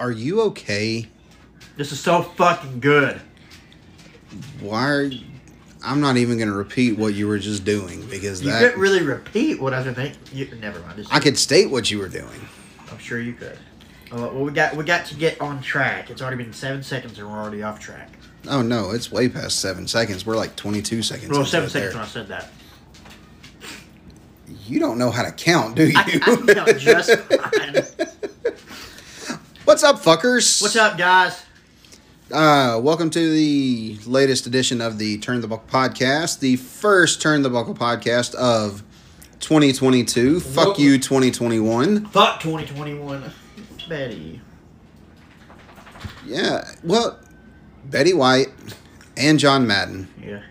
Are you okay? This is so fucking good. Why are you... I'm not even going to repeat what you were just doing because that... You couldn't really repeat what I was going to think. Never mind. I could state what you were doing. I'm sure you could. Well, we got to get on track. It's already been 7 seconds and we're already off track. Oh, no. It's way past 7 seconds. We're like 22 seconds. Well, 7 seconds when I said that. You don't know how to count, do you? I can count just fine. What's up, fuckers? What's up, guys? Welcome to the latest edition of the Turn the Buckle podcast, the first Turn the Buckle podcast of 2022. Fuck Whoa. You, 2021. Fuck 2021. Betty. Yeah, well, Betty White and John Madden. Yeah.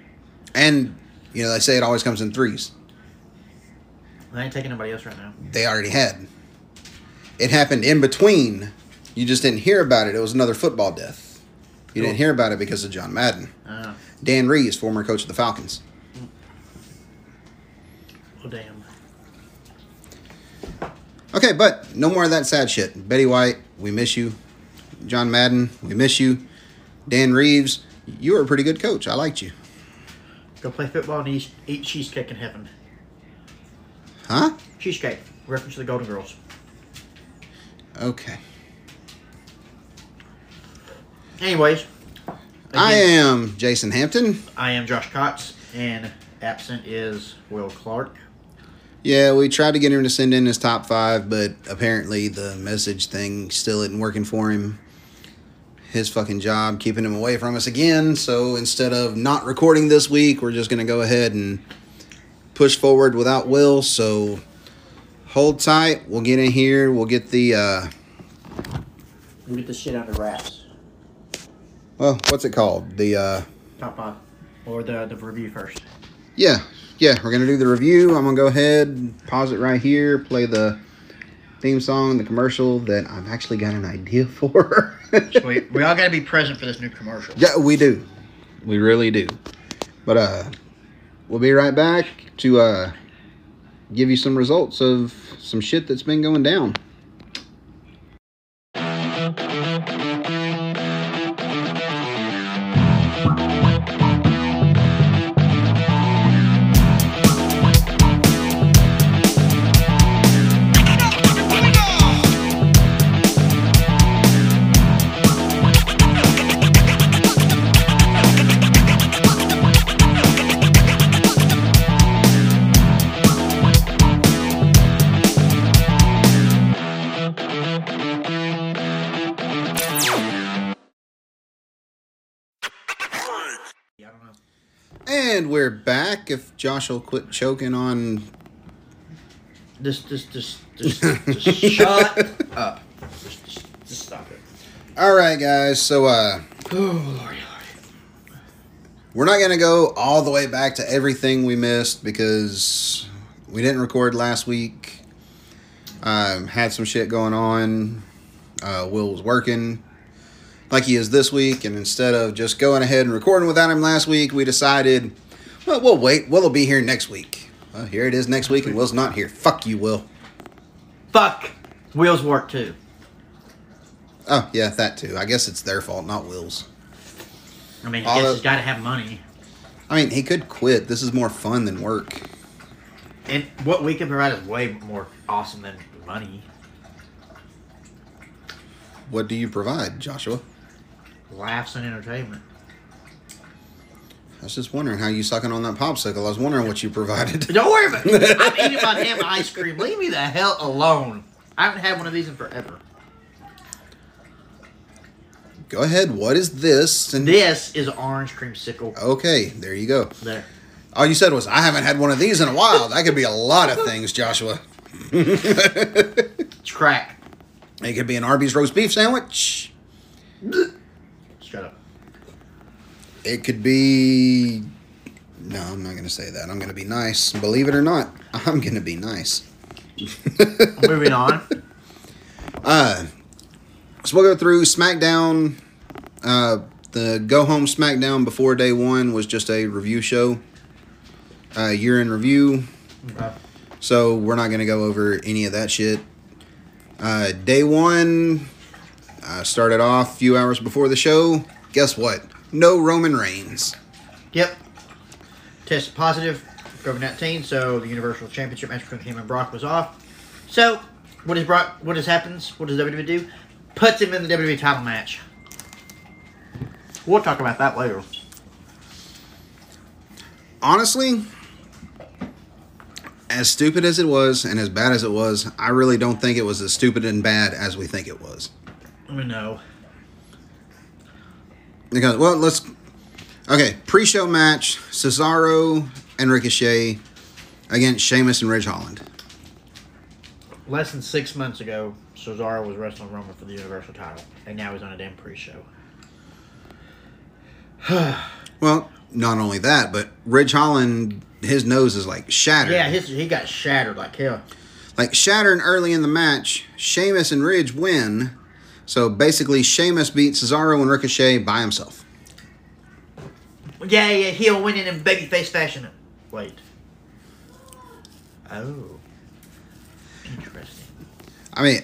And, you know, they say it always comes in threes. I ain't taking nobody else right now. They already had. It happened in between. You just didn't hear about it. It was another football death. You didn't hear about it because of John Madden. Dan Reeves, former coach of the Falcons. Oh, damn. Okay, but no more of that sad shit. Betty White, we miss you. John Madden, we miss you. Dan Reeves, you were a pretty good coach. I liked you. Go play football and eat cheesecake in heaven. Huh? Cheesecake. Reference to the Golden Girls. Okay. Anyways, again, I am Jason Hampton. I am Josh Cox, and absent is Will Clark. Yeah, we tried to get him to send in his top five, but apparently the message thing still isn't working for him. His fucking job keeping him away from us again, so instead of not recording this week, we're just going to go ahead and push forward without Will, so hold tight. We'll get in here. We'll get the shit out of wraps. Well, what's it called? The top five, or the review first. Yeah, we're gonna do the review. I'm gonna go ahead, pause it right here, play the theme song, the commercial that I've actually got an idea for. Sweet, we all gotta be present for this new commercial. Yeah, we do, we really do. But we'll be right back to give you some results of some shit that's been going down. And we're back. If Josh will quit choking on just shut up. Just stop it. All right, guys. So, oh Lord, we're not gonna go all the way back to everything we missed because we didn't record last week. Had some shit going on. Will was working. Like he is this week, and instead of just going ahead and recording without him last week, we decided, well, we'll wait. Will'll be here next week. Well, here it is next week, and Will's not here. Fuck you, Will. Fuck Will's work too. Oh yeah, that too. I guess it's their fault, not Will's. I mean, I guess he's got to have money. I mean, he could quit. This is more fun than work. And what we can provide is way more awesome than money. What do you provide, Joshua? Laughs and entertainment. I was just wondering how you sucking on that popsicle. I was wondering what you provided. Don't worry about it. I'm eating my damn ice cream. Leave me the hell alone. I haven't had one of these in forever. Go ahead. What is this? And this is orange creamsicle. Okay, there you go. There. All you said was, I haven't had one of these in a while. That could be a lot of things, Joshua. It's crack. It could be an Arby's roast beef sandwich. Shut up. It could be... No, I'm not going to say that. I'm going to be nice. Believe it or not, I'm going to be nice. Moving on. So we'll go through SmackDown. The Go Home SmackDown before Day 1 was just a review show. Year in review. Okay. So we're not going to go over any of that shit. Day 1... Started off a few hours before the show. Guess what? No Roman Reigns. Yep. Tested positive for COVID-19, so the Universal Championship match between him and Brock was off. So, what does Brock? What does WWE do? Puts him in the WWE title match. We'll talk about that later. Honestly, as stupid as it was and as bad as it was, I really don't think it was as stupid and bad as we think it was. No. Because, well, let's... Okay, pre-show match, Cesaro and Ricochet against Sheamus and Ridge Holland. Less than 6 months ago, Cesaro was wrestling Roman for the Universal title, and now he's on a damn pre-show. Well, not only that, but Ridge Holland, his nose is like shattered. Yeah, he got shattered like hell. Like shattered early in the match. Sheamus and Ridge win. So basically, Sheamus beat Cesaro and Ricochet by himself. Yeah, he'll win it in babyface fashion. Wait. Oh. Interesting. I mean,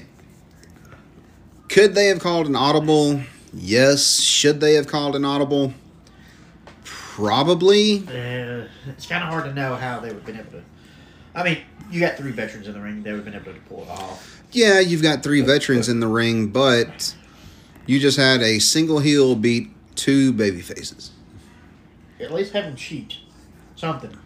could they have called an audible? Yes. Should they have called an audible? Probably. It's kind of hard to know how they would have been able to. I mean, you got three veterans in the ring. They would have been able to pull it off. Yeah, you've got three veterans in the ring, but you just had a single heel beat two baby faces. At least have them cheat. Something.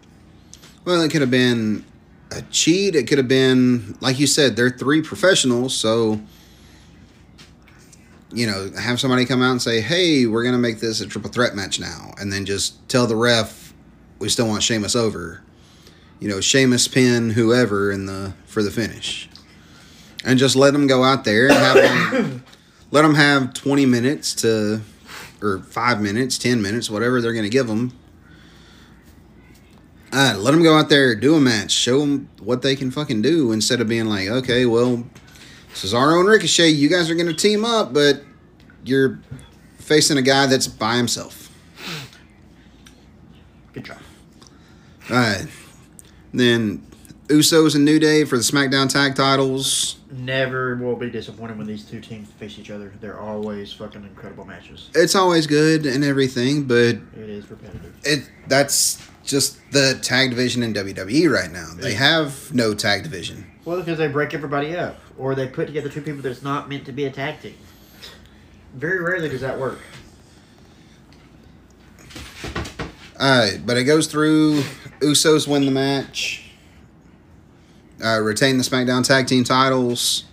Well, it could have been a cheat. It could have been, like you said, they're three professionals, so... You know, have somebody come out and say, hey, we're going to make this a triple threat match now. And then just tell the ref, we still want Sheamus over. You know, Sheamus pin whoever for the finish. And just let them go out there and let them have 20 minutes to, or 5 minutes, 10 minutes, whatever they're going to give them. Let them go out there, do a match, show them what they can fucking do instead of being like, okay, well... Cesaro and Ricochet, you guys are going to team up, but you're facing a guy that's by himself. Good job. All right. Then Usos and New Day for the SmackDown Tag Titles. Never will be disappointed when these two teams face each other. They're always fucking incredible matches. It's always good and everything, but... It is repetitive. That's just the tag division in WWE right now. They have no tag division. Well, because they break everybody up. Or they put together two people that's not meant to be a tag team. Very rarely does that work. Alright, but it goes through. Usos win the match. Retain the SmackDown Tag Team titles.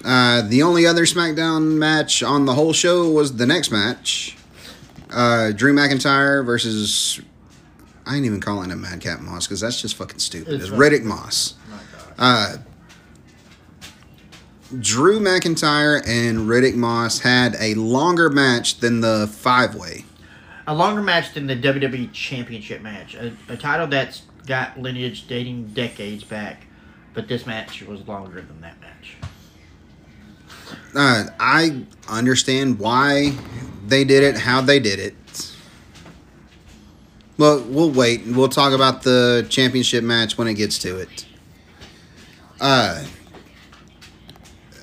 The only other SmackDown match on the whole show was the next match. Drew McIntyre versus... I ain't even calling him Madcap Moss because that's just fucking stupid. It's Riddick Moss. Drew McIntyre and Riddick Moss had a longer match than the five-way. A longer match than the WWE Championship match. A title that's got lineage dating decades back. But this match was longer than that match. I understand why they did it, how they did it. Well, we'll wait. We'll talk about the championship match when it gets to it.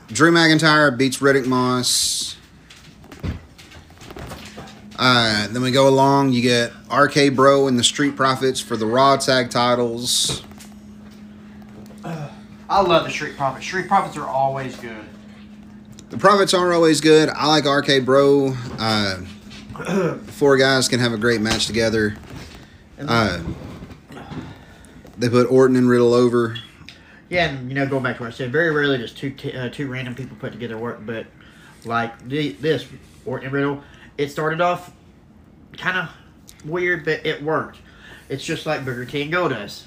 Drew McIntyre beats Riddick Moss. Then we go along. You get RK Bro and the Street Profits for the Raw Tag Titles. I love the Street Profits. Street Profits are always good. The Profits are always good. I like RK Bro. Four guys can have a great match together. They put Orton and Riddle over. Yeah, and, you know, going back to what I said, very rarely does two random people put together work, but, like, this, Orton and Riddle, it started off kind of weird, but it worked. It's just like Booker T and Goldust.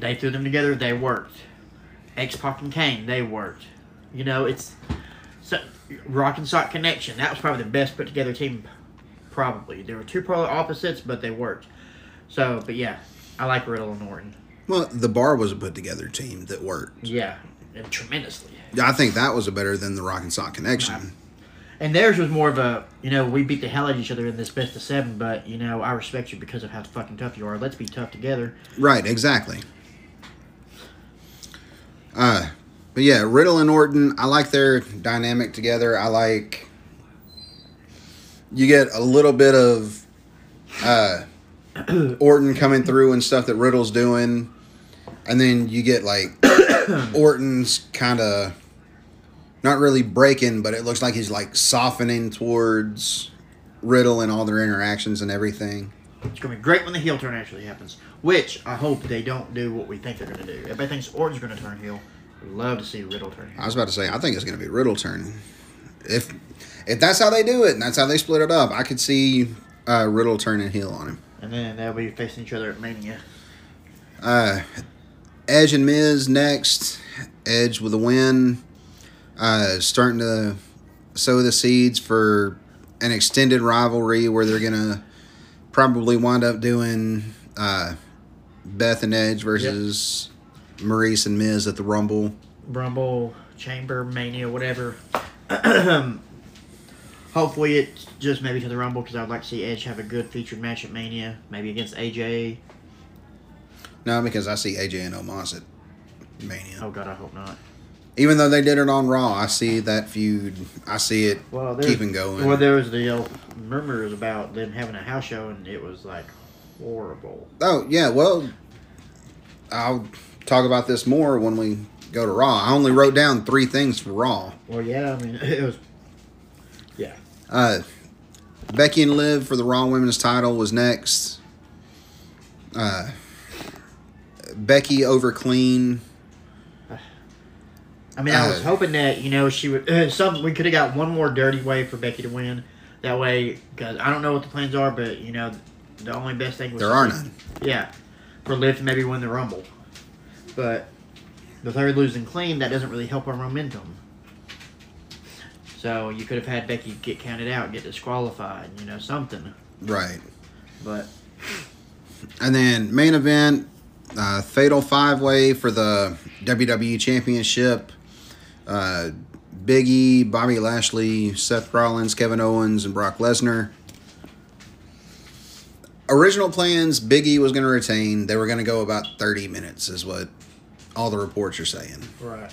They threw them together, they worked. X-Pac and Kane, they worked. You know, it's... So, Rock and Sock Connection, that was probably the best put-together team, probably. There were two polar opposites, but they worked. So, but yeah, I like Riddle and Orton. Well, the Bar was a put-together team that worked. Yeah, and tremendously. I think that was better than the Rock and Sock Connection. Right. And theirs was more of a, you know, we beat the hell out of each other in this best of seven, but, you know, I respect you because of how fucking tough you are. Let's be tough together. Right, exactly. But yeah, Riddle and Orton, I like their dynamic together. I like... You get a little bit of Orton coming through and stuff that Riddle's doing. And then you get, like, Orton's kind of not really breaking, but it looks like he's, like, softening towards Riddle and all their interactions and everything. It's going to be great when the heel turn actually happens, which I hope they don't do what we think they're going to do. Everybody thinks Orton's going to turn heel. We'd love to see Riddle turn heel. I was about to say, I think it's going to be Riddle turn. If that's how they do it and that's how they split it up, I could see Riddle turning heel on him. And then they'll be facing each other at Mania. Edge and Miz next. Edge with a win. Starting to sow the seeds for an extended rivalry where they're going to probably wind up doing Beth and Edge versus Maurice and Miz at the Rumble. Rumble, Chamber, Mania, whatever. Hopefully it's just maybe to the Rumble because I'd like to see Edge have a good featured match at Mania, maybe against AJ. No, because I see AJ and Omos at Mania. Oh, God, I hope not. Even though they did it on Raw, I see that feud. I see it keeping going. Well, there was the murmurs about them having a house show, and it was, like, horrible. Oh, yeah, well, I'll talk about this more when we go to Raw. I only wrote down 3 things for Raw. Well, yeah, I mean, it was... Yeah. Becky and Liv for the Raw Women's title was next. Becky over Clean. I mean, I was hoping that, you know, she would... we could have got one more dirty way for Becky to win. That way, because I don't know what the plans are, but, you know, the only best thing was... There are none. Yeah. For Liv to maybe win the Rumble. But with her losing Clean, that doesn't really help our momentum. So you could have had Becky get counted out, get disqualified, you know, something. Right. But... And then main event... Fatal 5-Way for the WWE Championship. Big E, Bobby Lashley, Seth Rollins, Kevin Owens, and Brock Lesnar. Original plans, Big E was going to retain. They were going to go about 30 minutes is what all the reports are saying. Right.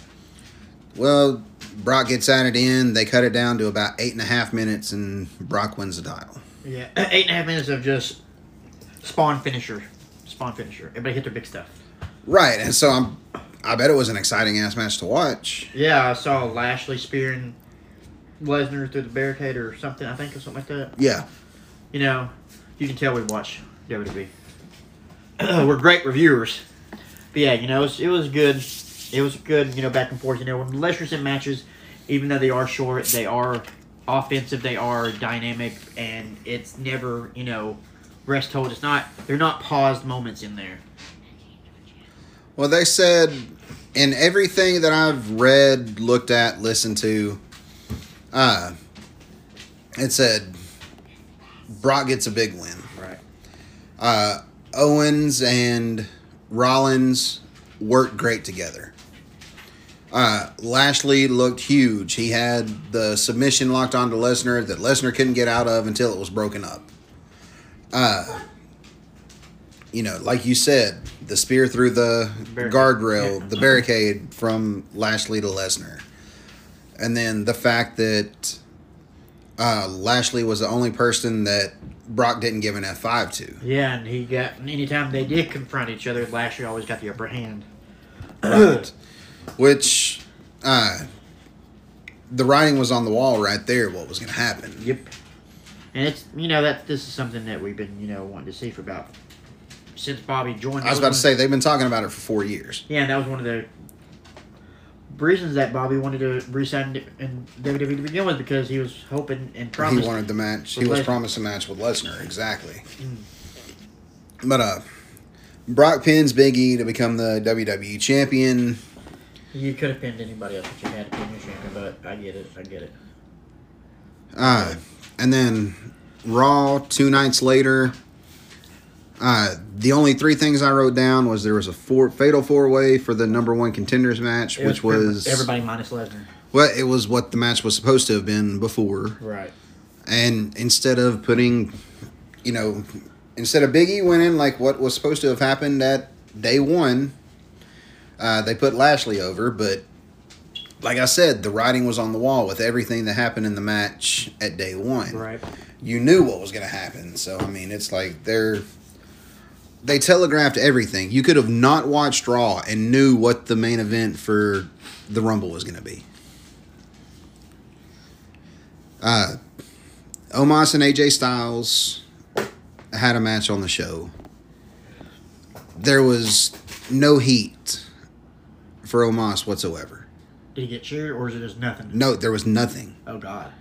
Well, Brock gets added in. They cut it down to about 8.5 minutes, and Brock wins the title. Yeah, 8.5 minutes of just spawn finisher. Everybody hit their big stuff. Right, and so I bet it was an exciting-ass match to watch. Yeah, I saw Lashley spearing Lesnar through the barricade or something, I think, or something like that. Yeah. You know, you can tell we watch WWE. We're great reviewers. But, yeah, you know, it was good. It was good, you know, back and forth. You know, when Lesnar's in matches, even though they are short, they are offensive, they are dynamic, and it's never, you know... Rest hold. It's not. They're not paused moments in there. Well, they said in everything that I've read, looked at, listened to, it said Brock gets a big win. Right. Owens and Rollins worked great together. Lashley looked huge. He had the submission locked onto Lesnar that Lesnar couldn't get out of until it was broken up. You know, like you said, the spear through the guardrail, the barricade from Lashley to Lesnar. And then the fact that Lashley was the only person that Brock didn't give an F5 to. Yeah, and he got, anytime they did confront each other, Lashley always got the upper hand. Right. Which, the writing was on the wall right there, what was going to happen. Yep. And it's, you know, that this is something that we've been, you know, wanting to see for about since Bobby joined. I was about to say, they've been talking about it for 4 years. Yeah, and that was one of the reasons that Bobby wanted to resign in WWE to begin with, because he was hoping and promising. He wanted the match. He was promised a match with Lesnar, exactly. But Brock pins Big E to become the WWE champion. You could have pinned anybody else if you had to pin your champion, but I get it. And then Raw 2 nights later, the only 3 things I wrote down was there was a fatal 4-way for the #1 contenders match, which was everybody minus Lesnar. Well, it was what the match was supposed to have been before. Right. And instead of putting, you know, instead of Big E winning like what was supposed to have happened at day 1, they put Lashley over, but like I said, the writing was on the wall with everything that happened in the match at day one. Right. You knew what was going to happen. So, I mean, it's like they telegraphed everything. You could have not watched Raw and knew what the main event for the Rumble was going to be. Omos and AJ Styles had a match on the show. There was no heat for Omos whatsoever. Did he get cheered, or is it just nothing? No, there was nothing. Oh, God.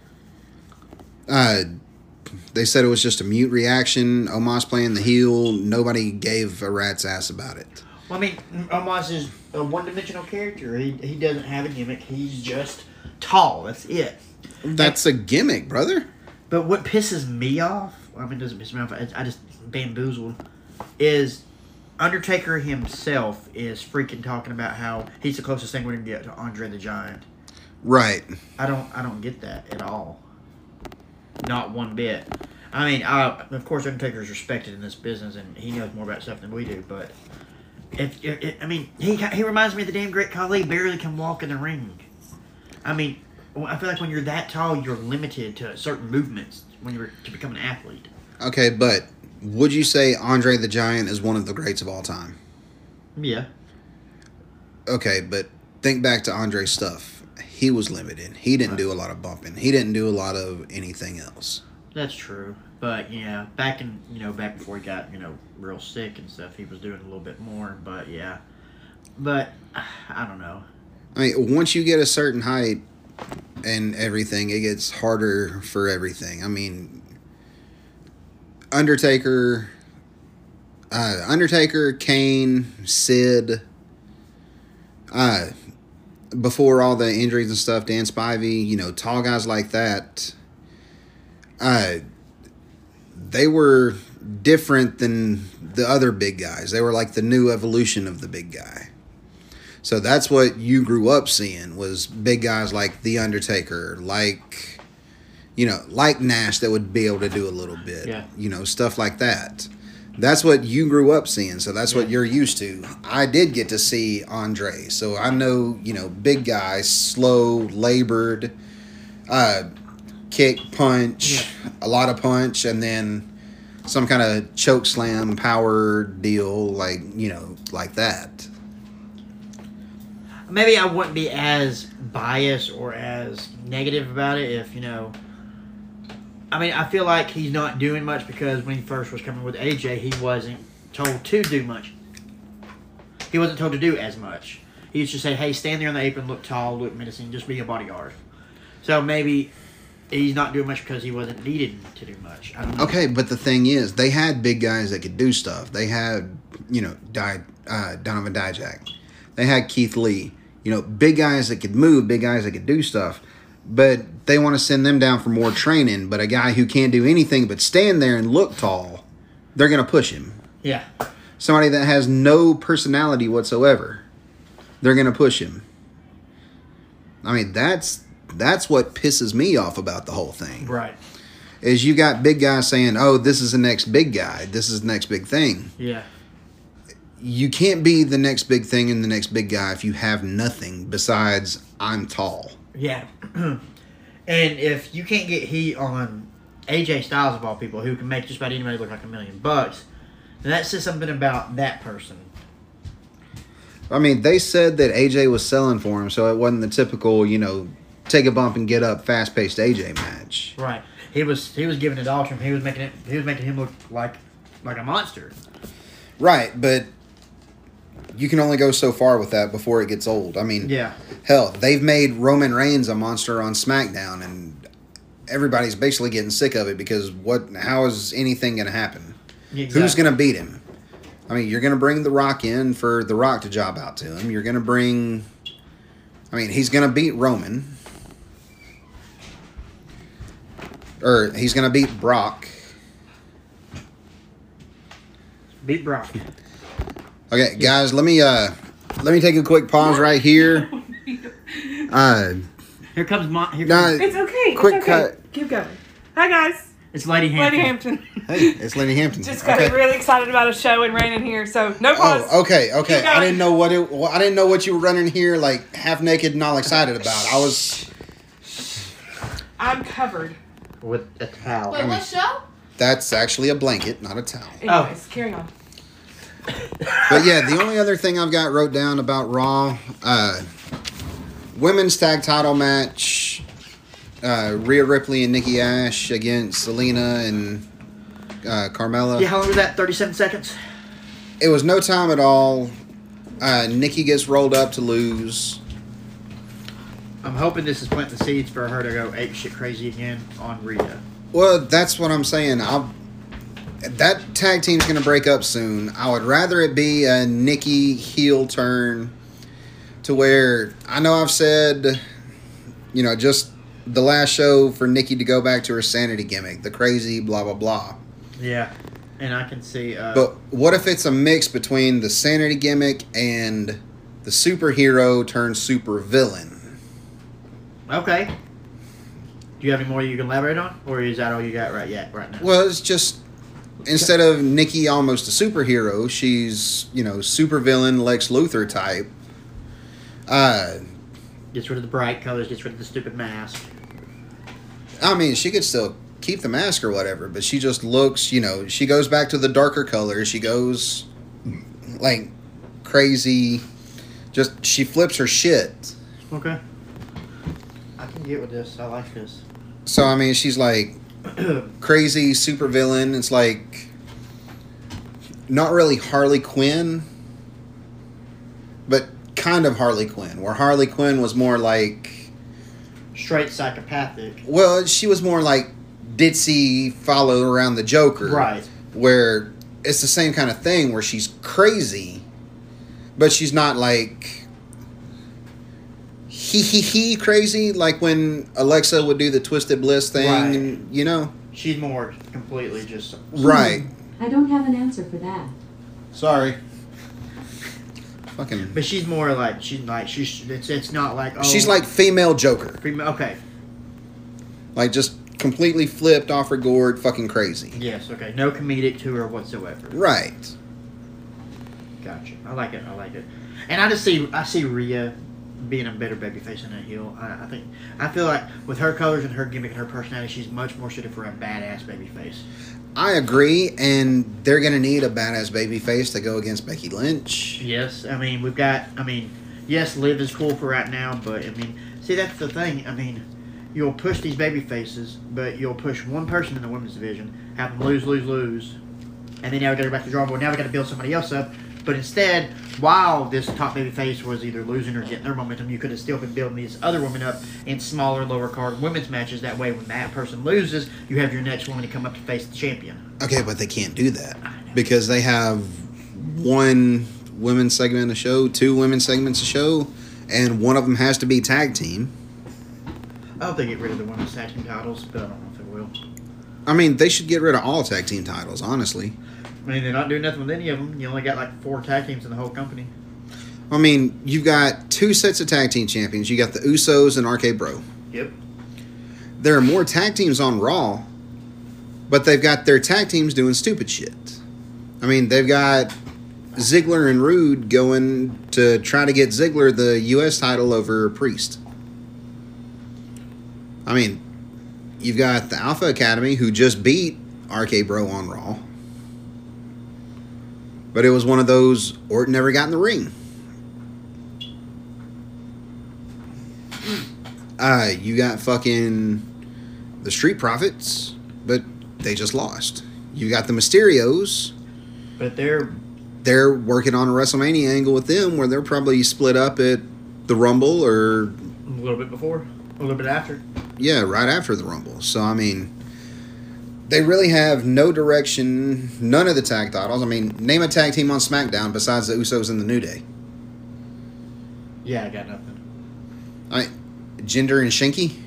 They said it was just a mute reaction. Omos playing the heel. Nobody gave a rat's ass about it. Well, I mean, Omos is a one-dimensional character. He doesn't have a gimmick. He's just tall. That's it. That's a gimmick, brother. But what pisses me off, I mean, it doesn't piss me off, I just bamboozled, is Undertaker himself is freaking talking about how he's the closest thing we're going to get to Andre the Giant. Right. I don't get that at all. Not one bit. I mean, of course, Undertaker's respected in this business, and he knows more about stuff than we do, but, I mean, he reminds me of the damn Great Khali, barely can walk in the ring. I mean, I feel like when you're that tall, you're limited to certain movements when you're to become an athlete. Okay, but would you say Andre the Giant is one of the greats of all time? Yeah. Okay, but think back to Andre's stuff. He was limited. He didn't do a lot of bumping. He didn't do a lot of anything else. That's true. But, yeah, back before he got, real sick and stuff, he was doing a little bit more. But, yeah. But, I don't know. I mean, once you get a certain height and everything, it gets harder for everything. I mean, Undertaker, Kane, Sid, before all the injuries and stuff, Dan Spivey, tall guys like that, they were different than the other big guys. They were like the new evolution of the big guy. So that's what you grew up seeing, was big guys like The Undertaker, like Nash that would be able to do a little bit, stuff like that. That's what you grew up seeing, so that's what you're used to. I did get to see Andre, so I know, big guy, slow, labored, kick, punch, a lot of punch, and then some kind of choke slam power deal, like that. Maybe I wouldn't be as biased or as negative about it if, I mean, I feel like he's not doing much because when he first was coming with AJ, he wasn't told to do much. He wasn't told to do as much. He used to say, hey, stand there on the apron, look tall, look menacing, just be a bodyguard. So maybe he's not doing much because he wasn't needed to do much. I don't know. Okay, but the thing is, they had big guys that could do stuff. They had, Donovan Dijak. They had Keith Lee. Big guys that could move, big guys that could do stuff, but they want to send them down for more training. But a guy who can't do anything but stand there and look tall, they're going to push him. Yeah. Somebody that has no personality whatsoever, they're going to push him. I mean, that's what pisses me off about the whole thing. Right. Is you got big guys saying, oh, this is the next big guy. This is the next big thing. Yeah. You can't be the next big thing and the next big guy if you have nothing besides I'm tall. Yeah. And if you can't get heat on AJ Styles of all people, who can make just about anybody look like $1,000,000, then that says something about that person. I mean, they said that AJ was selling for him, so it wasn't the typical, take a bump and get up, fast-paced AJ match. Right. He was giving it all to him. He was making him look like a monster. Right, but you can only go so far with that before it gets old. I mean, hell, they've made Roman Reigns a monster on SmackDown, and everybody's basically getting sick of it because how is anything going to happen? Exactly. Who's going to beat him? I mean, you're going to bring The Rock in for The Rock to job out to him. You're going to bring... I mean, he's going to beat Roman. Or he's going to beat Brock. Beat Brock. Okay, guys, let me take a quick pause right here. Here comes Mom. It's okay. Quick cut. Keep going. Hi, guys. It's Lady Hampton. Hey, it's Lady Hampton. Just got really excited about a show and ran in here, so no pause. Oh, okay. I didn't know what it. Well, I didn't know what you were running here, like half naked and all excited about. I was. I'm covered with a towel. Wait, what show? That's actually a blanket, not a towel. Anyways, carry on. But yeah, the only other thing I've got wrote down about Raw, women's tag title match. Rhea Ripley and Nikki Ash against Zelina and Carmella. Yeah, how long was that? 37 seconds? It was no time at all. Nikki gets rolled up to lose. I'm hoping this is planting the seeds for her to go ape shit crazy again on Rhea. Well, that's what I'm saying. That tag team's going to break up soon. I would rather it be a Nikki heel turn to where I know I've said, you know, just the last show for Nikki to go back to her sanity gimmick, the crazy blah blah blah. Yeah, and I can see. But what if it's a mix between the sanity gimmick and the superhero turned super villain? Okay. Do you have any more you can elaborate on, or is that all you got right now? Well, it's just instead of Nikki almost a superhero, she's super villain Lex Luthor type. Gets rid of the bright colors. Gets rid of the stupid mask. I mean, she could still keep the mask or whatever, but she just looks, she goes back to the darker colors. She goes, like, crazy. Just, she flips her shit. Okay. I can get with this. I like this. So, I mean, she's, like, crazy supervillain. It's, like, not really Harley Quinn, but kind of Harley Quinn, where Harley Quinn was more like straight psychopathic. Well, she was more like ditzy, follow around the Joker. Right. Where it's the same kind of thing where she's crazy, but she's not like he crazy like when Alexa would do the Twisted Bliss thing, right. And, She's more completely just right. I don't have an answer for that. Sorry. But she's more like it's not like she's like female Joker. Female, okay. Like just completely flipped off her gourd, fucking crazy. Yes, okay. No comedic to her whatsoever. Right. Gotcha. I like it. And I see Rhea being a better babyface than a heel. I feel like with her colors and her gimmick and her personality, she's much more suited for a badass babyface. I agree, and they're going to need a badass babyface to go against Becky Lynch. Yes, I mean, yes, Liv is cool for right now, but, see, that's the thing. You'll push these babyfaces, but you'll push one person in the women's division, have them lose, and then now we got to go back to the drawing board. Now we got to build somebody else up, but instead, while this top babyface was either losing or getting their momentum, you could have still been building these other women up in smaller, lower card women's matches. That way, when that person loses, you have your next woman to come up to face the champion. Okay, but they can't do that because they have one women's segment a show, two women's segments a show, and one of them has to be tag team. I hope they get rid of the women's tag team titles, but I don't know if they will. They should get rid of all tag team titles, honestly. They're not doing nothing with any of them. You only got like 4 tag teams in the whole company. You've got 2 sets of tag team champions. You got the Usos and RK-Bro. Yep. There are more tag teams on Raw, but they've got their tag teams doing stupid shit. They've got Ziggler and Rude going to try to get Ziggler the U.S. title over Priest. You've got the Alpha Academy, who just beat RK-Bro on Raw. But it was one of those Orton never got in the ring. You got fucking the Street Profits, but they just lost. You got the Mysterios, but they're working on a WrestleMania angle with them where they're probably split up at the Rumble or a little bit before, a little bit after. Yeah, right after the Rumble. So they really have no direction, none of the tag titles. Name a tag team on SmackDown besides the Usos and the New Day. Yeah, I got nothing. Jinder and Shinky?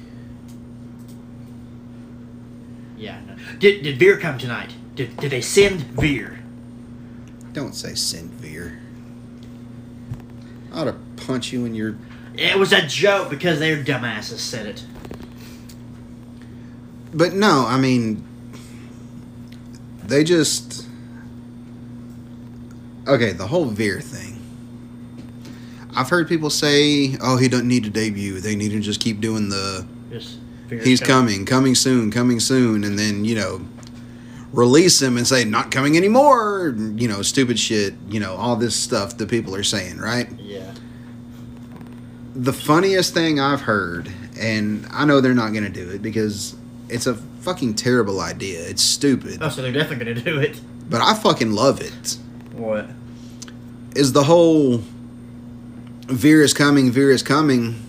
Yeah, no. Did Veer come tonight? Did they send Veer? Don't say send Veer. I ought to punch you in your... It was a joke because their dumbasses said it. But no, They just... Okay, the whole Veer thing. I've heard people say, oh, he doesn't need to debut. They need to just keep doing the... Yes. He's coming, coming soon, and then, you know, release him and say, not coming anymore, you know, stupid shit, you know, all this stuff that people are saying, right? Yeah. The funniest thing I've heard, and I know they're not going to do it because it's a fucking terrible idea. It's stupid. Oh, so they're definitely going to do it. But I fucking love it. What? Is the whole Veer is coming, Veer is coming...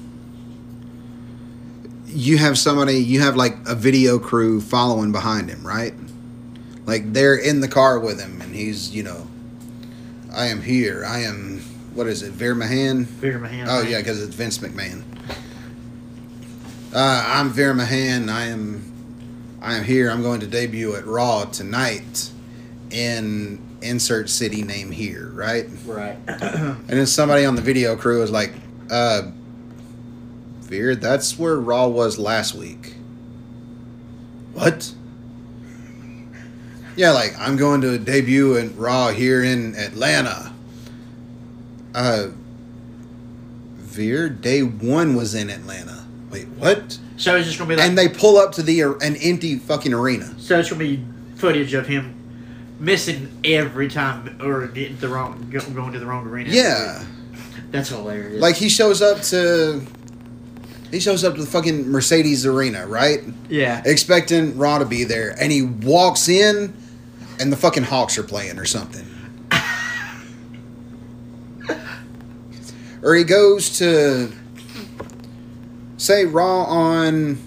You have somebody, you have like a video crew following behind him, right? Like they're in the car with him and he's, you know, I am here. I am, what is it, Veer Mahan? Veer Mahan. Oh, yeah, because it's Vince McMahon. I'm Veer Mahan. I am here. I'm going to debut at Raw tonight in insert city name here, right? Right. And then somebody on the video crew is like, Veer, that's where Raw was last week. What? Yeah, like, I'm going to debut in Raw here in Atlanta. Veer, day one was in Atlanta. Wait, what? So it's just going to be like... And they pull up to an empty fucking arena. So it's going to be footage of him missing every time or getting the wrong, going to the wrong arena. Yeah. That's hilarious. Like, he shows up to... He shows up to the fucking Mercedes Arena, right? Yeah. Expecting Raw to be there. And he walks in, and the fucking Hawks are playing or something. Or he goes to... Say Raw on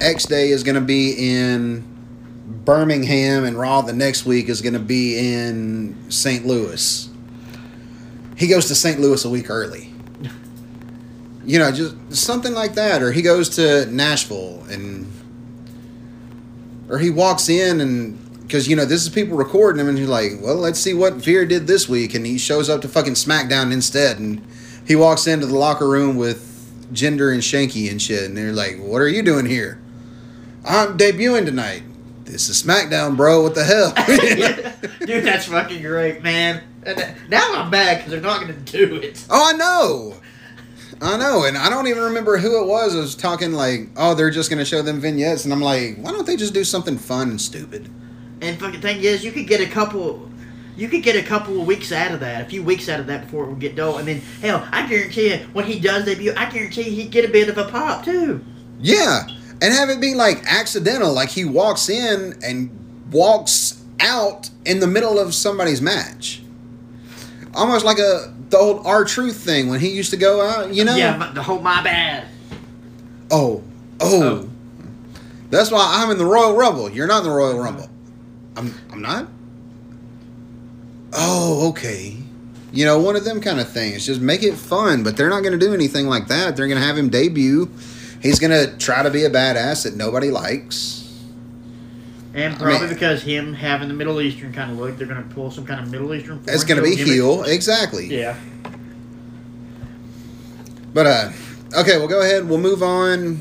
X day is going to be in Birmingham, and Raw the next week is going to be in St. Louis. He goes to St. Louis a week early. You know, just something like that. Or he goes to Nashville and... Or he walks in and... Because, you know, this is people recording him and he's like, well, let's see what Veer did this week. And he shows up to fucking SmackDown instead. And he walks into the locker room with Jinder and Shanky and shit. And they're like, what are you doing here? I'm debuting tonight. This is SmackDown, bro. What the hell? Dude, that's fucking great, man. And now I'm mad because they're not going to do it. Oh, I know. I know, and I don't even remember who it was. I was talking like, oh, they're just going to show them vignettes. And I'm like, why don't they just do something fun and stupid? And fucking thing is, you could get a couple of weeks out of that, a few weeks out of that before it would get dull. I mean, hell, I guarantee you, when he does debut, I guarantee he'd get a bit of a pop, too. Yeah, and have it be, like, accidental. Like, he walks in and walks out in the middle of somebody's match. Almost like the old R-Truth thing when he used to go out, you know? Yeah, the whole my bad. Oh. That's why I'm in the Royal Rumble. You're not in the Royal Rumble. I'm not? Oh, okay. You know, one of them kind of things. Just make it fun, but they're not going to do anything like that. They're going to have him debut. He's going to try to be a badass that nobody likes. And probably because him having the Middle Eastern kind of look, they're going to pull some kind of Middle Eastern... It's going to be heel, exactly. Yeah. But, okay, we'll go ahead. We'll move on.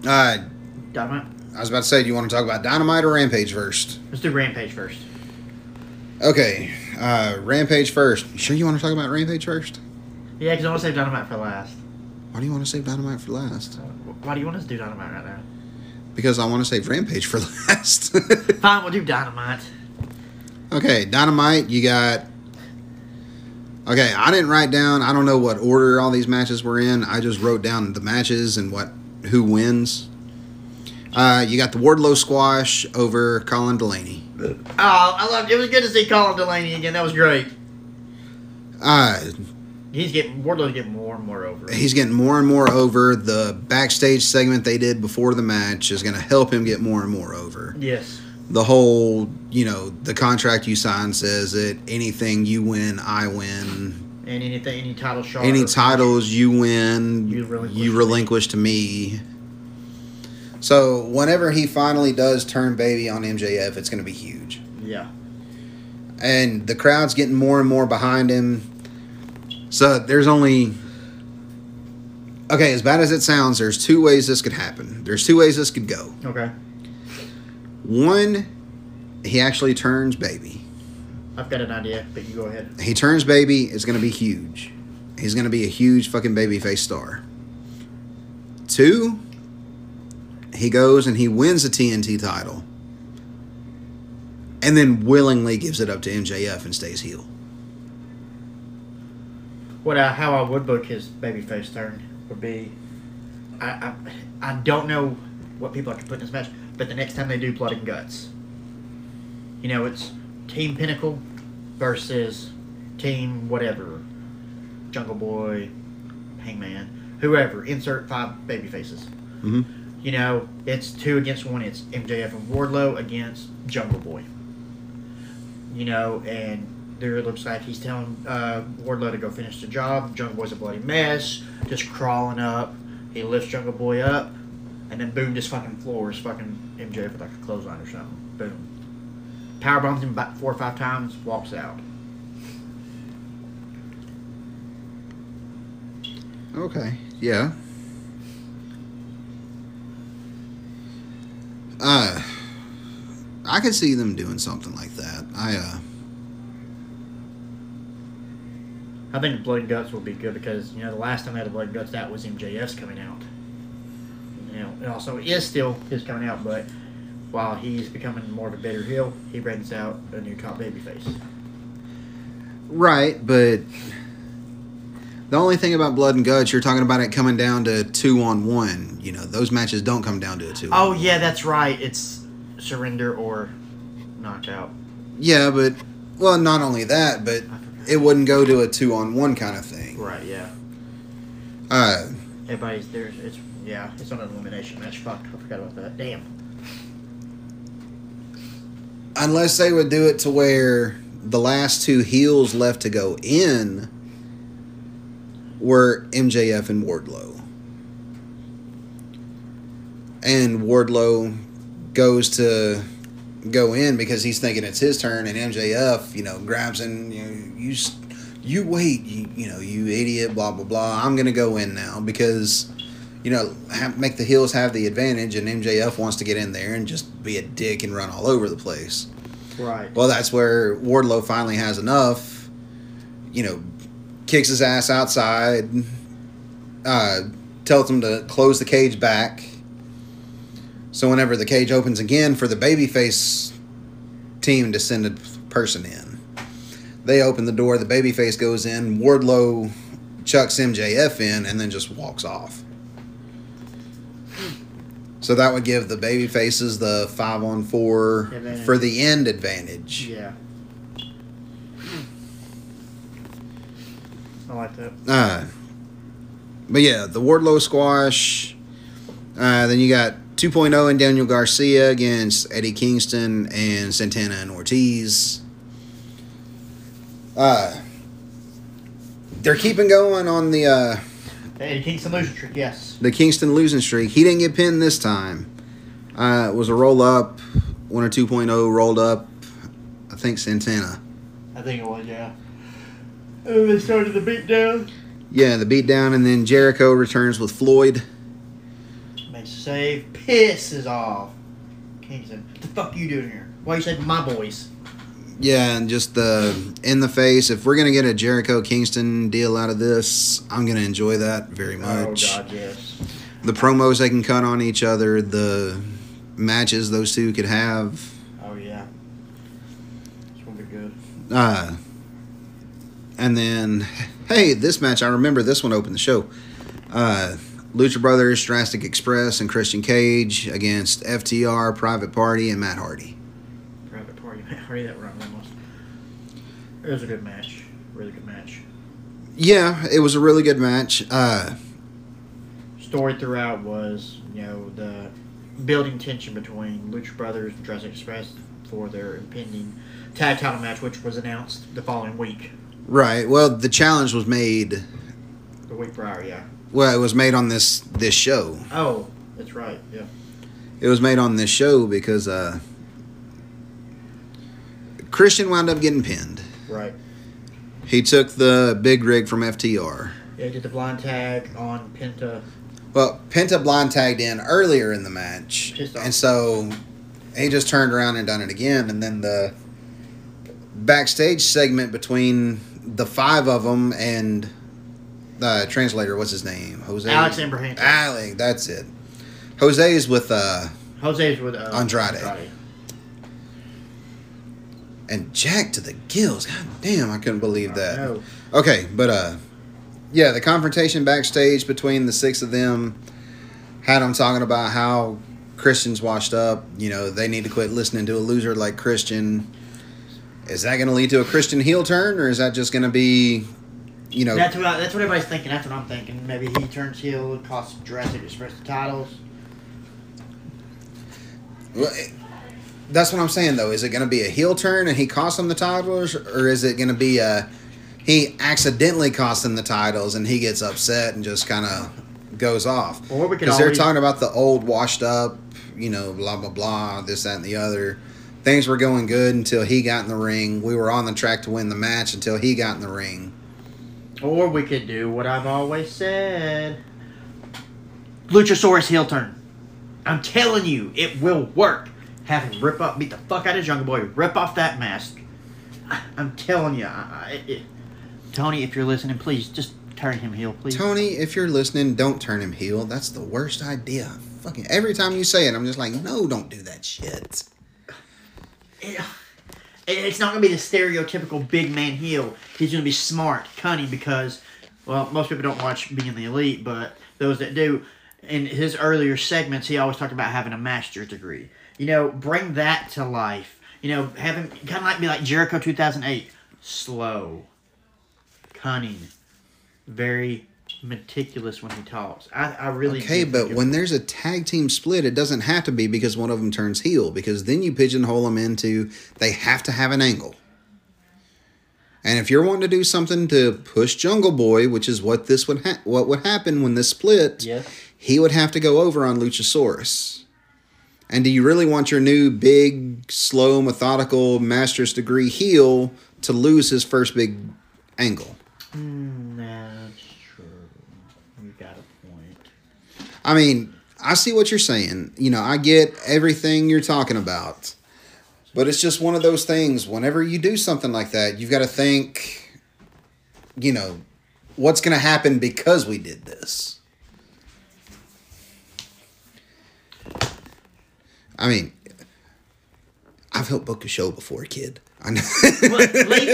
Dynamite? I was about to say, do you want to talk about Dynamite or Rampage first? Let's do Rampage first. Okay, Rampage first. You sure you want to talk about Rampage first? Yeah, because I want to save Dynamite for last. Why do you want to save Dynamite for last? Why do you want us to do Dynamite right now? Because I want to save Rampage for last. Fine, we'll do Dynamite. Okay, Dynamite, you got... Okay, I didn't write down... I don't know what order all these matches were in. I just wrote down the matches and who wins. You got the Wardlow squash over Colin Delaney. Oh, I loved it. It was good to see Colin Delaney again. That was great. Wardlow's getting more and more over. He's getting more and more over. The backstage segment they did before the match is going to help him get more and more over. Yes. The whole, you know, the contract you sign says that anything you win, I win. And anything, any title shot. Any titles you win, you relinquish to me. So whenever he finally does turn baby on MJF, it's going to be huge. Yeah. And the crowd's getting more and more behind him. So, there's only... Okay, as bad as it sounds, there's two ways this could happen. There's two ways this could go. Okay. One He actually turns baby. I've got an idea, but you go ahead. He turns baby. It's going to be huge. He's going to be a huge fucking babyface star. 2, he goes and he wins the TNT title. And then willingly gives it up to MJF and stays heel. How I would book his babyface turn would be, I don't know what people I could put in this match, but the next time they do Blood and Guts, you know, it's Team Pinnacle versus Team whatever, Jungle Boy, Hangman, whoever. Insert 5 baby faces. Mm-hmm. You know, it's 2 against 1. It's MJF and Wardlow against Jungle Boy. You know, and there it looks like he's telling Wardlow to go finish the job. Jungle Boy's a bloody mess, just crawling up. He lifts Jungle Boy up, and then boom, just fucking floors fucking MJF with like a clothesline or something. Boom. Powerbombs him about 4 or 5 times, walks out. Okay, yeah. I could see them doing something like that. I think the Blood and Guts will be good because, you know, the last time they had the Blood and Guts, that was MJF's coming out. You know, and also it is still his coming out, but while he's becoming more of a better heel, he brings out a new top babyface. Right, but the only thing about Blood and Guts, you're talking about it coming down to 2-on-1. You know, those matches don't come down to a 2-on-1. Oh, yeah, that's right. It's surrender or knockout. Yeah, but, well, not only that, but it wouldn't go to a 2-on-1 kind of thing. Right, yeah. Everybody's there. It's on an elimination match. Fuck, I forgot about that. Damn. Unless they would do it to where the last 2 heels left to go in were MJF and Wardlow. And Wardlow goes to go in because he's thinking it's his turn, and MJF, you know, grabs him, you wait, you know, you idiot, blah, blah, blah. I'm going to go in now because, you know, make the heels have the advantage, and MJF wants to get in there and just be a dick and run all over the place. Right. Well, that's where Wardlow finally has enough, you know, kicks his ass outside, tells him to close the cage back. So whenever the cage opens again for the babyface team to send a person in, they open the door, the babyface goes in, Wardlow chucks MJF in, and then just walks off. So that would give the babyfaces the 5-on-4 advantage for the end advantage. Yeah. I like that. But yeah, the Wardlow squash. Then you got 2.0 and Daniel Garcia against Eddie Kingston and Santana and Ortiz. They're keeping going on the Eddie Kingston losing streak, yes. The Kingston losing streak. He didn't get pinned this time. It was a roll-up. One or 2.0 rolled up, I think, Santana. I think it was, yeah. Oh, they started the beatdown. Yeah, the beatdown, and then Jericho returns with Floyd. Makes a save, pisses off Kingston. What the fuck you doing here? Why you saving my boys? Yeah, and just the in the face. If we're gonna get a Jericho Kingston deal out of this, I'm gonna enjoy that very much. Oh God, yes. The promos they can cut on each other, the matches those two could have. Oh yeah, it's gonna be good. And then, hey, this match, I remember this one opened the show. Lucha Brothers, Jurassic Express, and Christian Cage against FTR, Private Party, and Matt Hardy. Private Party, Matt Hardy, that run almost. It was a good match. Really good match. Yeah, it was a really good match. Story throughout was, you know, the building tension between Lucha Brothers and Jurassic Express for their impending tag title match, which was announced the following week. Right. Well, the challenge was made the week prior, yeah. Well, it was made on this show. Oh, that's right, yeah. It was made on this show because Christian wound up getting pinned. Right. He took the big rig from FTR. Yeah, he did the blind tag on Penta. Well, Penta blind tagged in earlier in the match. And so AJ's turned around and done it again. And then the backstage segment between the five of them and the translator, what's his name? Jose? Alexander Hampton. Alex, that's it. Jose's with Andrade. And Jack to the gills. God damn, I couldn't believe that. No. Okay, but yeah, the confrontation backstage between the six of them had them talking about how Christian's washed up. You know, they need to quit listening to a loser like Christian. Is that going to lead to a Christian heel turn, or is that just going to be, you know... That's what everybody's thinking. That's what I'm thinking. Maybe he turns heel and costs Jurassic Express the titles. Well, that's what I'm saying, though. Is it going to be a heel turn and he costs him the titles, or is it going to be a... He accidentally costs him the titles and he gets upset and just kind of goes off. Because they're talking about the old washed up, you know, blah, blah, blah, this, that, and the other. Things were going good until he got in the ring. We were on the track to win the match until he got in the ring. Or we could do what I've always said. Luchasaurus heel turn. I'm telling you, it will work. Have him rip up, beat the fuck out of Jungle Boy, rip off that mask. I'm telling you, Tony, if you're listening, please just turn him heel, please. Tony, if you're listening, don't turn him heel. That's the worst idea. Fucking every time you say it, I'm just like, no, don't do that shit. It's not going to be the stereotypical big man heel. He's going to be smart, cunning, because, well, most people don't watch Being the Elite, but those that do, in his earlier segments, he always talked about having a master's degree. You know, bring that to life. You know, have him kind of like be like Jericho 2008. Slow. Cunning, very meticulous when he talks. I really okay, but when there's a tag team split, it doesn't have to be because one of them turns heel, because then you pigeonhole them into they have to have an angle. And if you're wanting to do something to push Jungle Boy, which is what this would what would happen when this split, yes. He would have to go over on Luchasaurus. And do you really want your new big, slow, methodical master's degree heel to lose his first big angle? That's true. You got a point. I mean, I see what you're saying. You know, I get everything you're talking about. But it's just one of those things. Whenever you do something like that, you've got to think, you know, what's going to happen because we did this? I mean, I've helped book a show before, kid. Leave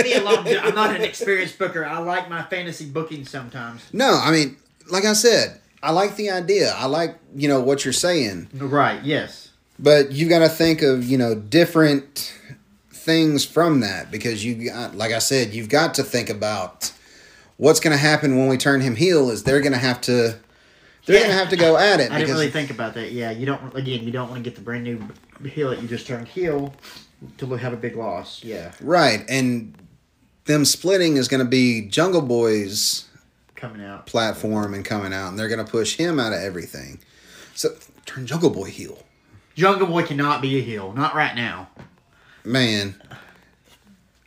me alone. I'm not an experienced booker. I like my fantasy booking sometimes. No, I mean, like I said, I like the idea. I like, you know, what you're saying. Right, yes. But you got to think of, you know, different things from that, because you got, like I said, you've got to think about what's going to happen when we turn him heel is they're going to have to go at it. I didn't really think about that. Yeah, you don't want to get the brand new heel that you just turned heel to have a big loss, yeah. Right, and them splitting is going to be Jungle Boy's coming out platform and coming out, and they're going to push him out of everything. So turn Jungle Boy heel. Jungle Boy cannot be a heel, not right now. Man,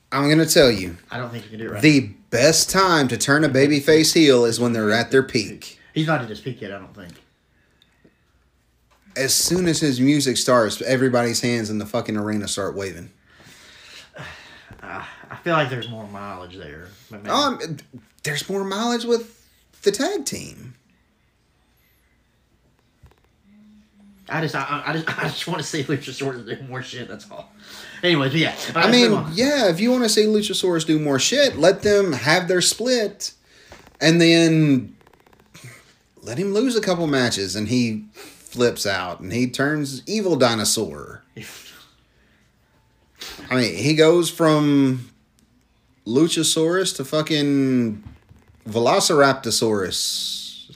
I'm going to tell you. I don't think you can do it right now. The best time to turn a babyface heel is when they're at their peak. He's not at his peak yet, I don't think. As soon as his music starts, everybody's hands in the fucking arena start waving. I feel like there's more mileage there. There's more mileage with the tag team. I just want to see Luchasaurus do more shit. That's all. Anyways, yeah. If you want to see Luchasaurus do more shit, let them have their split, and then let him lose a couple matches, and he flips out and he turns evil dinosaur. I mean, he goes from Luchasaurus to fucking Velociraptosaurus.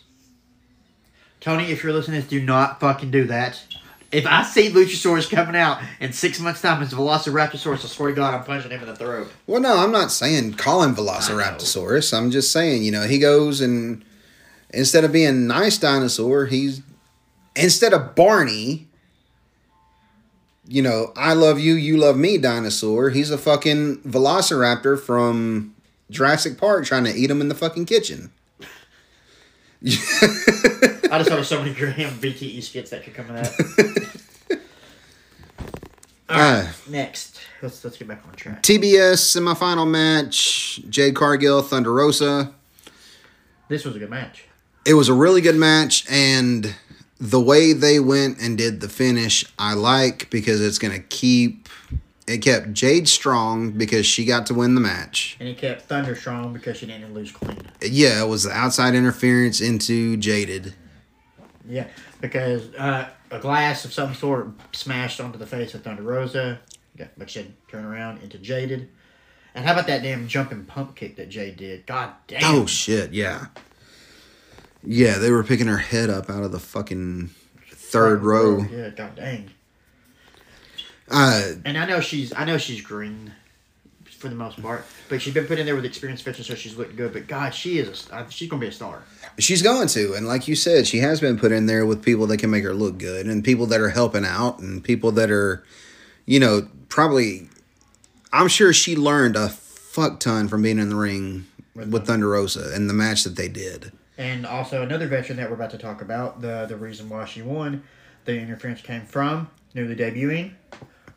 Tony, if you're listening, do not fucking do that. If I see Luchasaurus coming out in 6 months' time as Velociraptosaurus, I swear to God, I'm punching him in the throat. Well, no, I'm not saying call him Velociraptosaurus. I'm just saying, you know, he goes and instead of being nice dinosaur, he's instead of Barney, you know, I love you, you love me dinosaur, he's a fucking velociraptor from Jurassic Park trying to eat him in the fucking kitchen. I just thought of so many Graham BTE skits that could come of that. All right, next. Let's get back on track. TBS semifinal match. Jade Cargill, Thunder Rosa. This was a good match. It was a really good match, and the way they went and did the finish, I like, because it's going to keep... It kept Jade strong because she got to win the match. And it kept Thunder strong because she didn't lose clean. Yeah, it was the outside interference into Jaded. Yeah, because a glass of some sort smashed onto the face of Thunder Rosa. Yeah, but she had to turn around into Jaded. And how about that damn jumping pump kick that Jade did? God damn. Oh, shit, yeah. Yeah, they were picking her head up out of the fucking third row. Yeah, god dang. And I know she's green for the most part, but she's been put in there with experienced veterans, so she's looked good. But God, she's gonna be a star. She's going to, and like you said, she has been put in there with people that can make her look good, and people that are helping out, and people that are, you know, probably. I'm sure she learned a fuck ton from being in the ring with Thunder Rosa and the match that they did. And also another veteran that we're about to talk about, the reason why she won, the interference came from newly debuting.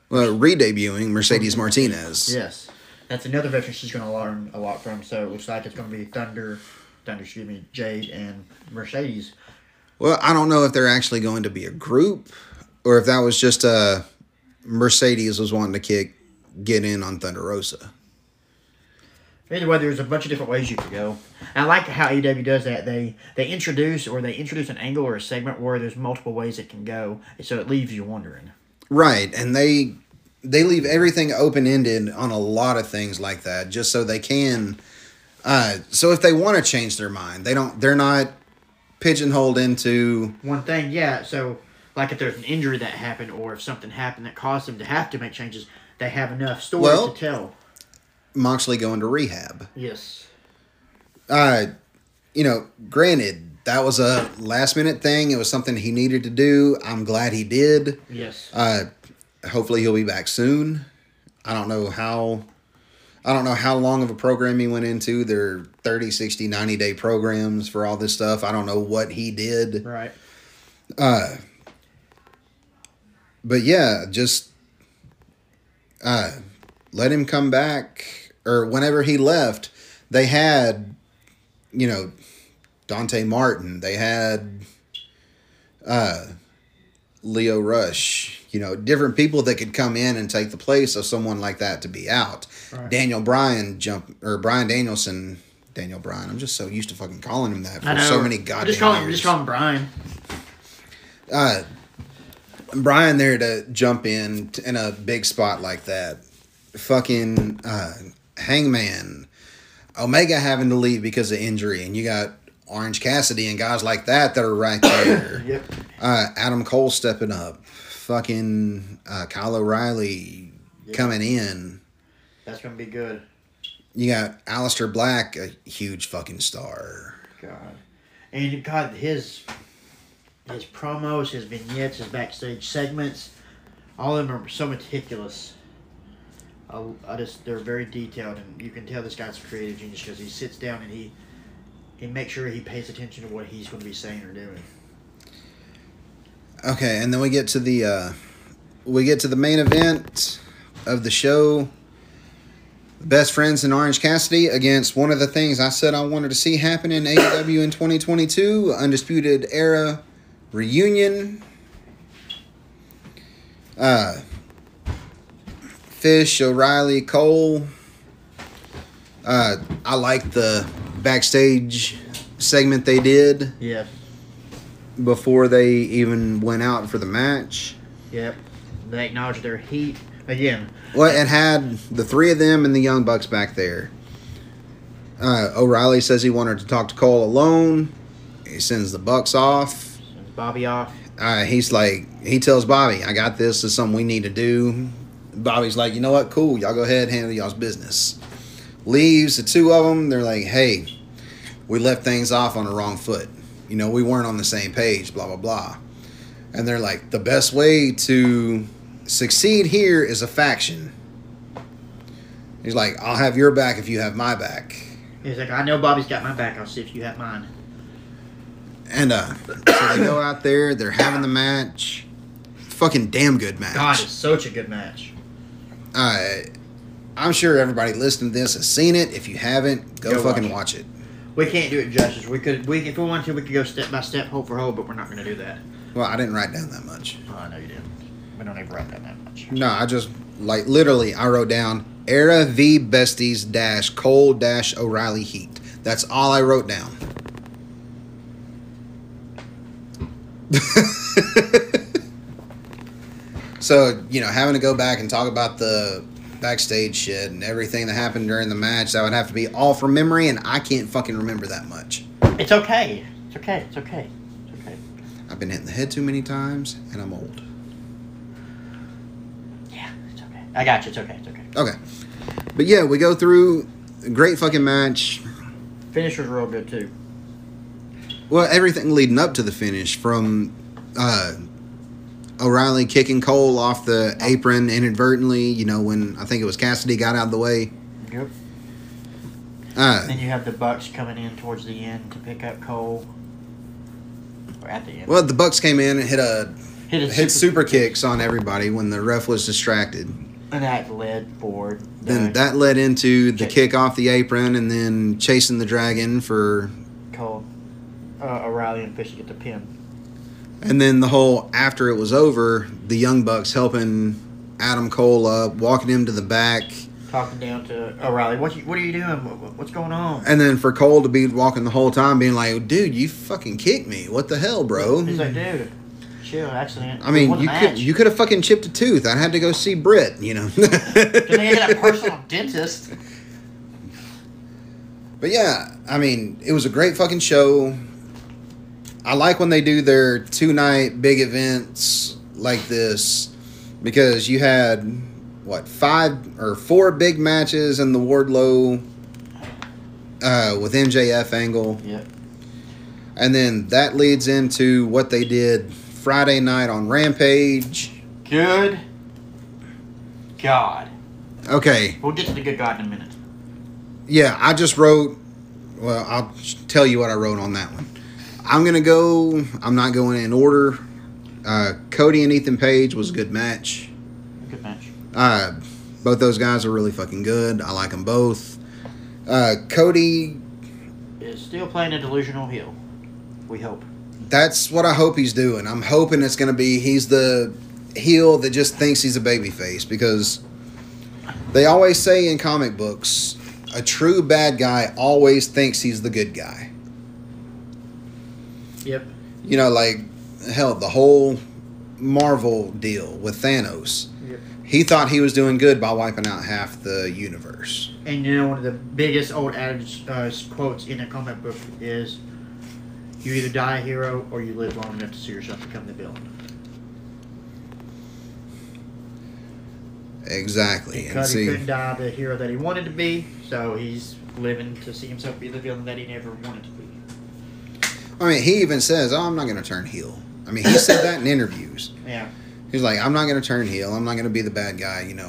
Well, re-debuting Mercedes Martinez. Yes. That's another veteran she's going to learn a lot from. So it looks like it's going to be Jade and Mercedes. Well, I don't know if they're actually going to be a group or if that was just Mercedes was wanting to get in on Thunder Rosa. Either way, there's a bunch of different ways you could go. I like how AEW does that. They introduce an angle or a segment where there's multiple ways it can go, so it leaves you wondering. Right, and they leave everything open-ended on a lot of things like that, just so they can... so if they want to change their mind, they're not pigeonholed into... One thing, yeah, so like if there's an injury that happened or if something happened that caused them to have to make changes, they have enough stories to tell. Moxley going to rehab. Yes. You know, granted... That was a last-minute thing. It was something he needed to do. I'm glad he did. Yes. Hopefully he'll be back soon. I don't know how long of a program he went into. They're 30, 60, 90-day programs for all this stuff. I don't know what he did. Right. But, yeah, just let him come back. Or whenever he left, they had, you know... Dante Martin, they had Lio Rush, you know, different people that could come in and take the place of someone like that to be out. Right. Brian Danielson. I'm just so used to fucking calling him that for so many goddamn years. Just call him Brian. Brian there to jump in a big spot like that. Fucking Hangman. Omega having to leave because of injury, and you got Orange Cassidy and guys like that are right there. Yep. Adam Cole stepping up. Fucking Kyle O'Reilly coming in. That's going to be good. You got Aleister Black, a huge fucking star. God. And God, his promos, his vignettes, his backstage segments, all of them are so meticulous. They're very detailed, and you can tell this guy's a creative genius because he sits down and he makes sure he pays attention to what he's going to be saying or doing. Okay, and then we get to the main event of the show. The Best Friends in Orange Cassidy against one of the things I said I wanted to see happen in AEW in 2022, Undisputed Era reunion. Fish, O'Reilly, Cole. I like the backstage segment they did. Yeah. Before they even went out for the match. Yep. They acknowledged their heat again. Well, it had the three of them and the Young Bucks back there. O'Reilly says he wanted to talk to Cole alone. He sends the Bucks off. Sends Bobby off. He tells Bobby, I got this. This is something we need to do. Bobby's like, you know what? Cool. Y'all go ahead and handle y'all's business. Leaves the two of them. They're like, hey, we left things off on the wrong foot. You know, we weren't on the same page, blah, blah, blah. And they're like, the best way to succeed here is a faction. He's like, I'll have your back if you have my back. He's like, I know Bobby's got my back. I'll see if you have mine. And so they go out there. They're having the match. fucking damn good match. God, it's such a good match. I'm sure everybody listening to this has seen it. If you haven't, go fucking watch it. We can't do it justice. We could, if we wanted to, we could go step by step, hole for hole, but we're not going to do that. Well, I didn't write down that much. Oh, I know you didn't. We don't ever write down that much. No, I just, like, literally, I wrote down Era V Besties - Cole - O'Reilly Heat. That's all I wrote down. So, you know, having to go back and talk about the backstage shit and everything that happened during the match, that would have to be all from memory, and I can't fucking remember that much. It's okay. It's okay. It's okay. It's okay. I've been hitting the head too many times, and I'm old. Yeah, it's okay. I got you. It's okay. It's okay. Okay. But yeah, we go through a great fucking match. Finish was real good, too. Well, everything leading up to the finish, from O'Reilly kicking Cole off the apron inadvertently, you know, when I think it was Cassidy got out of the way. Yep. Then you have the Bucks coming in towards the end to pick up Cole. Or at the end. Well, the Bucks came in and hit super kicks on everybody when the ref was distracted. And that led forward. Then that led into the kick off the apron and then chasing the dragon for Cole. O'Reilly and Fisher get the pin. And then the whole, after it was over, the Young Bucks helping Adam Cole up, walking him to the back. Talking down to O'Reilly, what are you doing? What's going on? And then for Cole to be walking the whole time, being like, dude, you fucking kicked me. What the hell, bro? He's like, dude, chill, accident. I mean, you could have fucking chipped a tooth. I had to go see Britt, you know. Did they get a personal dentist? But yeah, I mean, it was a great fucking show. I like when they do their 2-night big events like this, because you had, what, 5 or 4 big matches in the Wardlow with MJF angle. Yeah. And then that leads into what they did Friday night on Rampage. Good God. Okay. We'll get to the good God in a minute. Yeah, I just wrote, well, I'll tell you what I wrote on that one. I'm not going in order. Cody and Ethan Page was a good match. Good match. Both those guys are really fucking good. I like them both. Cody is still playing a delusional heel. We hope. That's what I hope he's doing. I'm hoping it's going to be he's the heel that just thinks he's a babyface, because they always say in comic books, a true bad guy always thinks he's the good guy. Yep. You know, like, hell, the whole Marvel deal with Thanos. Yep. He thought he was doing good by wiping out half the universe. And, you know, one of the biggest old adage quotes in a comic book is, you either die a hero or you live long enough to see yourself become the villain. Exactly. And Cody couldn't die the hero that he wanted to be, so he's living to see himself be the villain that he never wanted to be. I mean, he even says, I'm not going to turn heel. I mean, he said that in interviews. Yeah. He's like, I'm not going to turn heel. I'm not going to be the bad guy. You know,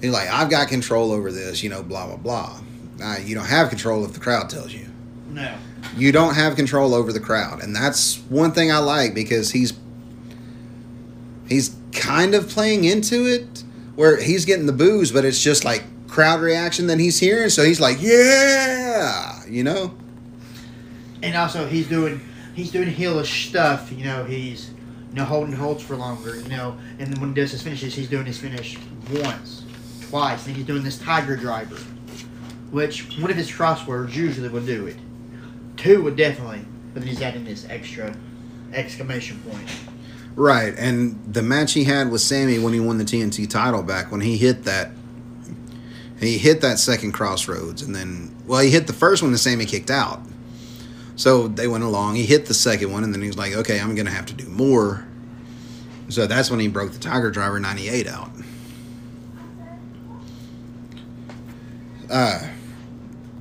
he's like, I've got control over this, you know, blah, blah, blah. You don't have control if the crowd tells you. No. You don't have control over the crowd. And that's one thing I like, because he's kind of playing into it where he's getting the boos, but it's just like crowd reaction that he's hearing. So he's like, yeah, you know. And also, he's doing heelish stuff, you know. He's holding holds for longer, you know. And then when he does his finishes, he's doing his finish once, twice, and he's doing this Tiger Driver, which one of his crosswords usually would do it. 2 would definitely, but then he's adding this extra exclamation point. Right, and the match he had with Sammy when he won the TNT title back, when he hit that second crossroads, and then he hit the first one that Sammy kicked out. So they went along. He hit the second one, and then he was like, okay, I'm going to have to do more. So that's when he broke the Tiger Driver 98 out.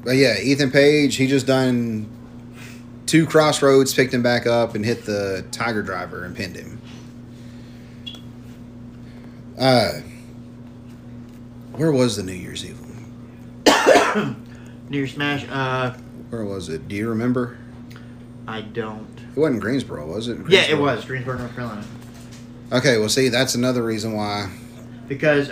But yeah, Ethan Page, he just done 2 crossroads, picked him back up, and hit the Tiger Driver and pinned him. Where was the New Year's Evil? New Year's Smash, where was it? Do you remember? I don't. It wasn't Greensboro, was it? Yeah, it was. Greensboro, North Carolina. Okay, well, see, that's another reason why. Because,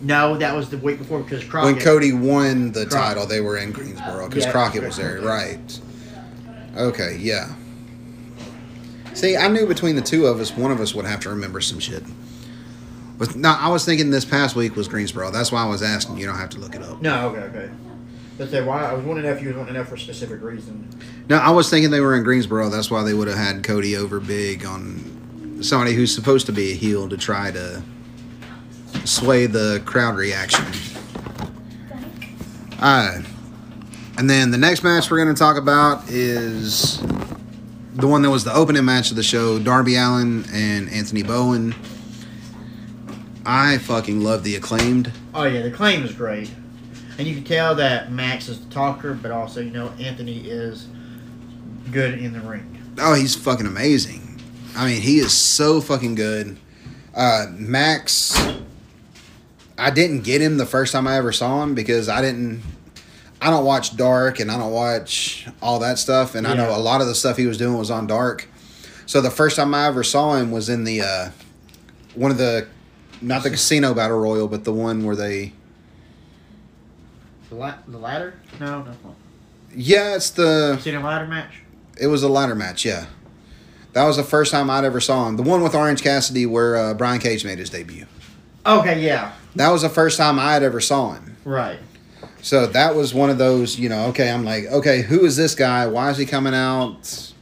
no, that was the week before because Crockett. When Cody won the title, they were in Greensboro because Crockett was there, right? Okay, yeah. See, I knew between the two of us, one of us would have to remember some shit. No, I was thinking this past week was Greensboro. That's why I was asking. You don't have to look it up. No, okay, okay. But then why? I was wondering if you were wanting that for a specific reason. No, I was thinking they were in Greensboro. That's why they would have had Cody over big on somebody who's supposed to be a heel to try to sway the crowd reaction. All right. And then the next match we're going to talk about is the one that was the opening match of the show, Darby Allin and Anthony Bowen. I fucking love the Acclaimed. Oh, yeah, the Acclaimed is great. And you can tell that Max is the talker, but also, you know, Anthony is good in the ring. Oh, he's fucking amazing. I mean, he is so fucking good. Max, I didn't get him the first time I ever saw him because I don't watch Dark and I don't watch all that stuff. And I know a lot of the stuff he was doing was on Dark. So the first time I ever saw him was in the, one of the, not the casino battle royal, but the one where they... The ladder? No, no. Yeah, it's the... Casino ladder match? It was a ladder match, yeah. That was the first time I'd ever saw him. The one with Orange Cassidy where Brian Cage made his debut. Okay, yeah. That was the first time I'd ever saw him. Right. So that was one of those, you know, okay, I'm like, okay, who is this guy? Why is he coming out?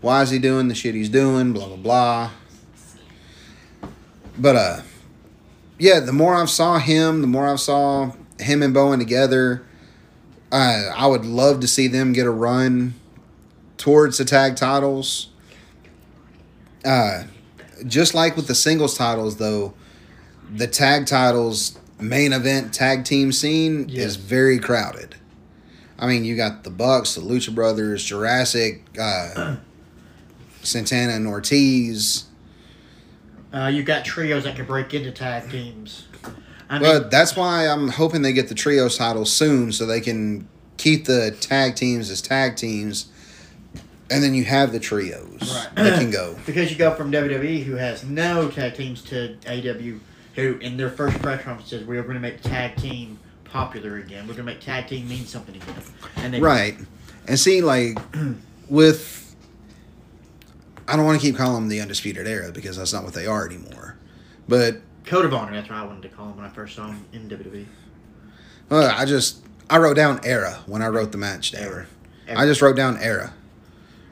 Why is he doing the shit he's doing? Blah, blah, blah. But, yeah, the more I saw him, the more I saw him and Bowen together, I would love to see them get a run towards the tag titles. Just like with the singles titles, though, the tag titles main event tag team scene is very crowded. I mean, you got the Bucks, the Lucha Brothers, Jurassic, Santana and Ortiz. You got trios that can break into tag teams. I mean, well, that's why I'm hoping they get the trios title soon so they can keep the tag teams as tag teams. And then you have the trios. Right. They can go. Because you go from WWE, who has no tag teams, to AEW, who in their first press conference says, we're going to make tag team popular again. We're going to make tag team mean something again. And they And see, like, with... I don't want to keep calling them the Undisputed Era because that's not what they are anymore. But... Code of Honor, that's what I wanted to call him when I first saw him in WWE. Well, I wrote down era when I wrote the match. Era. I just wrote down era.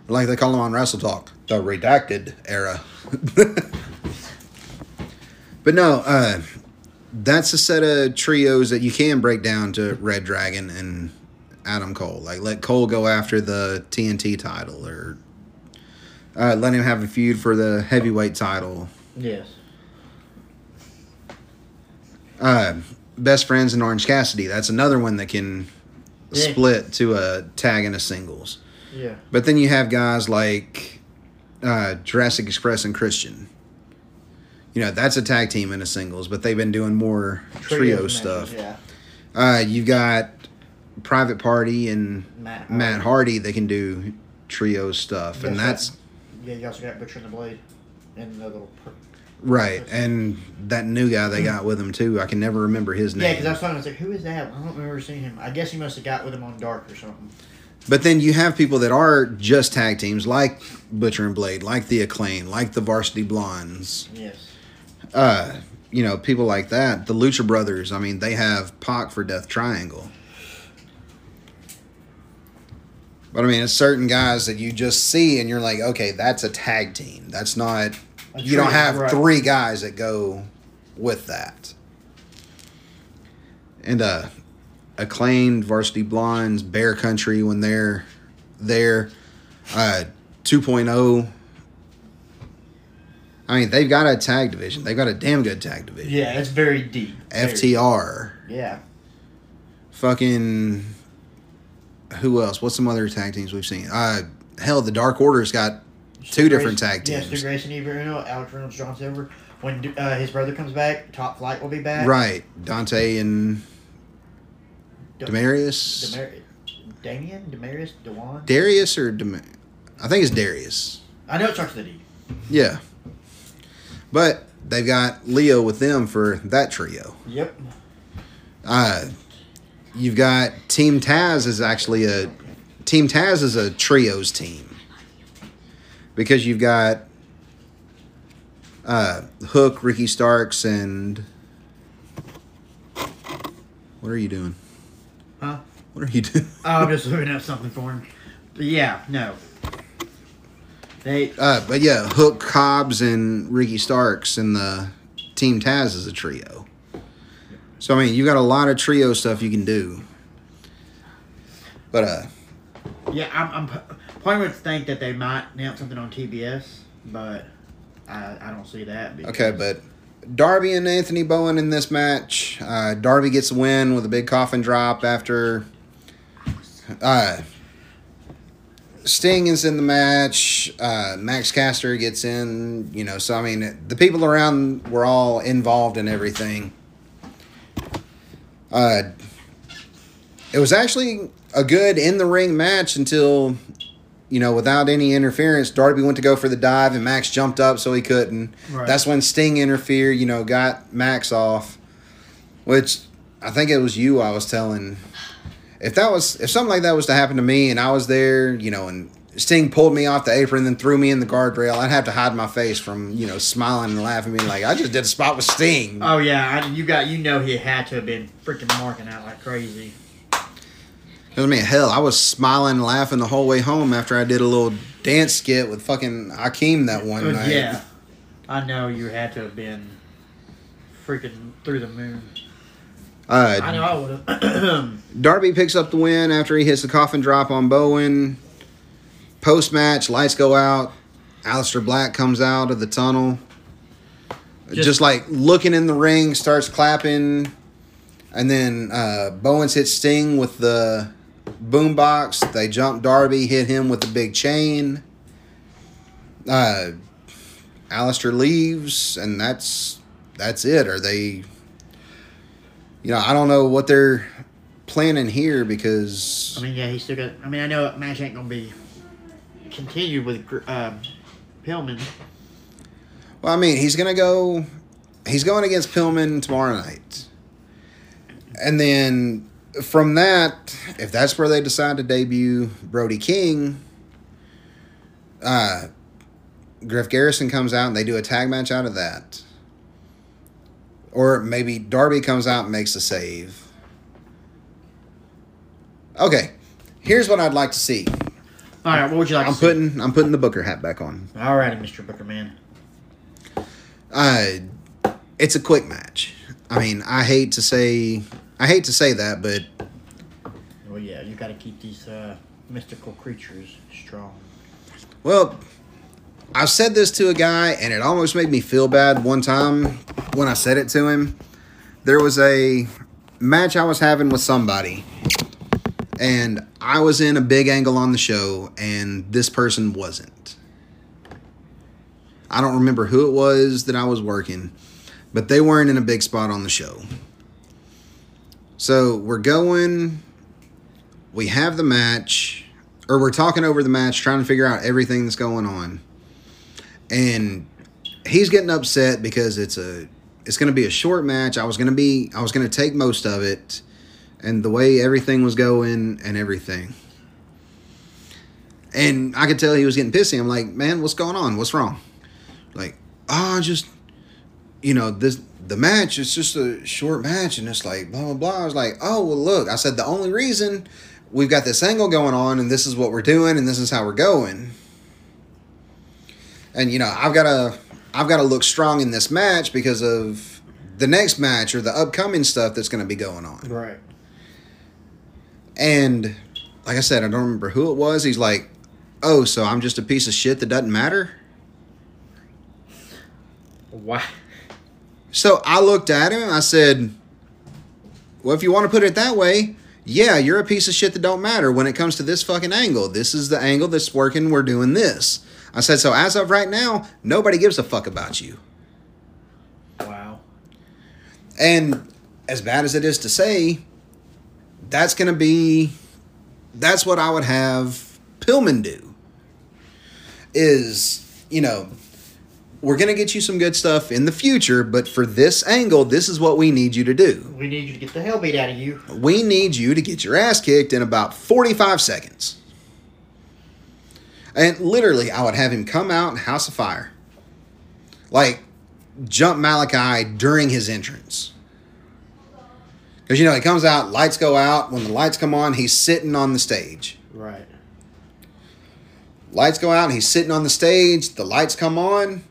Like they call him on Wrestle Talk, the redacted era. But no, that's a set of trios that you can break down to Red Dragon and Adam Cole. Like, let Cole go after the TNT title or let him have a feud for the heavyweight title. Yes. Best Friends and Orange Cassidy. That's another one that can split to a tag and a singles. Yeah. But then you have guys like Jurassic Express and Christian. You know, that's a tag team and a singles, but they've been doing more trio stuff. Yeah. You've got Private Party and Matt Hardy. They can do trio stuff. And that's... Yeah, you also got Butcher and the Blade and the little... Right, and that new guy they got with him, too. I can never remember his name. Yeah, because I was talking, I was like, who is that? I don't remember seeing him. I guess he must have got with him on Dark or something. But then you have people that are just tag teams, like Butcher and Blade, like The Acclaim, like the Varsity Blondes. Yes. You know, people like that. The Lucha Brothers, I mean, they have Pac for Death Triangle. But, I mean, it's certain guys that you just see and you're like, okay, that's a tag team. That's not... You don't have three guys that go with that. And Acclaimed, Varsity Blondes, Bear Country when they're there. 2.0. I mean, they've got a tag division. They've got a damn good tag division. Yeah, it's very deep. FTR. Yeah. Fucking... Who else? What's some other tag teams we've seen? Hell, the Dark Order's got... Two different tag teams. Yes, Stu Grayson, Eva Uno, Alex Reynolds, John Silver. When his brother comes back, Top Flight will be back. Right. Dante and Demarius. Damian? Demarius? Dewan? Darius or Demarius? I think it's Darius. I know it starts with a D. Yeah. But they've got Leo with them for that trio. Yep. You've got Team Taz is actually a... Team Taz is a trios team. Because you've got Hook, Ricky Starks, and... What are you doing? Huh? What are you doing? Oh, I'm just looking up something for him. But yeah, no. They... but yeah, Hook, Cobbs, and Ricky Starks and the Team Taz is a trio. So, I mean, you got a lot of trio stuff you can do. But, yeah, I'm pointing to think that they might announce something on TBS, but I don't see that. Okay, but Darby and Anthony Bowen in this match. Darby gets a win with a big coffin drop after Sting is in the match. Max Caster gets in, you know. So, I mean, the people around were all involved in everything. It was actually a good in-the-ring match until, you know, without any interference, Darby went to go for the dive and Max jumped up so he couldn't. Right. That's when Sting interfered, you know, got Max off, which I think it was you I was telling. If something like that was to happen to me and I was there, you know, and Sting pulled me off the apron and then threw me in the guardrail, I'd have to hide my face from, you know, smiling and laughing at me like, I just did a spot with Sting. Oh, yeah. You know he had to have been freaking marking out like crazy. I mean, hell, I was smiling and laughing the whole way home after I did a little dance skit with fucking Hakeem that one night. Yeah. I know you had to have been freaking through the moon. I know I would have. Darby picks up the win after he hits the coffin drop on Bowen. Post-match, lights go out. Aleister Black comes out of the tunnel. Just like looking in the ring, starts clapping. And then Bowens hits Sting with the boombox. They jump Darby, hit him with the big chain. Aleister leaves, and that's it. Are they... You know, I don't know what they're planning here because... I mean, yeah, he's still got... I mean, I know that match ain't going to be continued with Pillman. Well, I mean, he's going against Pillman tomorrow night. And then from that, if that's where they decide to debut Brody King, Griff Garrison comes out and they do a tag match out of that. Or maybe Darby comes out and makes a save. Okay, here's what I'd like to see. All right, what would you like to see? I'm putting the Booker hat back on. All righty, Mr. Booker man. It's a quick match. I mean, I hate to say that, but... Well, yeah, you got to keep these mystical creatures strong. Well, I've said this to a guy, and it almost made me feel bad one time when I said it to him. There was a match I was having with somebody, and I was in a big angle on the show, and this person wasn't. I don't remember who it was that I was working, but they weren't in a big spot on the show. So we're going, we have the match, or we're talking over the match, trying to figure out everything that's going on. And he's getting upset because it's going to be a short match. I was going to take most of it, and the way everything was going and everything. And I could tell he was getting pissy. I'm like, man, what's going on? What's wrong? Like, you know, the match, it's just a short match, and it's like, blah, blah, blah. I was like, oh, well, look. I said, the only reason we've got this angle going on, and this is what we're doing, and this is how we're going. And, you know, I've got to look strong in this match because of the next match or the upcoming stuff that's going to be going on. Right. And, like I said, I don't remember who it was. He's like, oh, so I'm just a piece of shit that doesn't matter? Why? So I looked at him and I said, well, if you want to put it that way, yeah, you're a piece of shit that don't matter when it comes to this fucking angle. This is the angle that's working. We're doing this. I said, so as of right now, nobody gives a fuck about you. Wow. And as bad as it is to say, that's what I would have Pillman do is, you know, we're going to get you some good stuff in the future, but for this angle, this is what we need you to do. We need you to get the hell beat out of you. We need you to get your ass kicked in about 45 seconds. And literally, I would have him come out and House of Fire. Like, jump Malachi during his entrance. Because, you know, he comes out, lights go out. When the lights come on, he's sitting on the stage. Right. Lights go out and he's sitting on the stage. The lights come on.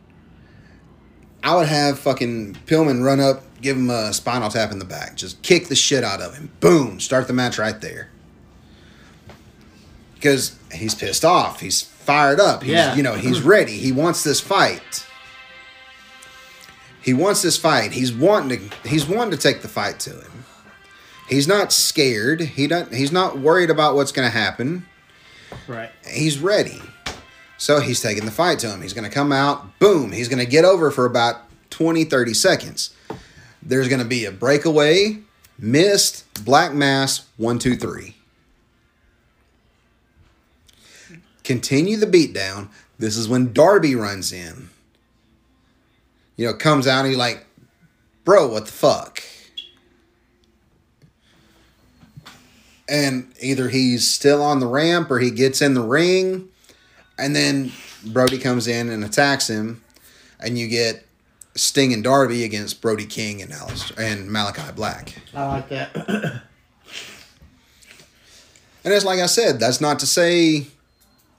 I would have fucking Pillman run up, give him a spinal tap in the back. Just kick the shit out of him. Boom. Start the match right there. Because he's pissed off. He's fired up. He's, yeah. You know, he's ready. He wants this fight. He wants this fight. He's wanting to take the fight to him. He's not scared. He's not worried about what's going to happen. Right. He's ready. So he's taking the fight to him. He's going to come out. Boom. He's going to get over for about 20, 30 seconds. There's going to be a breakaway, missed, black mass, 1, 2, 3. Continue the beatdown. This is when Darby runs in. You know, comes out and he's like, bro, what the fuck? And either he's still on the ramp or he gets in the ring. And then Brody comes in and attacks him. And you get Sting and Darby against Brody King and Malachi Black. I like that. And it's like I said, that's not to say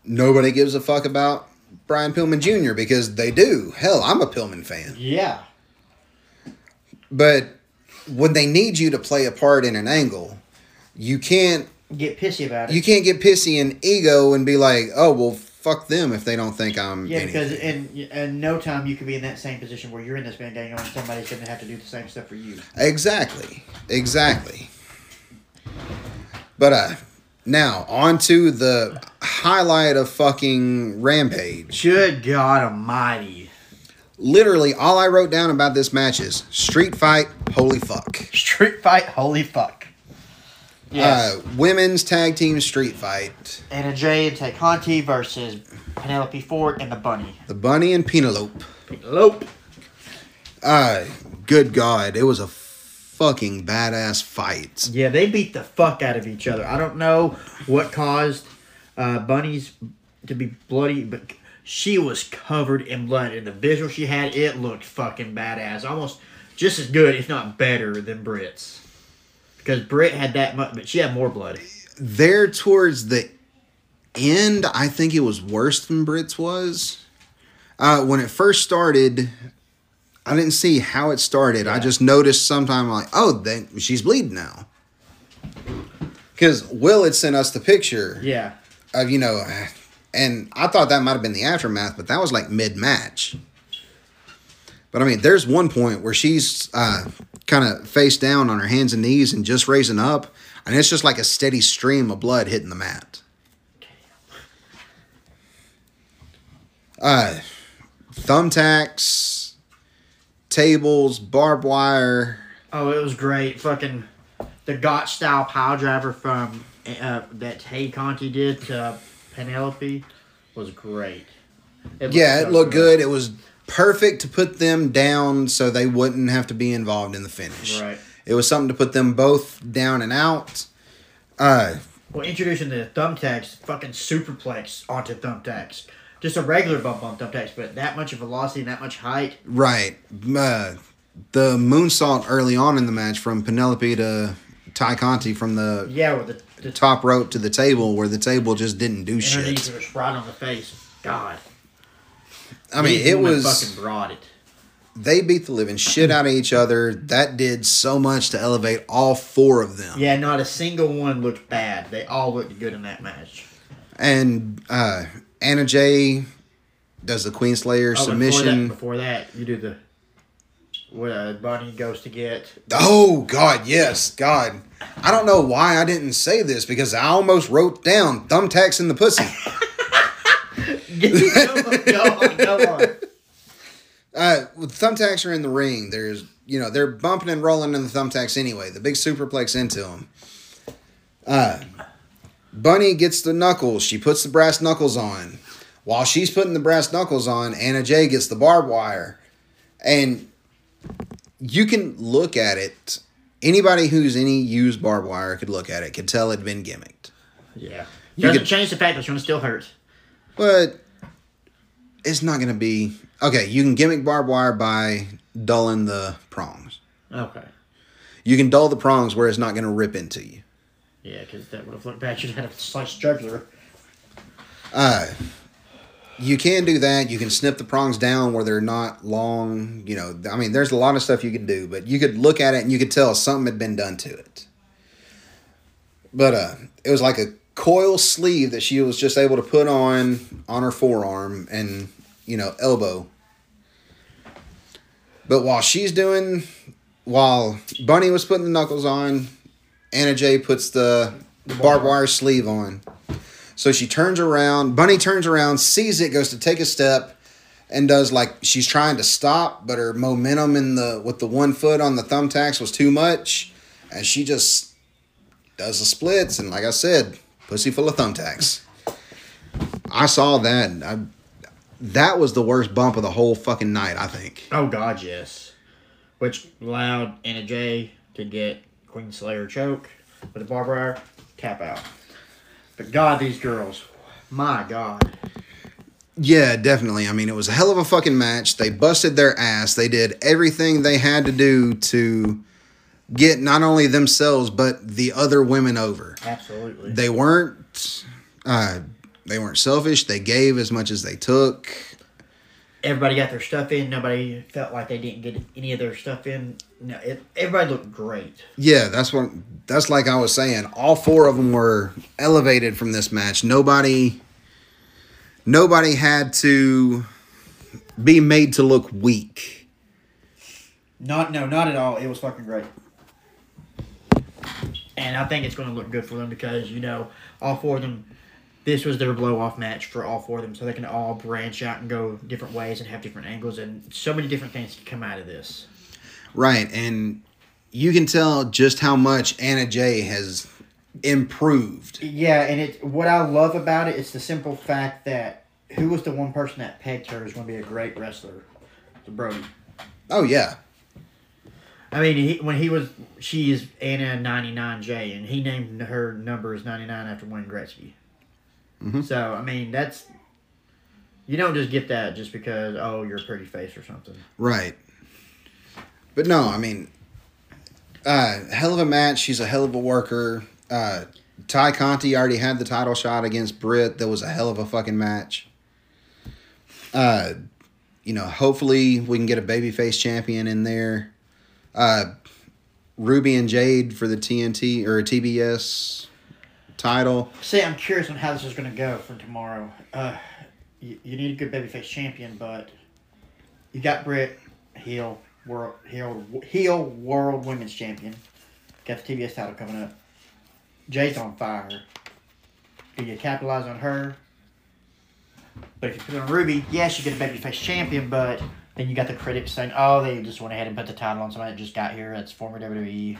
nobody gives a fuck about Brian Pillman Jr. because they do. Hell, I'm a Pillman fan. Yeah. But when they need you to play a part in an angle, you can't get pissy about it. You can't get pissy and ego and be like, "Oh, well, fuck them if they don't think I'm." Yeah, anything. Because in no time you could be in that same position where you're in this bandana and somebody's going to have to do the same stuff for you. Exactly. But now on to the highlight of fucking Rampage. Good God Almighty! Literally, all I wrote down about this match is street fight. Holy fuck! Street fight. Holy fuck. Yes. Women's tag team street fight. Anna Jay and Tay Conti versus Penelope Ford and The Bunny. The Bunny and Penelope. Good God. It was a fucking badass fight. Yeah, they beat the fuck out of each other. I don't know what caused Bunny's to be bloody, but she was covered in blood. And the visual she had, it looked fucking badass. Almost just as good, if not better, than Britt's. Because Britt had that much, but she had more blood. There towards the end, I think it was worse than Britt's was. When it first started, I didn't see how it started. Yeah. I just noticed sometime like, oh, she's bleeding now. Because Will had sent us the picture. Yeah. Of, you know, and I thought that might have been the aftermath, but that was like mid-match. But, I mean, there's one point where she's kind of face down on her hands and knees and just raising up, and it's just like a steady stream of blood hitting the mat. Thumbtacks, tables, barbed wire. Oh, it was great. Fucking the Gotch-style piledriver from that Tay Conti did to Penelope was great. It looked good. It was perfect to put them down so they wouldn't have to be involved in the finish. Right. It was something to put them both down and out. Well, introducing the thumbtacks, fucking superplex onto thumbtacks. Just a regular bump on thumbtacks, but that much of velocity and that much height. Right. The moonsault early on in the match from Penelope to Tay Conti from the top rope to the table where the table just didn't do shit. Her knees were right on the face. God. I mean, it was fucking brought it. They beat the living shit out of each other. That did so much to elevate all four of them. Yeah, not a single one looked bad. They all looked good in that match. And Anna Jay does the Queenslayer submission. Before that, you do the what Bunny goes to get. Oh God, yes, God! I don't know why I didn't say this because I almost wrote down thumbtacks in the pussy. Go on. Thumbtacks are in the ring. There's, you know, they're bumping and rolling in the thumbtacks anyway. The big superplex into them. Bunny gets the knuckles. She puts the brass knuckles on. While she's putting the brass knuckles on, Anna Jay gets the barbed wire. And you can look at it. Anybody who's any used barbed wire could look at it, could tell it'd been gimmicked. Yeah. You can change the fact that it's going to still hurt. But it's not going to be... Okay, you can gimmick barbed wire by dulling the prongs. Okay. You can dull the prongs where it's not going to rip into you. Yeah, because that would have looked bad. You'd have had a sliced jugular. You can do that. You can snip the prongs down where they're not long. You know, I mean, there's a lot of stuff you can do, but you could look at it and you could tell something had been done to it. But it was like a coil sleeve that she was just able to put on her forearm and, you know, elbow. But while Bunny was putting the knuckles on, Anna Jay puts the barbed wire sleeve on. So she turns around. Bunny turns around, sees it, goes to take a step, and does like she's trying to stop, but her momentum with the one foot on the thumbtacks was too much, and she just does the splits. And like I said, pussy full of thumbtacks. I saw that. That was the worst bump of the whole fucking night, I think. Oh God, yes. Which allowed Anna Jay to get Queen Slayer choke with a barbed wire tap out. But God, these girls. My God. Yeah, definitely. I mean, it was a hell of a fucking match. They busted their ass. They did everything they had to do to get not only themselves, but the other women over. Absolutely. They weren't selfish. They gave as much as they took. Everybody got their stuff in. Nobody felt like they didn't get any of their stuff in. No, everybody looked great. Yeah, that's like I was saying. All four of them were elevated from this match. Nobody had to be made to look weak. Not at all. It was fucking great. And I think it's going to look good for them because, you know, all four of them... This was their blow-off match for all four of them, so they can all branch out and go different ways and have different angles, and so many different things can come out of this. Right, and you can tell just how much Anna Jay has improved. Yeah, and what I love about it is the simple fact that who was the one person that pegged her is going to be a great wrestler? It's Brody. Oh, yeah. I mean, she is Anna 99 Jay, and he named her number as 99 after Wayne Gretzky. Mm-hmm. So, I mean, that's... You don't just get that just because, oh, you're a pretty face or something. Right. But no, I mean, hell of a match. She's a hell of a worker. Ty Conti already had the title shot against Britt. That was a hell of a fucking match. You know, hopefully we can get a babyface champion in there. Ruby and Jade for the TNT or TBS... title. See, I'm curious on how this is going to go for tomorrow. You need a good babyface champion, but you got Britt, heel world women's champion. Got the TBS title coming up. Jade's on fire. Do you capitalize on her? But if you put on Ruby, yes, you get a babyface champion, but then you got the critics saying, oh, they just went ahead and put the title on somebody that just got here. That's former WWE.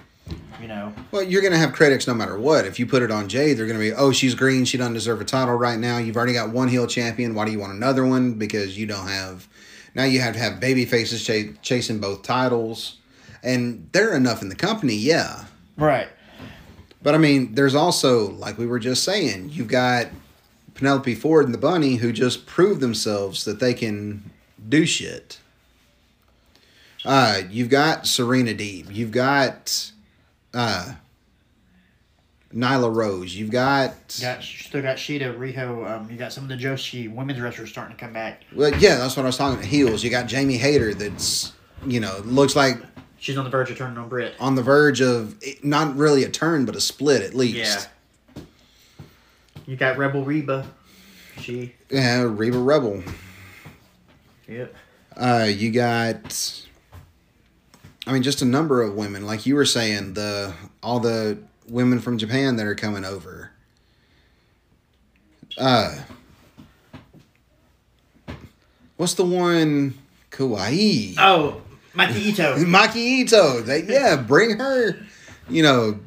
You know. Well, you're going to have critics no matter what. If you put it on Jade, they're going to be, oh, she's green. She doesn't deserve a title right now. You've already got one heel champion. Why do you want another one? Because you don't have... Now you have to have baby faces chasing both titles. And they're enough in the company, yeah. Right. But, I mean, there's also, like we were just saying, you've got Penelope Ford and the Bunny who just proved themselves that they can do shit. You've got Serena Deeb. You've got... Nyla Rose. You've got still got Shida, Riho. You got some of the Joshi women's wrestlers starting to come back. Well, yeah, that's what I was talking about. Heels. You got Jamie Hayter. That's, you know, looks like she's on the verge of turning on Britt. On the verge of not really a turn, but a split at least. Yeah. You got Rebel Reba. Reba Rebel. Yep. You got. I mean, just a number of women, like you were saying, all the women from Japan that are coming over. What's the one? Kawaii. Oh, Maki Ito. Maki Ito. Bring her. You know,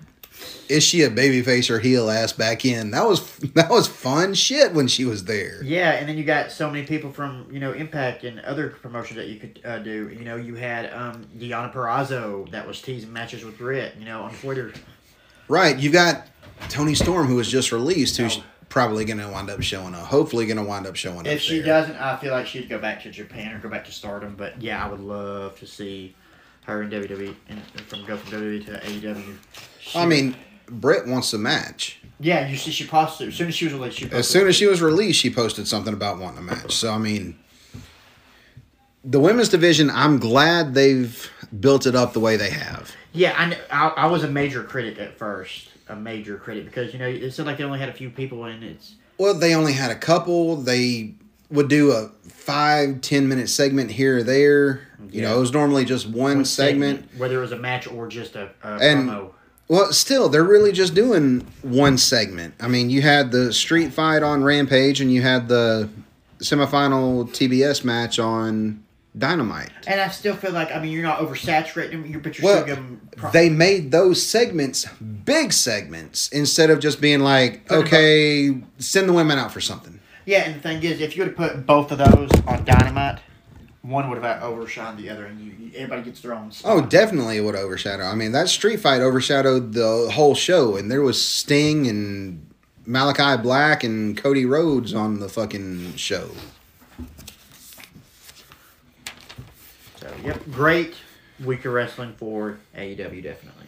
is she a babyface or heel ass back in? That was fun shit when she was there. Yeah, and then you got so many people from, you know, Impact and other promotions that you could do. You know, you had Deonna Purrazzo that was teasing matches with Britt, you know, on Twitter. Right, you got Tony Storm, who was just released, who's probably going to wind up showing up. Hopefully going to wind up showing up. If she doesn't, I feel like she'd go back to Japan or go back to Stardom. But, yeah, I would love to see her in WWE, go from WWE to AEW. I mean, Britt wants a match. Yeah, you see, she posted as soon as she was released. She posted something about wanting a match. So, I mean, the women's division, I'm glad they've built it up the way they have. Yeah, I was a major critic at first. A major critic, because, you know, it seemed like they only had a few people and it's... Well, they only had a couple. They would do a 5-10 minute segment here or there. Yeah. You know, it was normally just one segment. Whether it was a match or just a promo. Well, still, they're really just doing one segment. I mean, you had the street fight on Rampage and you had the semifinal TBS match on Dynamite. And I still feel like, I mean, you're not oversaturating them, but you're still giving them props. They made those segments big segments instead of just being like, okay, send the women out for something. Yeah, and the thing is, if you would have put both of those on Dynamite, one would have overshined the other, and everybody gets their own stuff. Oh, definitely it would overshadow. I mean, that street fight overshadowed the whole show, and there was Sting and Malachi Black and Cody Rhodes on the fucking show. Yep, great week of wrestling for AEW, definitely.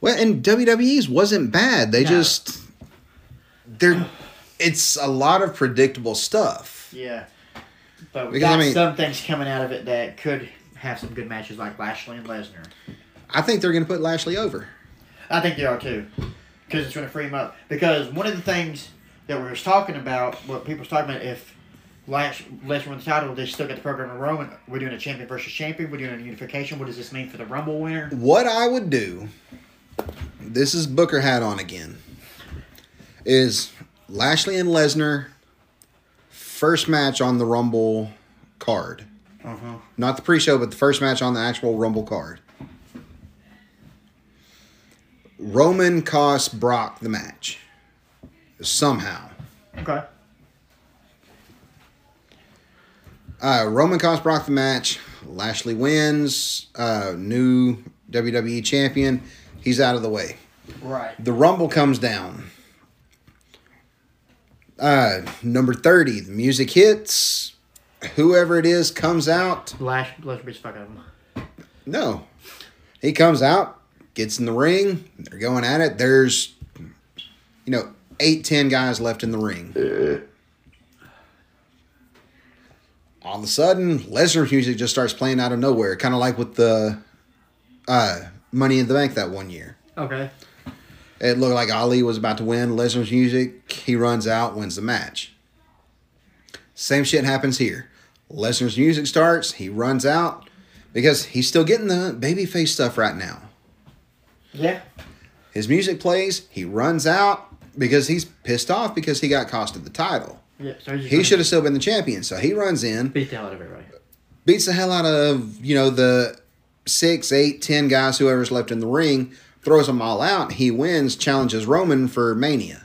Well, and WWE's wasn't bad. It's a lot of predictable stuff. Yeah, but we got some things coming out of it that could have some good matches, like Lashley and Lesnar. I think they're going to put Lashley over. I think they are too, because it's going to free him up. Because one of the things that we were talking about, what people were talking about, if Lesnar won the title, they still got the program of Roman. We're doing a champion versus champion. We're doing a unification. What does this mean for the Rumble winner? What I would do, this is Booker hat on again, is Lashley and Lesnar first match on the Rumble card. Uh-huh. Not the pre-show, but the first match on the actual Rumble card. Roman costs Brock the match. Somehow. Okay. Roman cost Brock the match. Lashley wins. New WWE champion. He's out of the way. Right. The Rumble comes down. Number 30. The music hits. Whoever it is comes out. Lashley beats fuck out of him. No. He comes out. Gets in the ring. They're going at it. There's, 8-10 guys left in the ring. All of a sudden, Lesnar's music just starts playing out of nowhere, kind of like with the Money in the Bank that one year. Okay. It looked like Ali was about to win. Lesnar's music, he runs out, wins the match. Same shit happens here. Lesnar's music starts, he runs out, because he's still getting the babyface stuff right now. Yeah. His music plays, he runs out, because he's pissed off because he got costed the title. Yeah, so he should have still been the champion, so he runs in. Beats the hell out of everybody. Beats the hell out of, the 6, 8, 10 guys, whoever's left in the ring, throws them all out. He wins, challenges Roman for Mania.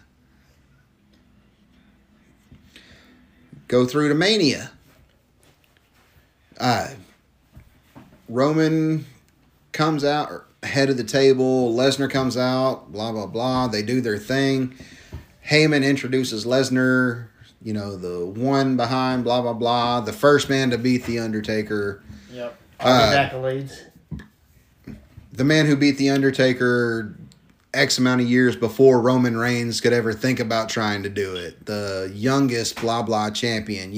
Go through to Mania. Roman comes out, head of the table. Lesnar comes out, blah, blah, blah. They do their thing. Heyman introduces Lesnar. The one behind, blah, blah, blah. The first man to beat The Undertaker. Yep. All his accolades. The man who beat The Undertaker X amount of years before Roman Reigns could ever think about trying to do it. The youngest, blah, blah, champion,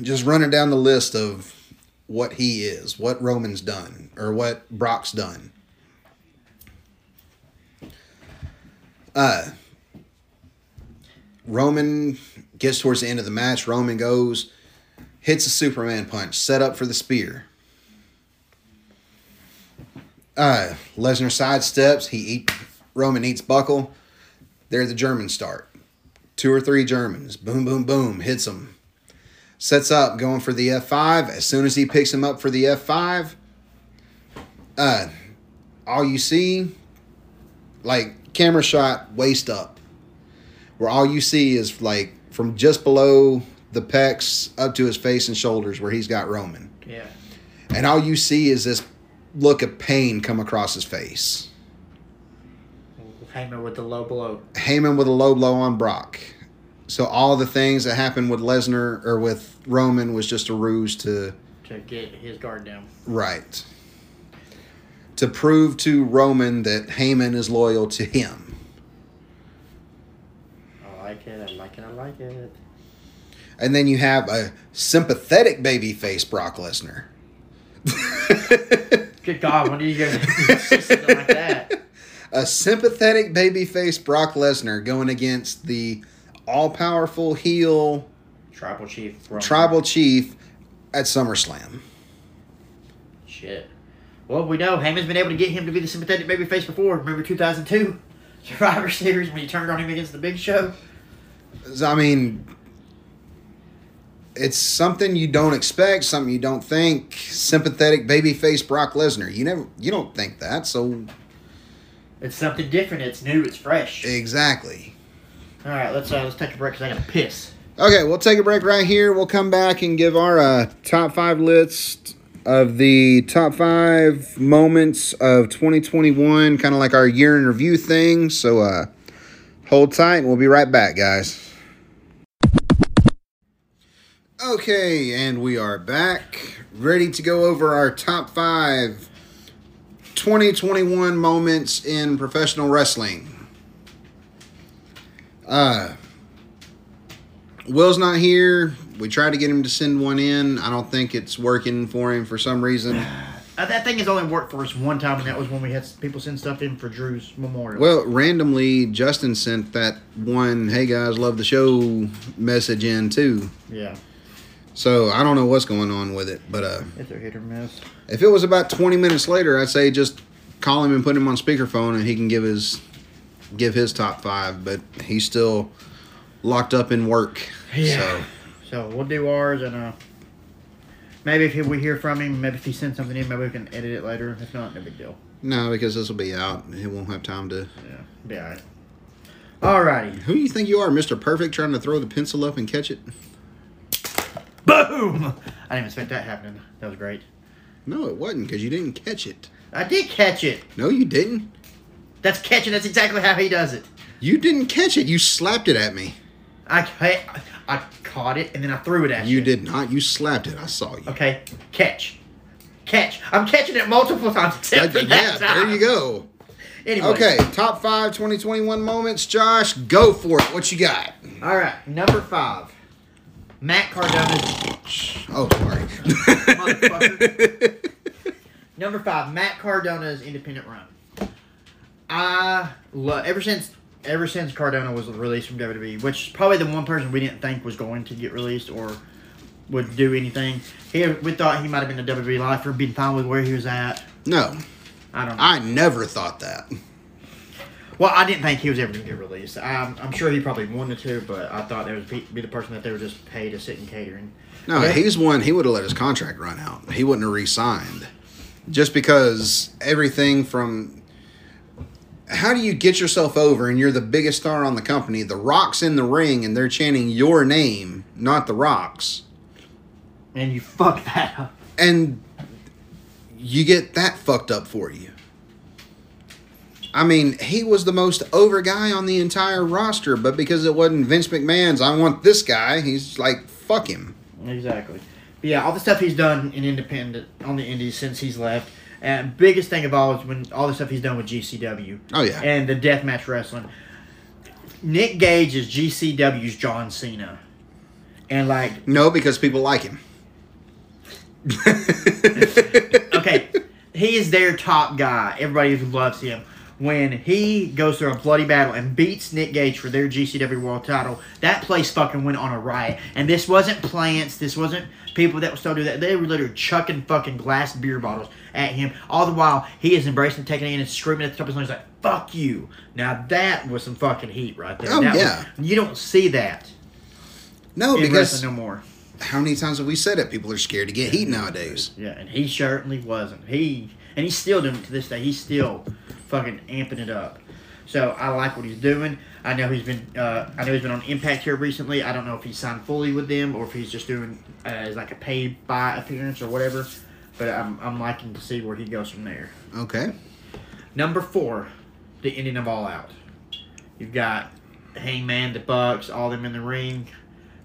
Just running down the list of what he is, what Roman's done, or what Brock's done. Roman gets towards the end of the match. Roman goes, hits a Superman punch, set up for the spear. Lesnar sidesteps. Roman eats buckle. There the Germans start. 2 or 3 Germans. Boom, boom, boom. Hits him. Sets up, going for the F5. As soon as he picks him up for the F5, all you see, like camera shot waist up, where all you see is like from just below the pecs up to his face and shoulders where he's got Roman. Yeah. And all you see is this look of pain come across his face. Heyman with the low blow. Heyman with a low blow on Brock. So all the things that happened with Lesnar or with Roman was just a ruse to get his guard down. Right. To prove to Roman that Heyman is loyal to him. I like it. I like it. I like it. And then you have a sympathetic babyface Brock Lesnar. Good God, when are you going to say something like that? A sympathetic babyface Brock Lesnar going against the all-powerful heel tribal chief at SummerSlam. Shit. Well, we know Heyman's been able to get him to be the sympathetic babyface before. Remember 2002 Survivor Series when he turned on him against the Big Show? I mean, it's something you don't expect, something you don't think. Sympathetic babyface Brock Lesnar. You don't think that, so it's something different. It's new. It's fresh. Exactly. All right, let's take a break because I got to piss. Okay, we'll take a break right here. We'll come back and give our top five list of the top 5 moments of 2021, kind of like our year in review thing. So hold tight. We'll be right back, guys. Okay, and we are back, ready to go over our top 5 2021 moments in professional wrestling. Will's not here. We tried to get him to send one in. I don't think it's working for him for some reason. That thing has only worked for us one time, and that was when we had people send stuff in for Drew's memorial. Well, randomly, Justin sent that one, hey guys, love the show message in too. Yeah. So, I don't know what's going on with it, but it's a hit or miss. If it was about 20 minutes later, I'd say just call him and put him on speakerphone and he can give his top 5, but he's still locked up in work. Yeah. So we'll do ours, and maybe if we hear from him, maybe if he sends something in, maybe we can edit it later. If not, no big deal. No, because this will be out. He won't have time to. Yeah. Be all right. All righty. Who do you think you are, Mr. Perfect, trying to throw the pencil up and catch it? Boom! I didn't even expect that happening. That was great. No, it wasn't, because you didn't catch it. I did catch it. No, you didn't. That's catching. That's exactly how he does it. You didn't catch it. You slapped it at me. I caught it, and then I threw it at you. You did not. You slapped it. I saw you. Okay. Catch. I'm catching it multiple times. There you go. Anyway. Okay, top 5 2021 moments. Josh, go for it. What you got? All right, number 5. Matt Cardona's... Oh, sorry. Motherfucker. Number 5, Matt Cardona's independent run. Ever since Cardona was released from WWE, which is probably the one person we didn't think was going to get released or would do anything. We thought he might have been a WWE lifer, been fine with where he was at. No. I don't know. I never thought that. Well, I didn't think he was ever going to get released. I'm sure he probably wanted to, but I thought there would be the person that they would just pay to sit and catering. No, but he's one. He would have let his contract run out. He wouldn't have re-signed. Just because everything from... How do you get yourself over and you're the biggest star on the company? The Rock's in the ring and they're chanting your name, not the Rock's. And you fuck that up. And you get that fucked up for you. I mean, he was the most over guy on the entire roster, but because it wasn't Vince McMahon's, I want this guy, he's like, fuck him. Exactly. But yeah, all the stuff he's done in independent on the indies since he's left. And biggest thing of all is when all the stuff he's done with GCW. Oh, yeah. And the deathmatch wrestling. Nick Gage is GCW's John Cena. And like... No, because people like him. Okay. He is their top guy. Everybody loves him. When he goes through a bloody battle and beats Nick Gage for their GCW World title, that place fucking went on a riot. And this wasn't plants. This wasn't people that would still do that. They were literally chucking fucking glass beer bottles at him. All the while, he is embracing, taking it in, and screaming at the top of his lungs, like, fuck you. Now, that was some fucking heat right there. Oh, that yeah. You don't see that. No, because... No more. How many times have we said it? People are scared to get heat nowadays. Yeah, and he certainly wasn't. He... And he's still doing it to this day. He's still fucking amping it up. So I like what he's doing. I know he's been on Impact here recently. I don't know if he signed fully with them or if he's just doing like a paid by appearance or whatever. But I'm liking to see where he goes from there. Okay. Number 4, the ending of All Out. You've got Hangman, the Bucks, all them in the ring.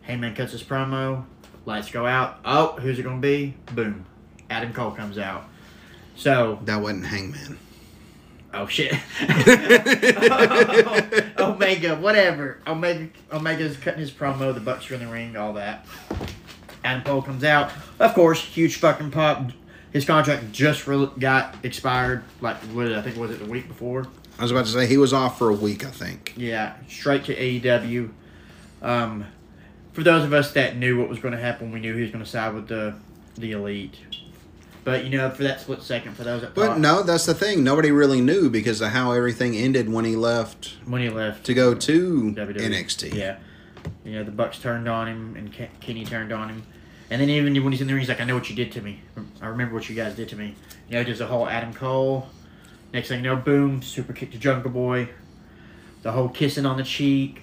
Hangman cuts his promo. Lights go out. Oh, who's it going to be? Boom. Adam Cole comes out. So that wasn't Hangman. Oh, shit. Omega, whatever. Omega's cutting his promo. The Bucks are in the ring, all that. Adam Cole comes out. Of course, huge fucking pop. His contract just got expired, like, I think, was it the week before? I was about to say, he was off for a week, I think. Yeah, straight to AEW. For those of us that knew what was going to happen, we knew he was going to side with the Elite. But, you know, for that split second, for those that thought... But, no, that's the thing. Nobody really knew because of how everything ended when he left. When he left. To go to WWE. NXT. Yeah. You know, the Bucks turned on him, and Kenny turned on him. And then even when he's in the ring, he's like, I know what you did to me. I remember what you guys did to me. You know, there's the whole Adam Cole. Next thing you know, boom, super kick to Jungle Boy. The whole kissing on the cheek.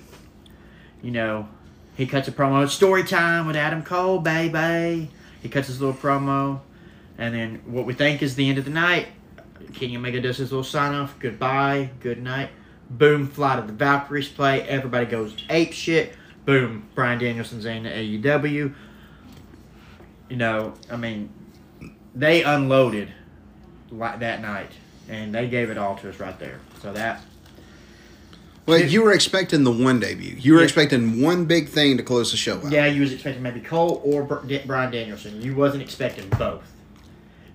You know, he cuts a promo. It's story time with Adam Cole, baby. He cuts his little promo. And then what we think is the end of the night. Kenny Omega does his little sign-off. Goodbye, good night. Boom, fly to the Valkyries play. Everybody goes ape shit. Boom, Bryan Danielson's in the AEW. You know, I mean, they unloaded like that night, and they gave it all to us right there. So that. Well, you were expecting the one debut. You were expecting one big thing to close the show out. Yeah, you was expecting maybe Cole or Bryan Danielson. You wasn't expecting both.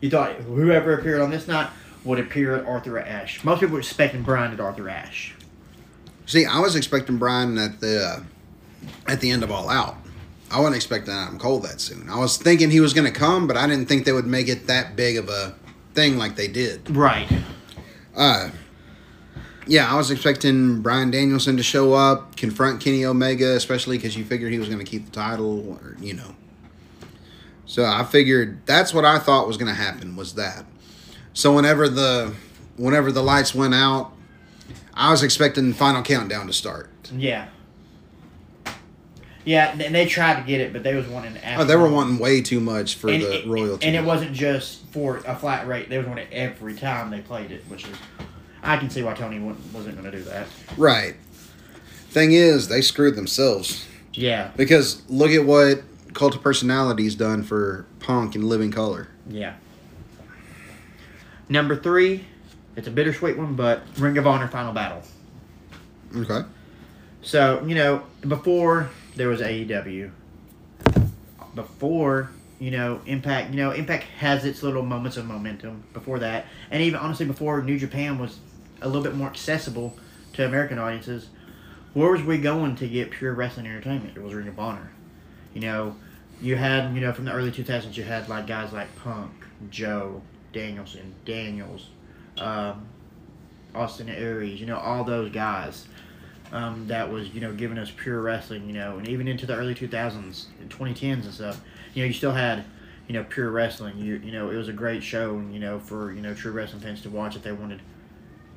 You thought whoever appeared on this night would appear at Arthur Ashe. Most people were expecting Bryan at Arthur Ashe. See, I was expecting Bryan at the end of All Out. I wasn't expecting Adam Cole that soon. I was thinking he was going to come, but I didn't think they would make it that big of a thing like they did. Right. Yeah, I was expecting Bryan Danielson to show up, confront Kenny Omega, especially because you figured he was going to keep the title, or, you know. So I figured that's what I thought was going to happen, was that. So whenever the lights went out, I was expecting the Final Countdown to start. Yeah. Yeah, and they tried to get it, but they was wanting after. Oh, they were wanting way too much for the royalty. And it wasn't just for a flat rate. They was wanting it every time they played it, which is... I can see why Tony wasn't going to do that. Right. Thing is, they screwed themselves. Yeah. Because look at what Cult of Personality's done for Punk and Living Color. Yeah. Number 3, it's a bittersweet one, but Ring of Honor Final Battle. Okay. So, you know, before... there was AEW. Before, you know, Impact. You know, Impact has its little moments of momentum before that. And even, honestly, before New Japan was a little bit more accessible to American audiences, where was we going to get pure wrestling entertainment? It was Ring of Honor. You know, you had, you know, from the early 2000s, you had, like, guys like Punk, Joe, Danielson, Daniels, Austin Aries, you know, all those guys. That was, you know, giving us pure wrestling, you know, and even into the early 2000s, 2010s and stuff, you know, you still had, you know, pure wrestling. You know, it was a great show, you know, for, you know, true wrestling fans to watch if they wanted.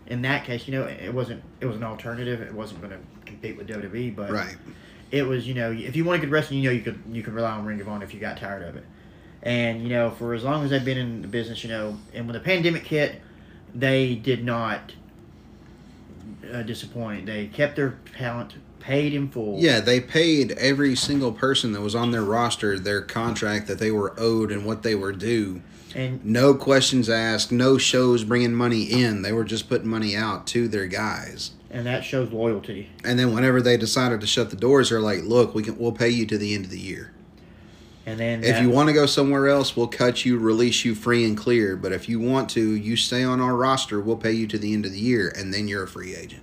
In that case, you know, it was an alternative. It wasn't going to compete with WWE, but right. It was, you know, if you wanted good wrestling, you know, you could rely on Ring of Honor if you got tired of it. And, you know, for as long as they've been in the business, you know, and when the pandemic hit, they did not disappointed. They kept their talent, paid in full. Yeah, they paid every single person that was on their roster their contract that they were owed and what they were due. And no questions asked, no shows bringing money in. They were just putting money out to their guys. And that shows loyalty. And then whenever they decided to shut the doors, they're like, look, we'll pay you to the end of the year. And then if you want to go somewhere else, we'll cut you, release you free and clear. But if you want to, you stay on our roster. We'll pay you to the end of the year, and then you're a free agent.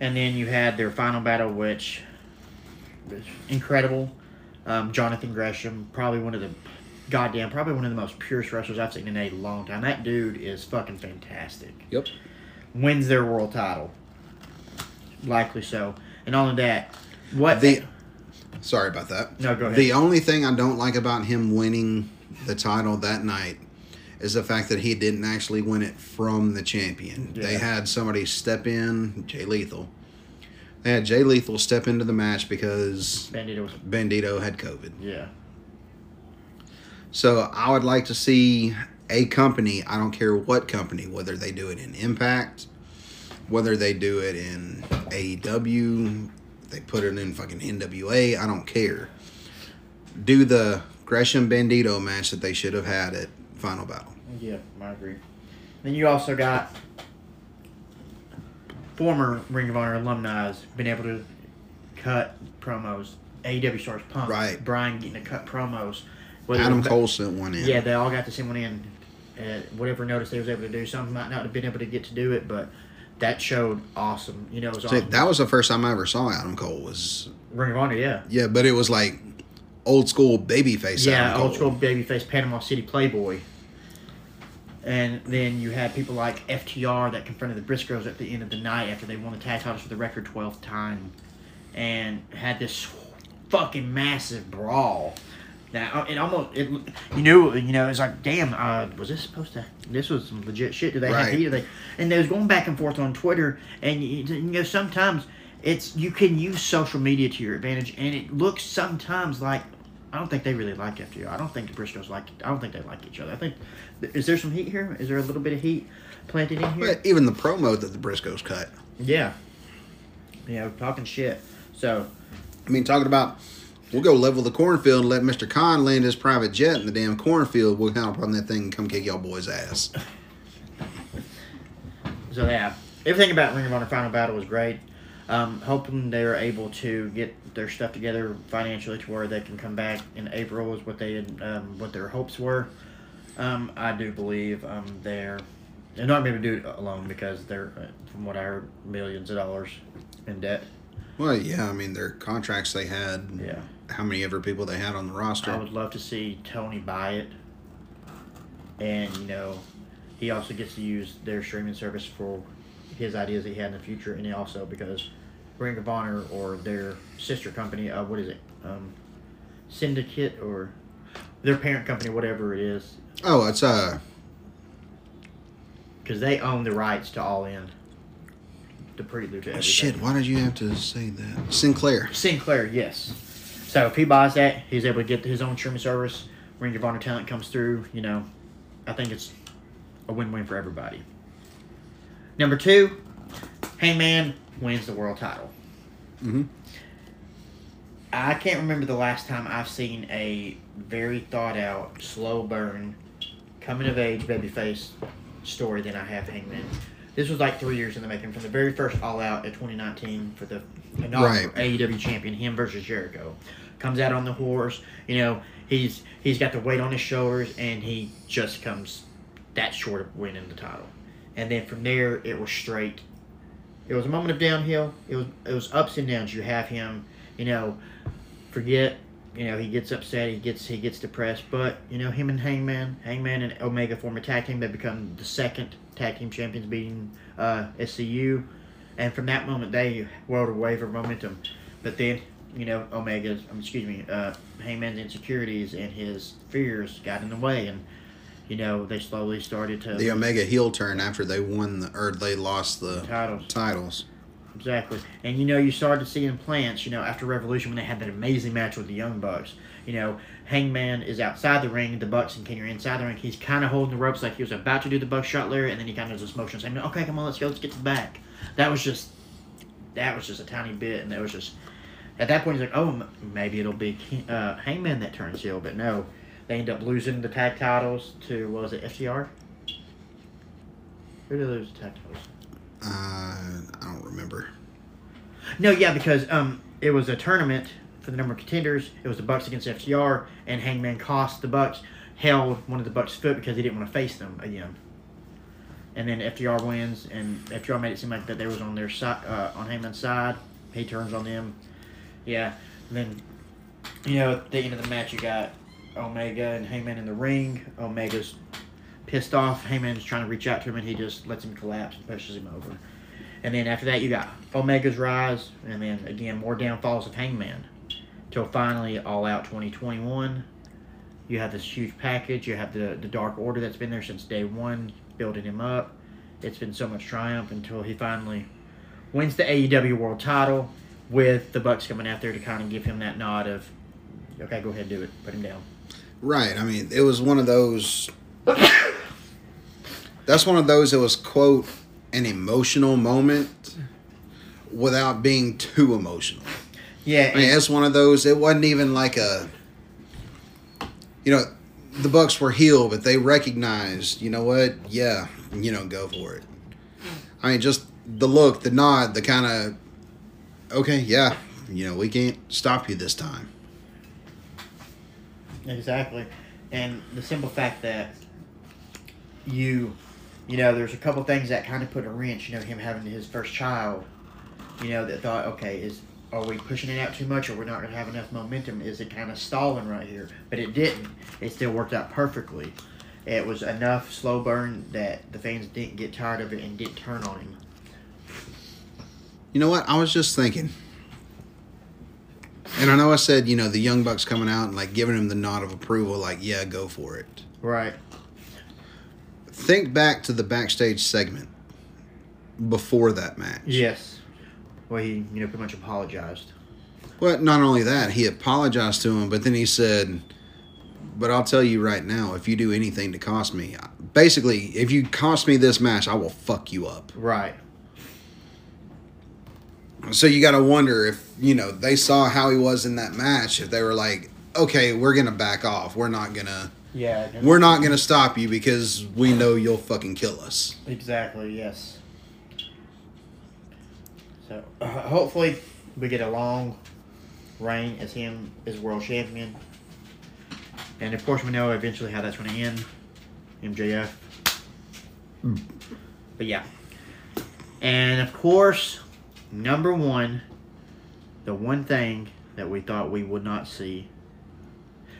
And then you had their final battle, which was incredible. Jonathan Gresham, probably one of the most purest wrestlers I've seen in a long time. That dude is fucking fantastic. Yep. Wins their world title. Likely so. And all of that. Sorry about that. No, go ahead. The only thing I don't like about him winning the title that night is the fact that he didn't actually win it from the champion. Yeah. They had somebody step in, Jay Lethal. They had Jay Lethal step into the match because Bandito had COVID. Yeah. So I would like to see a company, I don't care what company, whether they do it in Impact, whether they do it in AEW, they put it in fucking NWA, I don't care. Do the Gresham Bandito match that they should have had at Final Battle. Yeah, I agree. Then you also got former Ring of Honor alumni been able to cut promos. AEW stars Punk. Right. Brian getting to cut promos. Adam Cole sent one in. Yeah, they all got to send one in. Whatever notice they was able to do, some might not have been able to get to do it, but that showed awesome. You know, it was awesome. That was the first time I ever saw Adam Cole was Ring of Honor. Yeah. Yeah, but it was like old school babyface. Yeah, old school babyface Panama City Playboy. And then you had people like FTR that confronted the Briscoes at the end of the night after they won the tag titles for the record 12th time, and had this fucking massive brawl. Now it almost you know it's like, damn, was this supposed to? This was some legit shit. Do they have heat? And they was going back and forth on Twitter, and you know sometimes it's you can use social media to your advantage, and it looks sometimes like I don't think they really like FTR. I don't think the Briscoes like. I don't think they like each other. I think is there some heat here? Is there a little bit of heat planted in here? But even the promo that the Briscoes cut. Yeah. Yeah, talking shit. So, I mean, talking about. We'll go level the cornfield and let Mr. Khan land his private jet in the damn cornfield. We'll hop on that thing and come kick y'all boys' ass. So, yeah. Everything about Ring of Honor Final Battle was great. Hoping they're able to get their stuff together financially to where they can come back in April is what they had, what their hopes were. I do believe they're not going to do it alone because they're, from what I heard, millions of dollars in debt. Well, yeah, I mean, their contracts they had. Yeah. How many ever people they had on the roster. I would love to see Tony buy it. And, you know, he also gets to use their streaming service for his ideas he had in the future. And he also, because Ring of Honor or their sister company, what is it? Syndicate or their parent company, whatever it is. Oh, it's because they own the rights to All In. The prelude to everything. Shit, why did you have to say that? Sinclair, yes. So if he buys that, he's able to get his own streaming service. Ring of Honor talent comes through, you know. I think it's a win-win for everybody. Number 2, Hangman wins the world title. Mm-hmm. I can't remember the last time I've seen a very thought-out, slow burn, coming-of-age babyface story than I have Hangman. This was like 3 years in the making from the very first All Out at 2019 for the AEW champion, him versus Jericho. Comes out on the horse, you know, he's got the weight on his shoulders, and he just comes that short of winning the title. And then from there, it was straight. It was a moment of downhill. It was ups and downs. You have him, you know, forget, you know, he gets upset, he gets depressed, but, you know, him and Hangman and Omega form a tag team. They become the second tag team champions, beating SCU, and from that moment they rode a wave of momentum. But then, you know, Hangman's insecurities and his fears got in the way, and you know they slowly started to the Omega heel turn after they won they lost the titles. Exactly, and you know you started seeing plants. You know after Revolution when they had that amazing match with the Young Bucks. You know, Hangman is outside the ring, the Bucks and Kenny are inside the ring. He's kind of holding the ropes like he was about to do the Buckshot Lariat, and then he kind of does this motion saying, okay, come on, let's go, let's get to the back. That was just a tiny bit, and that was just, at that point, he's like, oh, maybe it'll be Hangman that turns heel, but no. They end up losing the tag titles to, what was it, FTR? Who did they lose the tag titles? I don't remember. No, yeah, because it was a tournament. For the number of contenders, it was the Bucks against FTR, and Hangman cost the Bucks, held one of the Bucks' foot because he didn't want to face them again. And then FTR wins, and FTR made it seem like that they was on their side, on Hangman's side. He turns on them. Yeah. And then, you know, at the end of the match, you got Omega and Hangman in the ring. Omega's pissed off. Hangman's trying to reach out to him, and he just lets him collapse and pushes him over. And then after that, you got Omega's rise, and then again more downfalls of Hangman. Till finally, All Out 2021, You have this huge package. You have the Dark Order that's been there since day one, building him up. It's been so much triumph until he finally wins the AEW World Title, with the Bucks coming out there to kind of give him that nod of, okay, go ahead, do it. Put him down. Right. I mean, it was one of those... That's one of those that was, quote, an emotional moment without being too emotional. Yeah. I mean, it's one of those... It wasn't even like a... You know, the Bucks were heel, but they recognized, you know what? Yeah, you know, go for it. I mean, just the look, the nod, the kind of... Okay, yeah, you know, we can't stop you this time. Exactly. And the simple fact that you know, there's a couple things that kind of put a wrench, you know, him having his first child, you know, that thought, okay, are we pushing it out too much, or we're not going to have enough momentum? Is it kind of stalling right here? But it didn't. It still worked out perfectly. It was enough slow burn that the fans didn't get tired of it and didn't turn on him. You know what? I was just thinking, and I know I said, you know, the Young Bucks coming out and, like, giving him the nod of approval, like, yeah, go for it. Right. Think back to the backstage segment before that match. Yes. Well, he, you know, pretty much apologized. Well, not only that, he apologized to him, but then he said, but I'll tell you right now, if you do anything to cost me, basically, if you cost me this match, I will fuck you up. Right. So you got to wonder if, you know, they saw how he was in that match, if they were like, okay, we're going to back off. We're not going to, we're not going to stop you because we know you'll fucking kill us. Exactly. Yes. So hopefully we get a long reign as him as world champion. And of course we know eventually how that's going to end. MJF. Mm. But yeah. And of course... Number one, the one thing that we thought we would not see,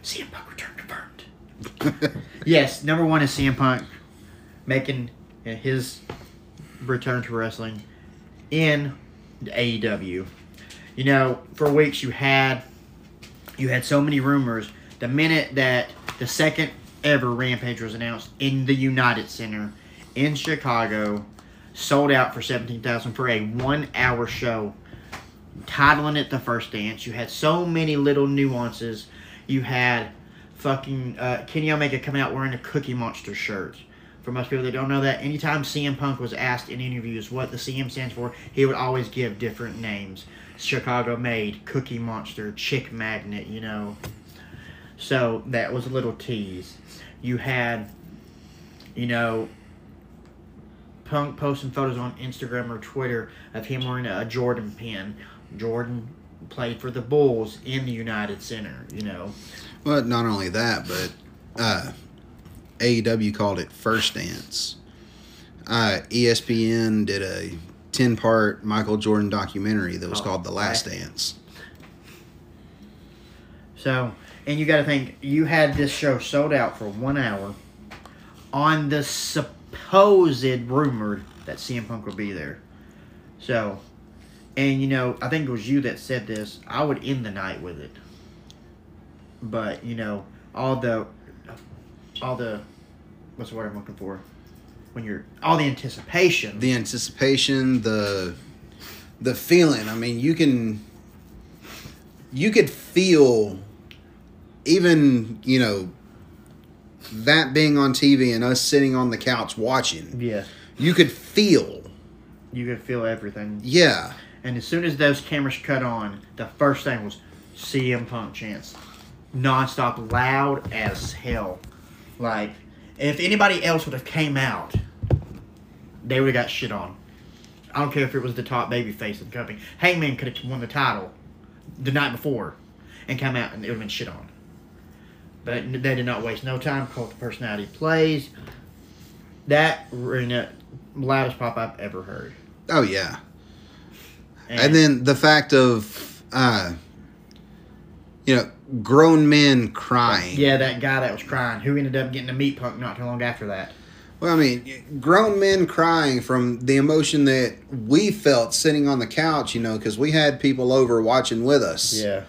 CM Punk return confirmed. Yes, number one is CM Punk making his return to wrestling in the AEW. You know, for weeks you had so many rumors. The minute that the second ever Rampage was announced in the United Center in Chicago, sold out for $17,000 for a 1-hour show, titling it The First Dance. You had so many little nuances. You had fucking Kenny Omega coming out wearing a Cookie Monster shirt. For most people that don't know that, anytime CM Punk was asked in interviews what the CM stands for, he would always give different names. Chicago Made, Cookie Monster, Chick Magnet, you know. So that was a little tease. You had, you know, Punk posting photos on Instagram or Twitter of him wearing a Jordan pin. Jordan played for the Bulls in the United Center, you know. Well, not only that, but AEW called it First Dance. ESPN did a 10-part Michael Jordan documentary that was called The Last Dance. So, and you got to think, you had this show sold out for 1 hour on the supposed rumored that CM Punk would be there. So, and you know, I think it was you that said this, I would end the night with it. But, you know, all the what's the word I'm looking for? When you're all the anticipation. The anticipation, the feeling. I mean, you could feel, even, you know, that being on TV and us sitting on the couch watching. Yeah. You could feel everything. Yeah. And as soon as those cameras cut on, the first thing was CM Punk chants. Nonstop, loud as hell. Like, if anybody else would have came out, they would have got shit on. I don't care if it was the top babyface of the company. Hangman could have won the title the night before and come out and it would have been shit on. But they did not waste no time. Cult of Personality plays. That loudest pop I've ever heard. Oh, yeah. And then the fact of, you know, grown men crying. Yeah, that guy that was crying, who ended up getting the meat Punk not too long after that. Well, I mean, grown men crying from the emotion that we felt sitting on the couch, you know, because we had people over watching with us. Yeah.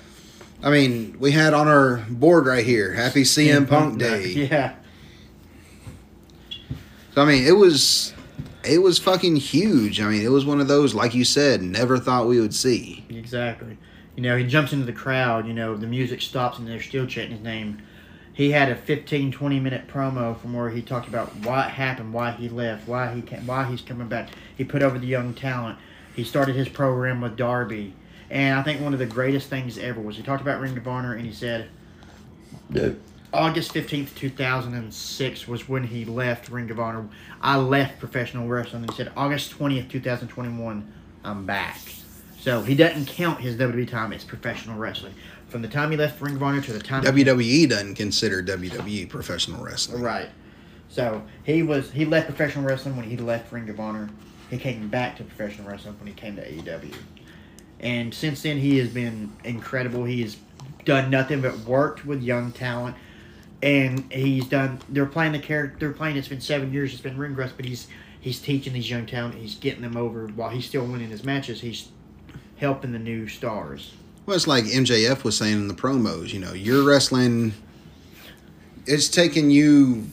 I mean, we had on our board right here, Happy CM Punk Day. Yeah. So, I mean, it was fucking huge. I mean, it was one of those, like you said, never thought we would see. Exactly. You know, he jumps into the crowd. You know, the music stops and they're still chanting his name. He had a 15, 20-minute promo from where he talked about why it happened, why he left, why he's coming back. He put over the young talent. He started his program with Darby. And I think one of the greatest things ever was he talked about Ring of Honor, and he said August 15th, 2006 was when he left Ring of Honor. I left professional wrestling. He said August 20th, 2021, I'm back. So he doesn't count his WWE time as professional wrestling. From the time he left Ring of Honor to the time WWE doesn't consider WWE professional wrestling. Right. So he left professional wrestling when he left Ring of Honor. He came back to professional wrestling when he came to AEW. And since then, he has been incredible. He has done nothing but worked with young talent, and he's done. They're playing the character. They're playing. It's been 7 years. It's been ring rust, but he's teaching these young talent. He's getting them over while he's still winning his matches. He's helping the new stars. Well, it's like MJF was saying in the promos. You know, you're wrestling. It's taken you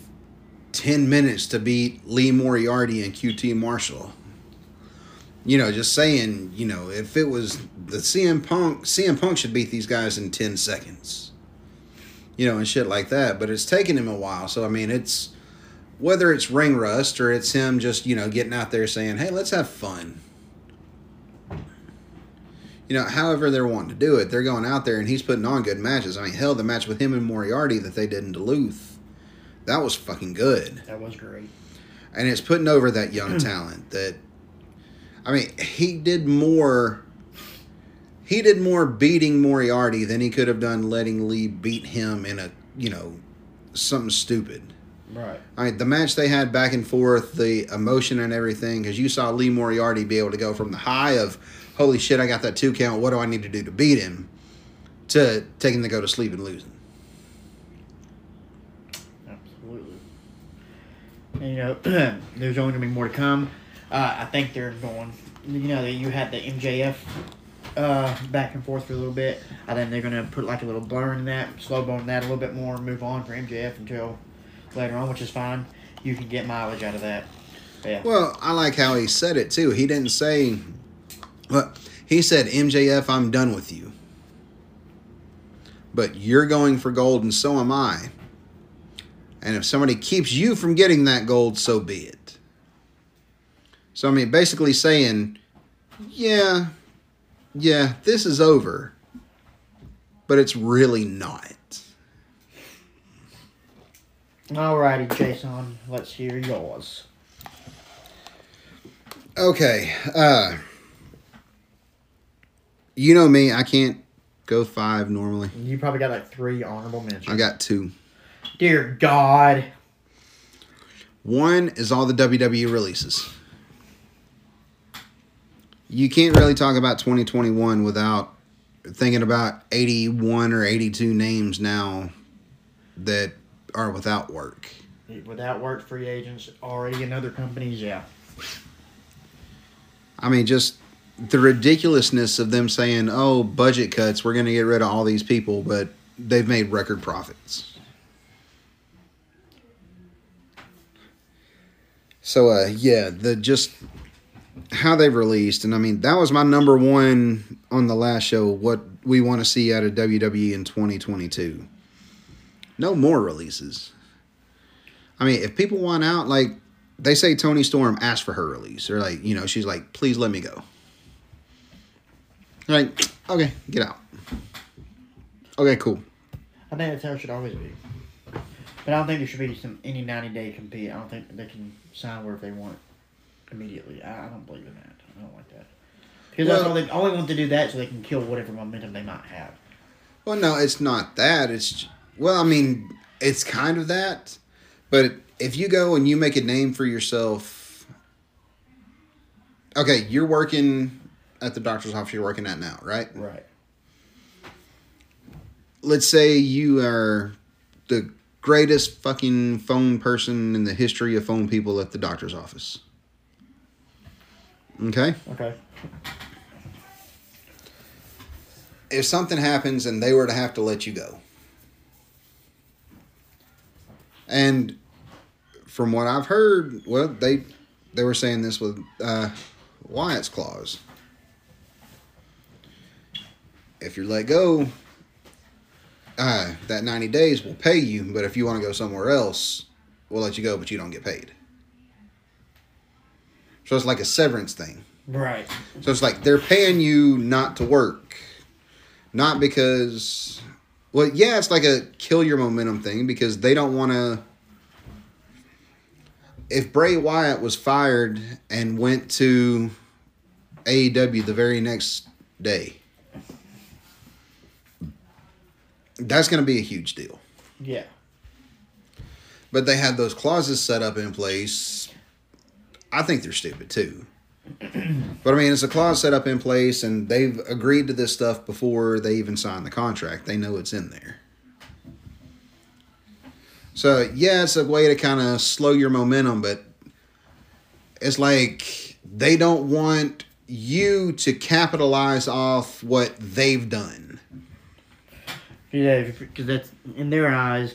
10 minutes to beat Lee Moriarty and QT Marshall. You know, just saying, you know, if it was the CM Punk should beat these guys in 10 seconds. You know, and shit like that. But it's taken him a while. So, I mean, it's whether it's ring rust or it's him just, you know, getting out there saying, hey, let's have fun. You know, however they're wanting to do it, they're going out there and he's putting on good matches. I mean, hell, the match with him and Moriarty that they did in Duluth, that was fucking good. That was great. And it's putting over that young talent that... I mean, he did more beating Moriarty than he could have done letting Lee beat him in a, you know, something stupid. Right. I mean, the match they had back and forth, the emotion and everything, because you saw Lee Moriarty be able to go from the high of, holy shit, I got that 2 count, what do I need to do to beat him, to taking the go to sleep and losing. Absolutely. And, you know, there's only going to be more to come. I think they're going, you know, you had the MJF back and forth for a little bit. I think they're going to put like a little blur in that, slow bone that a little bit more, move on for MJF until later on, which is fine. You can get mileage out of that. Yeah. Well, I like how he said it too. He didn't say, well, he said, MJF, I'm done with you. But you're going for gold and so am I. And if somebody keeps you from getting that gold, so be it. So, I mean, basically saying, yeah, this is over, but it's really not. Alrighty, Jason, let's hear yours. Okay. You know me, I can't go 5 normally. You probably got like 3 honorable mentions. I got 2. Dear God. 1 is all the WWE releases. You can't really talk about 2021 without thinking about 81 or 82 names now that are without work. Without work, free agents, already in other companies, yeah. I mean, just the ridiculousness of them saying, oh, budget cuts, we're going to get rid of all these people, but they've made record profits. So, how they've released, and I mean, that was my number 1 on the last show, what we want to see out of WWE in 2022. No more releases. I mean, if people want out, like, they say Toni Storm asked for her release. They're like, you know, she's like, please let me go. They're like, okay, get out. Okay, cool. I think that's how it should always be. But I don't think there should be any 90-day compete. I don't think they can sign where if they want immediately. I don't believe in that. I don't like that. Because they only want to do that so they can kill whatever momentum they might have. Well, no, it's not that. It's, well, I mean, it's kind of that. But if you go and you make a name for yourself, okay, you're working at the doctor's office you're working at now, right? Right. Let's say you are the greatest fucking phone person in the history of phone people at the doctor's office. Okay. if something happens and they were to have to let you go. And from what I've heard, well, they were saying this with Wyatt's clause. If you're let go, that 90 days will pay you, but if you want to go somewhere else, we'll let you go, but you don't get paid. So it's like a severance thing. Right. So it's like they're paying you not to work. Not because... Well, yeah, it's like a kill your momentum thing because they don't want to... If Bray Wyatt was fired and went to AEW the very next day, that's going to be a huge deal. Yeah. But they had those clauses set up in place. I think they're stupid too. But I mean, it's a clause set up in place and they've agreed to this stuff before they even signed the contract. They know it's in there. So, yeah, it's a way to kind of slow your momentum, but it's like they don't want you to capitalize off what they've done. Yeah, because that's, in their eyes,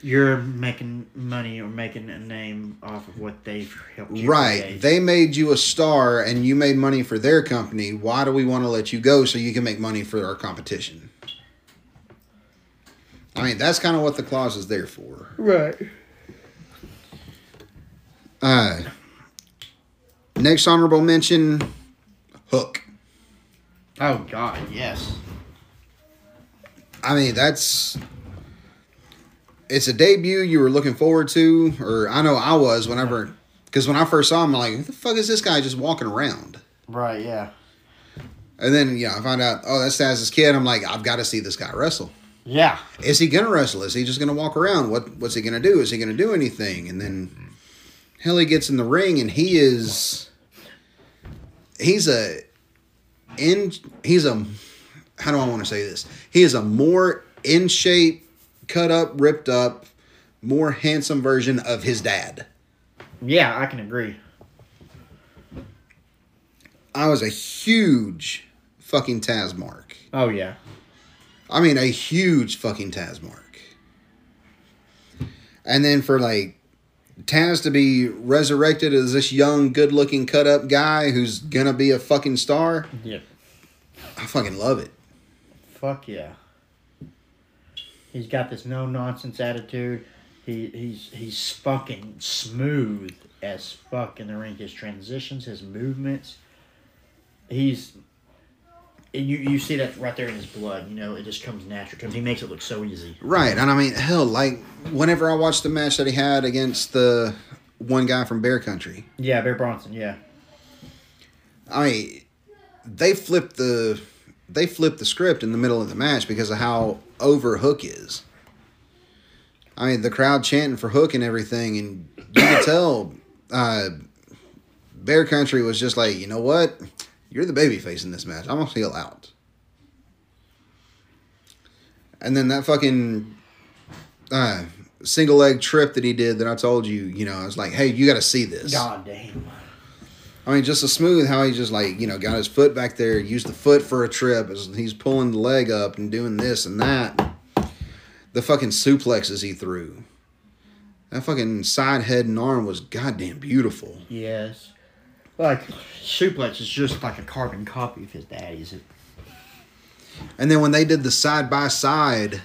you're making money or making a name off of what they've helped you right. Create. They made you a star and you made money for their company. Why do we want to let you go so you can make money for our competition? I mean, that's kind of what the clause is there for. Right. Next honorable mention, Hook. Oh, God, yes. I mean, that's... It's a debut you were looking forward to, or I know I was whenever... Because when I first saw him, I'm like, who the fuck is this guy just walking around? Right, yeah. And then, yeah, I found out, oh, that's Taz's kid. I'm like, I've got to see this guy wrestle. Yeah. Is he going to wrestle? Is he just going to walk around? What's he going to do? Is he going to do anything? And then, hell, he gets in the ring, and he is... He's a... How do I want to say this? He is a more in shape, cut up, ripped up, more handsome version of his dad. Yeah, I can agree. I was a huge fucking Taz mark. Oh, yeah. I mean, a huge fucking Taz mark. And then for, like, Taz to be resurrected as this young, good-looking, cut-up guy who's gonna be a fucking star. Yeah. I fucking love it. Fuck yeah. He's got this no-nonsense attitude. He's fucking smooth as fuck in the ring. His transitions, his movements. He's... You see that right there in his blood. You know, it just comes natural to him. He makes it look so easy. Right. And I mean, hell, like, whenever I watched the match that he had against the one guy from Bear Country. Yeah, Bear Bronson, yeah. I mean, they flipped the script in the middle of the match because of how over Hook is. I mean, the crowd chanting for Hook and everything, and you could tell Bear Country was just like, you know what? You're the babyface in this match. I'm going to heel out. And then that fucking single leg trip that he did that I told you, you know, I was like, hey, you got to see this. God damn. I mean, just so smooth how he just, like, you know, got his foot back there, used the foot for a trip as he's pulling the leg up and doing this and that. The fucking suplexes he threw. That fucking side head and arm was goddamn beautiful. Yes. Like, suplex is just like a carbon copy of his daddy's. And then when they did the side-by-side,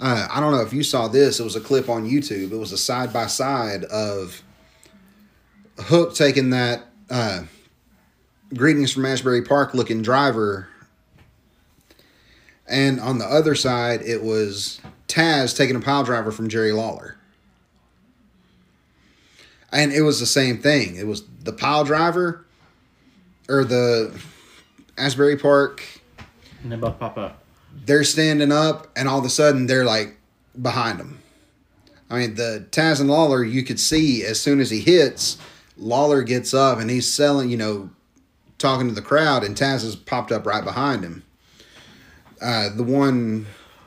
I don't know if you saw this. It was a clip on YouTube. It was a side-by-side of... Hook taking that Greetings from Ashbury Park looking driver, and on the other side it was Taz taking a pile driver from Jerry Lawler, and it was the same thing. It was the pile driver or the Ashbury Park, and they both pop up. They're standing up, and all of a sudden they're like behind them. I mean, the Taz and Lawler, you could see as soon as he hits, Lawler gets up and he's selling, you know, talking to the crowd, and Taz has popped up right behind him. The one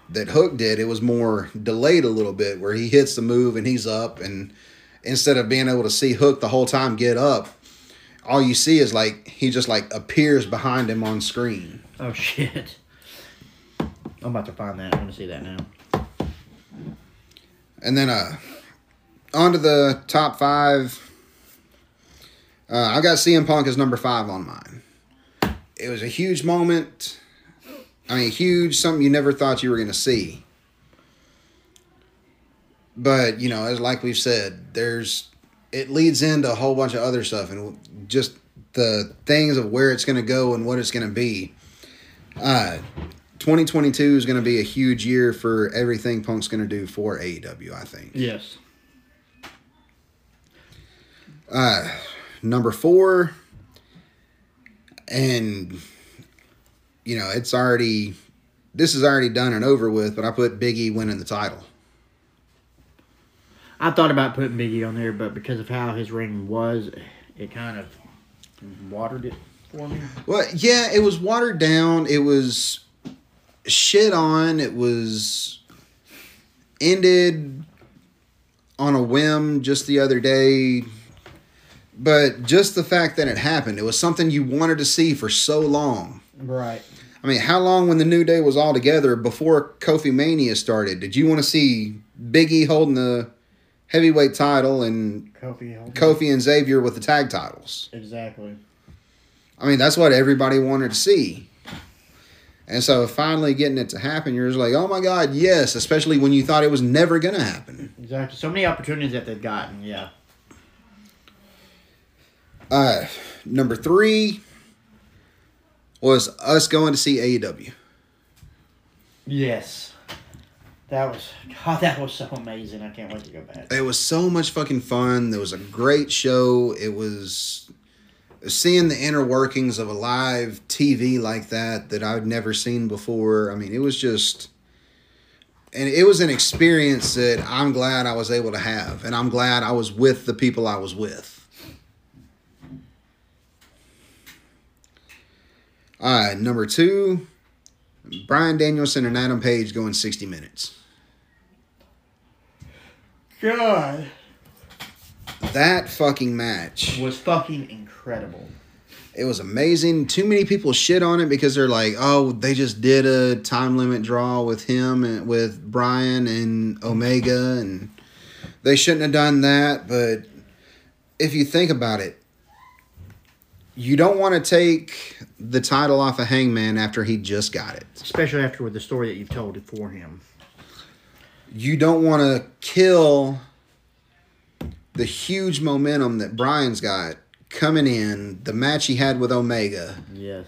that Hook did, it was more delayed a little bit, where he hits the move and he's up, and instead of being able to see Hook the whole time get up, all you see is, like, he just, like, appears behind him on screen. Oh, shit. I'm about to find that. I'm going to see that now. And then on to the top five. I got CM Punk as number 5 on mine. It was a huge moment. I mean, huge, something you never thought you were going to see. But, you know, as like we've said, it leads into a whole bunch of other stuff and just the things of where it's going to go and what it's going to be. 2022 is going to be a huge year for everything Punk's going to do for AEW, I think. Yes. Number 4, and, you know, this is already done and over with, but I put Big E winning the title. I thought about putting Big E on there, but because of how his reign was, it kind of watered it for me. Well, yeah, it was watered down. It was shit on. It was ended on a whim just the other day. But just the fact that it happened, it was something you wanted to see for so long. Right. I mean, how long when the New Day was all together before Kofi Mania started? Did you want to see Big E holding the heavyweight title and Kofi and Xavier with the tag titles? Exactly. I mean, that's what everybody wanted to see. And so finally getting it to happen, you're just like, oh my God, yes, especially when you thought it was never going to happen. Exactly. So many opportunities that they've gotten, yeah. Number 3 was us going to see AEW. Yes. That was so amazing. I can't wait to go back. It was so much fucking fun. There was a great show. It was seeing the inner workings of a live TV like that I've never seen before. I mean, it was just... And it was an experience that I'm glad I was able to have. And I'm glad I was with the people I was with. Number 2, Bryan Danielson and Adam Page going 60 minutes. God. That fucking match was fucking incredible. It was amazing. Too many people shit on it because they're like, oh, they just did a time limit draw with him and with Bryan and Omega, and they shouldn't have done that. But if you think about it, you don't want to take the title off of Hangman after he just got it. Especially after with the story that you've told for him. You don't want to kill the huge momentum that Bryan's got coming in, the match he had with Omega. Yes.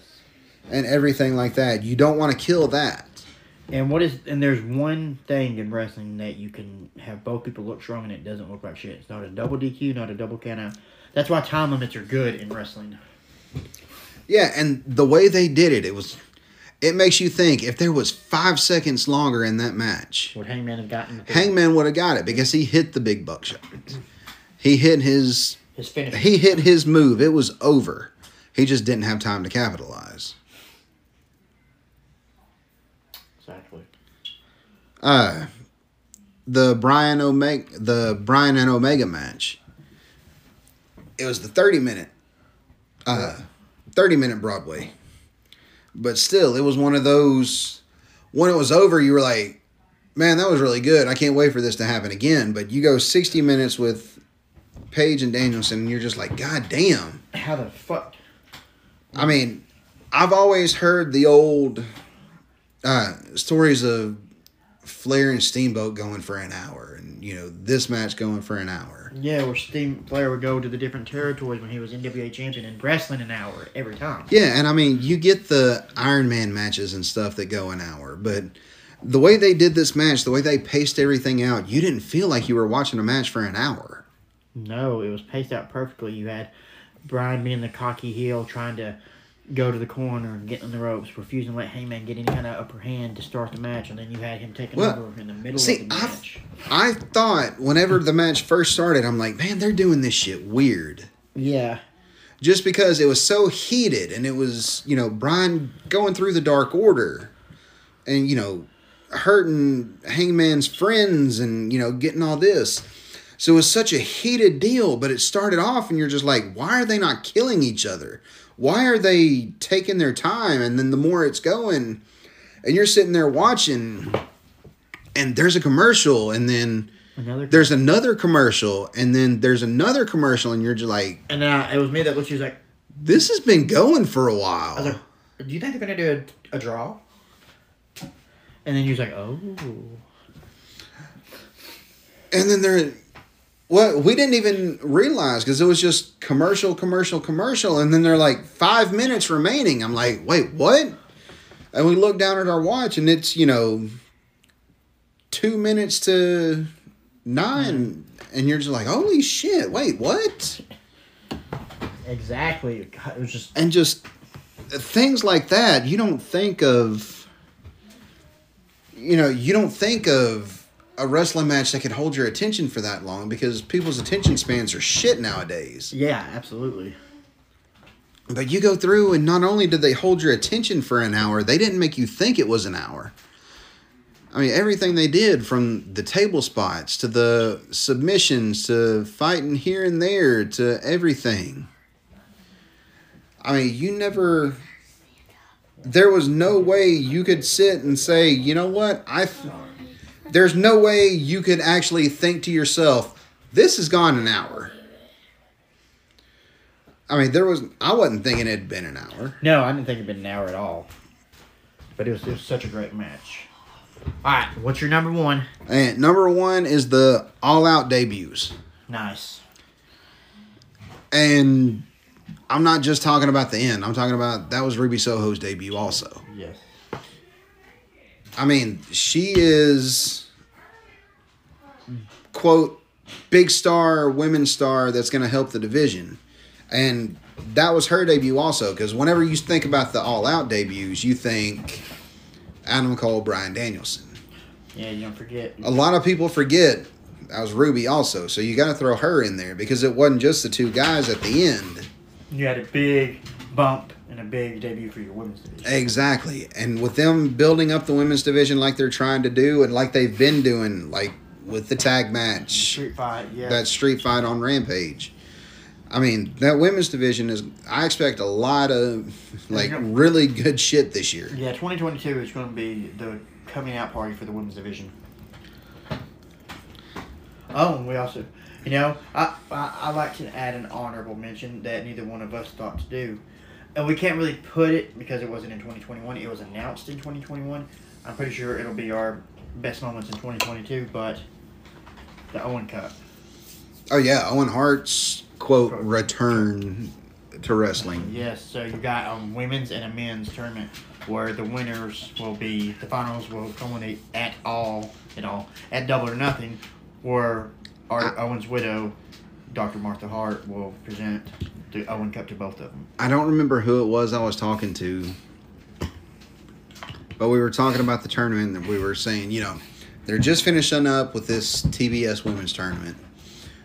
And everything like that. You don't want to kill that. And there's one thing in wrestling that you can have both people look strong and it doesn't look like shit. It's not a double DQ, not a double count out. That's why time limits are good in wrestling. Yeah, and the way they did it, it makes you think if there was 5 seconds longer in that match, would Hangman have gotten it? Hangman would have got it because he hit the big buckshot. He hit his finish. He hit his move. It was over. He just didn't have time to capitalize. Exactly. The Bryan and Omega match. It was the 30-minute Broadway. But still, it was one of those, when it was over, you were like, man, that was really good. I can't wait for this to happen again. But you go 60 minutes with Page and Danielson, and you're just like, God damn. How the fuck? I mean, I've always heard the old stories of Flair and Steamboat going for an hour and, you know, this match going for an hour. Yeah, where Flair would go to the different territories when he was NWA champion and wrestling an hour every time. Yeah, and I mean, you get the Iron Man matches and stuff that go an hour, but the way they did this match, the way they paced everything out, you didn't feel like you were watching a match for an hour. No, it was paced out perfectly. You had Bryan being the cocky heel trying to go to the corner and get on the ropes, refusing to let Hangman get any kind of upper hand to start the match, and then you had him taking over in the middle of the match. I thought whenever the match first started, I'm like, man, they're doing this shit weird. Yeah. Just because it was so heated, and it was, you know, Bryan going through the Dark Order and, you know, hurting Hangman's friends and, you know, getting all this. So it was such a heated deal, but it started off and you're just like, why are they not killing each other? Why are they taking their time? And then the more it's going, And you're sitting there watching, and there's a commercial, and then there's another commercial, and then there's another commercial, and you're just like... And it was me that looked, she was like... This has been going for a while. I was like, do you think they're going to do a draw? And then you're like, oh... And then there... Well, we didn't even realize because it was just commercial, commercial, commercial. And then they're like 5 minutes remaining. I'm like, wait, what? And we look down at our watch and it's, 2 minutes to 9. And you're just like, holy shit, wait, what? Exactly. It was just... And just things like that, you don't think of, you don't think of a wrestling match that can hold your attention for that long because people's attention spans are shit nowadays. Yeah, absolutely. But you go through and not only did they hold your attention for an hour, they didn't make you think it was an hour. I mean, everything they did from the table spots to the submissions to fighting here and there to everything. I mean, you never... There was no way you could sit and say, you know what, there's no way you could actually think to yourself, this has gone an hour. I mean, I wasn't thinking it had been an hour. No, I didn't think it had been an hour at all. But it was such a great match. All right, what's your number one? And number one is the all-out debuts. Nice. And I'm not just talking about the end. I'm talking about that was Ruby Soho's debut also. Yes. I mean, she is, quote, big star, women star that's going to help the division. And that was her debut also, because whenever you think about the all-out debuts, you think Adam Cole, Bryan Danielson. Yeah, you don't forget. A lot of people forget that was Ruby also, so you got to throw her in there because it wasn't just the two guys at the end. You had a big bump. A big debut for your women's division. Exactly. And with them building up the women's division like they're trying to do and like they've been doing, like with the tag match. Street fight, yeah. That street fight on Rampage. I mean, that women's division is, I expect a lot of, really good shit this year. Yeah, 2022 is going to be the coming out party for the women's division. Oh, and we also, I like to add an honorable mention that neither one of us thought to do. And we can't really put it because it wasn't in 2021. It was announced in 2021. I'm pretty sure it'll be our best moments in 2022, but the Owen Cup. Oh, yeah. Owen Hart's, quote, return to wrestling. Yes. So you got a women's and a men's tournament where the winners will be, the finals will culminate at Double or Nothing, where Owen's widow, Dr. Martha Hart, will present the Owen Cup to both of them. I don't remember who it was I was talking to, but we were talking about the tournament and we were saying, they're just finishing up with this TBS women's tournament.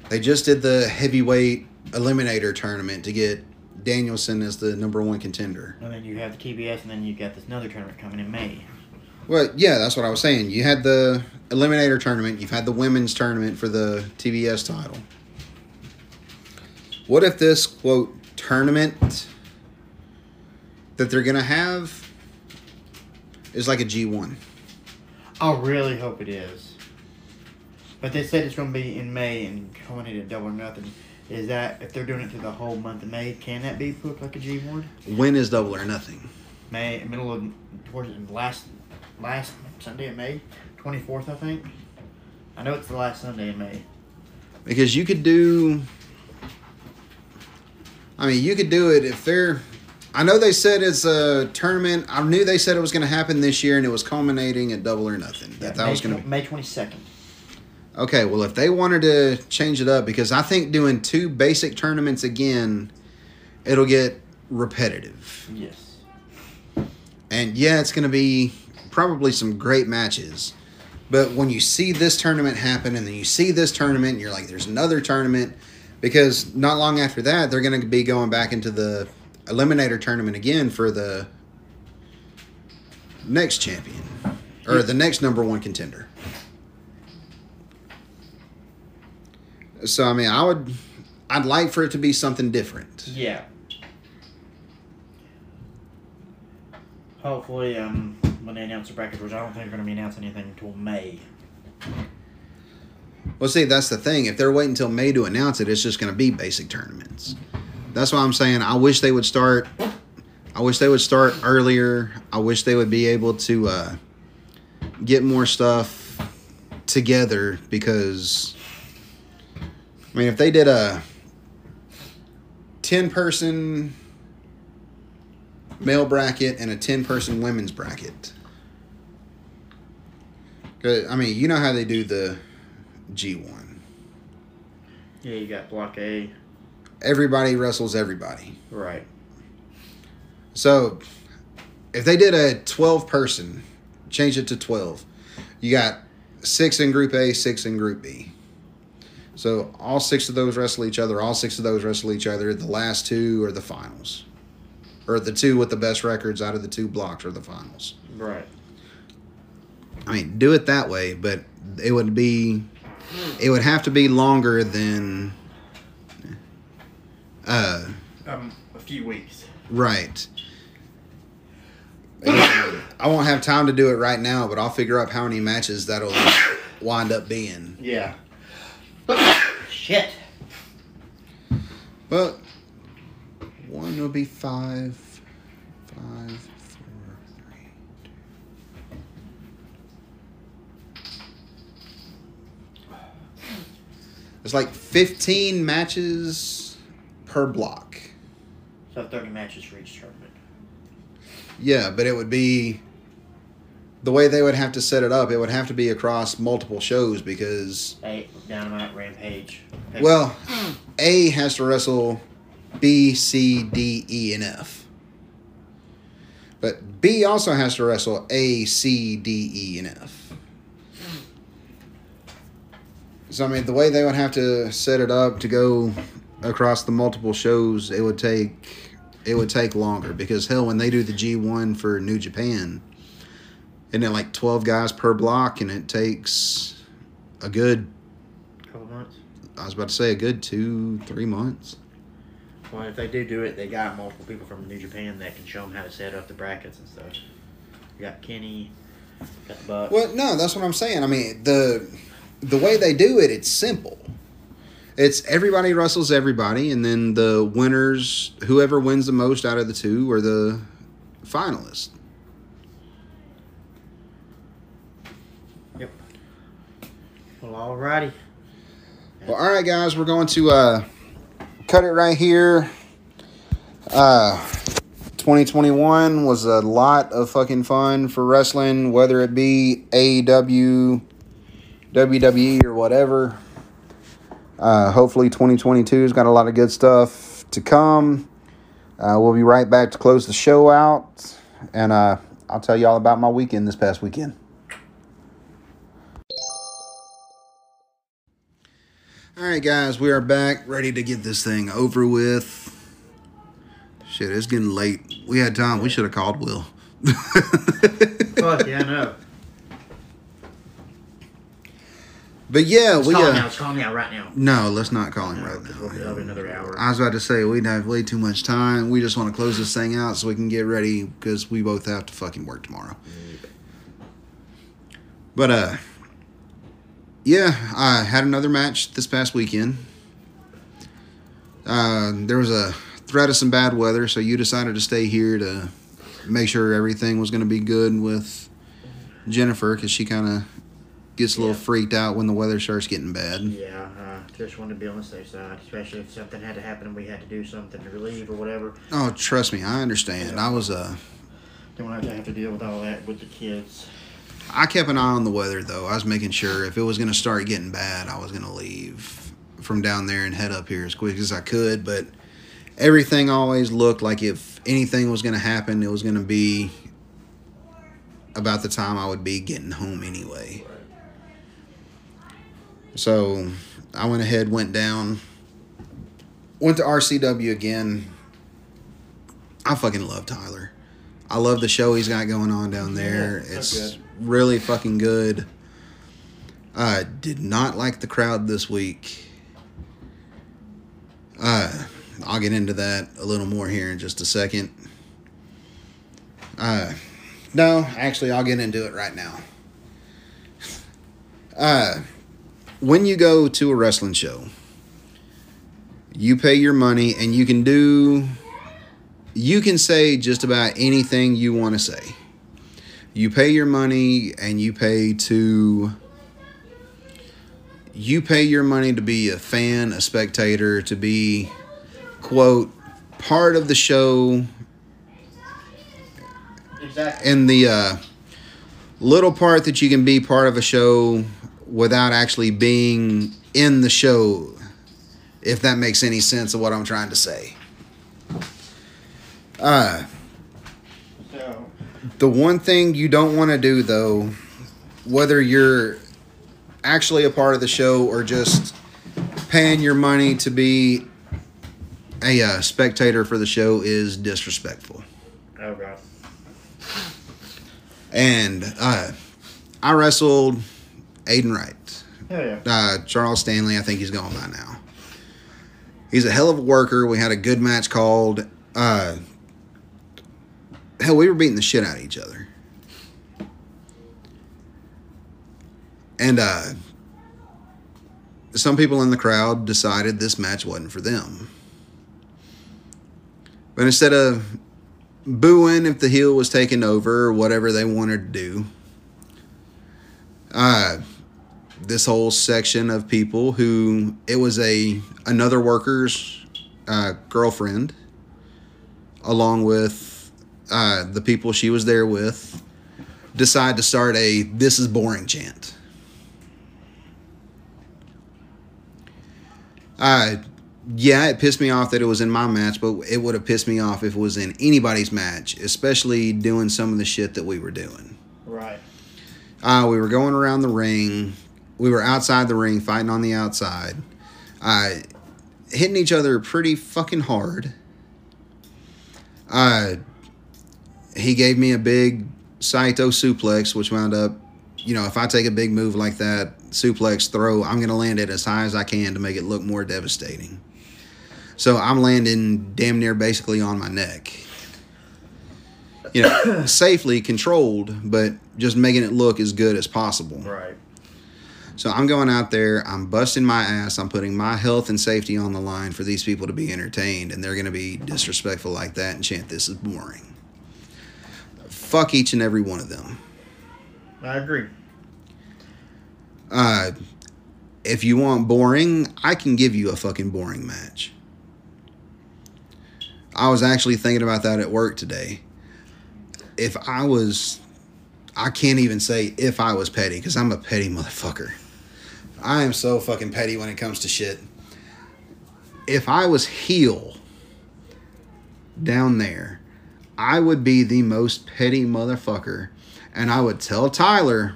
They just did the heavyweight eliminator tournament to get Danielson as the number one contender. And then you have the TBS and then you got this another tournament coming in May. Well, yeah, that's what I was saying. You had the eliminator tournament. You've had the women's tournament for the TBS title. What if this, quote, tournament that they're going to have is like a G1? I really hope it is. But they said it's going to be in May and coming at Double or Nothing. Is that, if they're doing it through the whole month of May, can that be put like a G1? When is Double or Nothing? May, middle of, towards the last Sunday in May, 24th, I think. I know it's the last Sunday in May. Because you could do... I mean, you could do it if they're... I know they said it's a tournament. I knew they said it was going to happen this year, and it was culminating at Double or Nothing. Yeah, May 22nd. Okay, well, if they wanted to change it up, because I think doing two basic tournaments again, it'll get repetitive. Yes. And, yeah, it's going to be probably some great matches. But when you see this tournament happen, and then you see this tournament, and you're like, there's another tournament... Because not long after that, they're going to be going back into the Eliminator Tournament again for the next champion. Or the next number one contender. So, I mean, I'd like for it to be something different. Yeah. Hopefully, when they announce the bracket, which I don't think they're going to be announcing anything until May. Well, see, that's the thing. If they're waiting until May to announce it, it's just going to be basic tournaments. That's why I'm saying I wish they would start. I wish they would start earlier. I wish they would be able to get more stuff together because, I mean, if they did a 10-person male bracket and a 10-person women's bracket. I mean, you know how they do the G1. Yeah, you got block A. Everybody wrestles everybody. Right. So, if they did a 12-person, change it to 12. You got 6 in Group A, 6 in Group B. So, all 6 of those wrestle each other. All 6 of those wrestle each other. The last 2 are the finals. Or the 2 with the best records out of the 2 blocks are the finals. Right. I mean, do it that way, but it would be... It would have to be longer than... a few weeks. Right. I won't have time to do it right now, but I'll figure out how many matches that'll wind up being. Yeah. Shit. But one will be 5, 5, 4, 3, 2. It's like 15 matches per block. So 30 matches for each tournament. Yeah, but it would be... The way they would have to set it up, it would have to be across multiple shows because... A, Dynamite, Rampage. Well, A has to wrestle B, C, D, E, and F. But B also has to wrestle A, C, D, E, and F. So, I mean, the way they would have to set it up to go across the multiple shows, it would take longer because hell, when they do the G1 for New Japan, isn't it like 12 guys per block, and it takes a good couple months. I was about to say a good 2-3 months. Well, if they do it, they got multiple people from New Japan that can show them how to set up the brackets and stuff. You got Kenny, you got the Bucks. Well, no, that's what I'm saying. I mean the way they do it, it's simple. It's everybody wrestles everybody, and then the winners, whoever wins the most out of the 2, are the finalists. Yep. Well, alrighty. Well, alright, guys. We're going to cut it right here. 2021 was a lot of fucking fun for wrestling, whether it be AEW, WWE, or whatever. Hopefully 2022 has got a lot of good stuff to come. We'll be right back to close the show out. And I'll tell you all about my weekend this past weekend. All right, guys. We are back, ready to get this thing over with. Shit, it's getting late. We had time. We should have called Will. Fuck, yeah, I know. But yeah, let's call him out right now. No, let's not call him right now. We'll be another hour. I was about to say, we'd have way too much time. We just want to close this thing out so we can get ready because we both have to fucking work tomorrow. But, yeah, I had another match this past weekend. There was a threat of some bad weather, so you decided to stay here to make sure everything was going to be good with Jennifer because she kind of... gets a little freaked out when the weather starts getting bad. Yeah, just wanted to be on the safe side, especially if something had to happen and we had to do something to relieve or whatever. Oh, trust me, I understand. Yeah. I was Don't want to have to deal with all that with the kids. I kept an eye on the weather, though. I was making sure if it was going to start getting bad, I was going to leave from down there and head up here as quick as I could. But everything always looked like if anything was going to happen, it was going to be about the time I would be getting home anyway. Right. So, I went to RCW again. I fucking love Tyler. I love the show he's got going on down there. Yeah, it's really fucking good. I did not like the crowd this week. I'll get into that a little more here in just a second. No, actually, I'll get into it right now. When you go to a wrestling show, you pay your money and you can do... You can say just about anything you want to say. You pay your money and you pay to... You pay your money to be a fan, a spectator, to be, quote, part of the show. Exactly. And the little part that you can be part of a show without actually being in the show, if that makes any sense of what I'm trying to say. So. The one thing you don't want to do, though, whether you're actually a part of the show or just paying your money to be a spectator for the show, is disrespectful. Oh, God. And I wrestled Aiden Wright. Hell yeah. Charles Stanley, I think he's gone by now. He's a hell of a worker. We had a good match called. Hell, we were beating the shit out of each other. And some people in the crowd decided this match wasn't for them. But instead of booing if the heel was taken over or whatever they wanted to do, this whole section of people who it was another worker's girlfriend, along with the people she was there with, decide to start a "this is boring" chant. Yeah, it pissed me off that it was in my match, but it would have pissed me off if it was in anybody's match, especially doing some of the shit that we were doing. Right. We were going around the ring. We were outside the ring, fighting on the outside. Hitting each other pretty fucking hard. He gave me a big Saito suplex, which wound up, you know, if I take a big move like that, suplex throw, I'm going to land it as high as I can to make it look more devastating. So I'm landing damn near basically on my neck. You know, safely controlled, but just making it look as good as possible. Right. So I'm going out there, I'm busting my ass, I'm putting my health and safety on the line for these people to be entertained, and they're going to be disrespectful like that and chant, "This is boring." Fuck each and every one of them. I agree. If you want boring, I can give you a fucking boring match. I was actually thinking about that at work today. I can't even say if I was petty, because I'm a petty motherfucker. I am so fucking petty when it comes to shit. If I was heel down there, I would be the most petty motherfucker, and I would tell Tyler,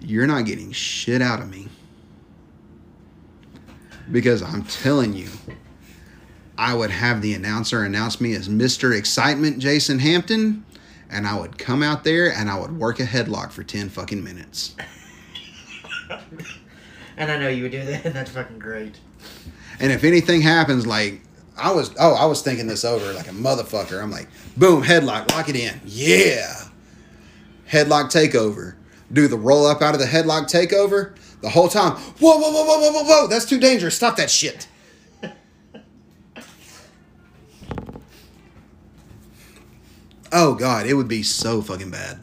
"You're not getting shit out of me." Because I'm telling you, I would have the announcer announce me as Mr. Excitement Jason Hampton, and I would come out there and I would work a headlock for 10 fucking minutes. And I know you would do that, and that's fucking great. And if anything happens, like, I was thinking this over like a motherfucker. I'm like, boom, headlock, lock it in. Yeah. Headlock takeover. Do the roll up out of the headlock takeover the whole time. Whoa, whoa, whoa, whoa, whoa, whoa, whoa. That's too dangerous. Stop that shit. Oh, God. It would be so fucking bad.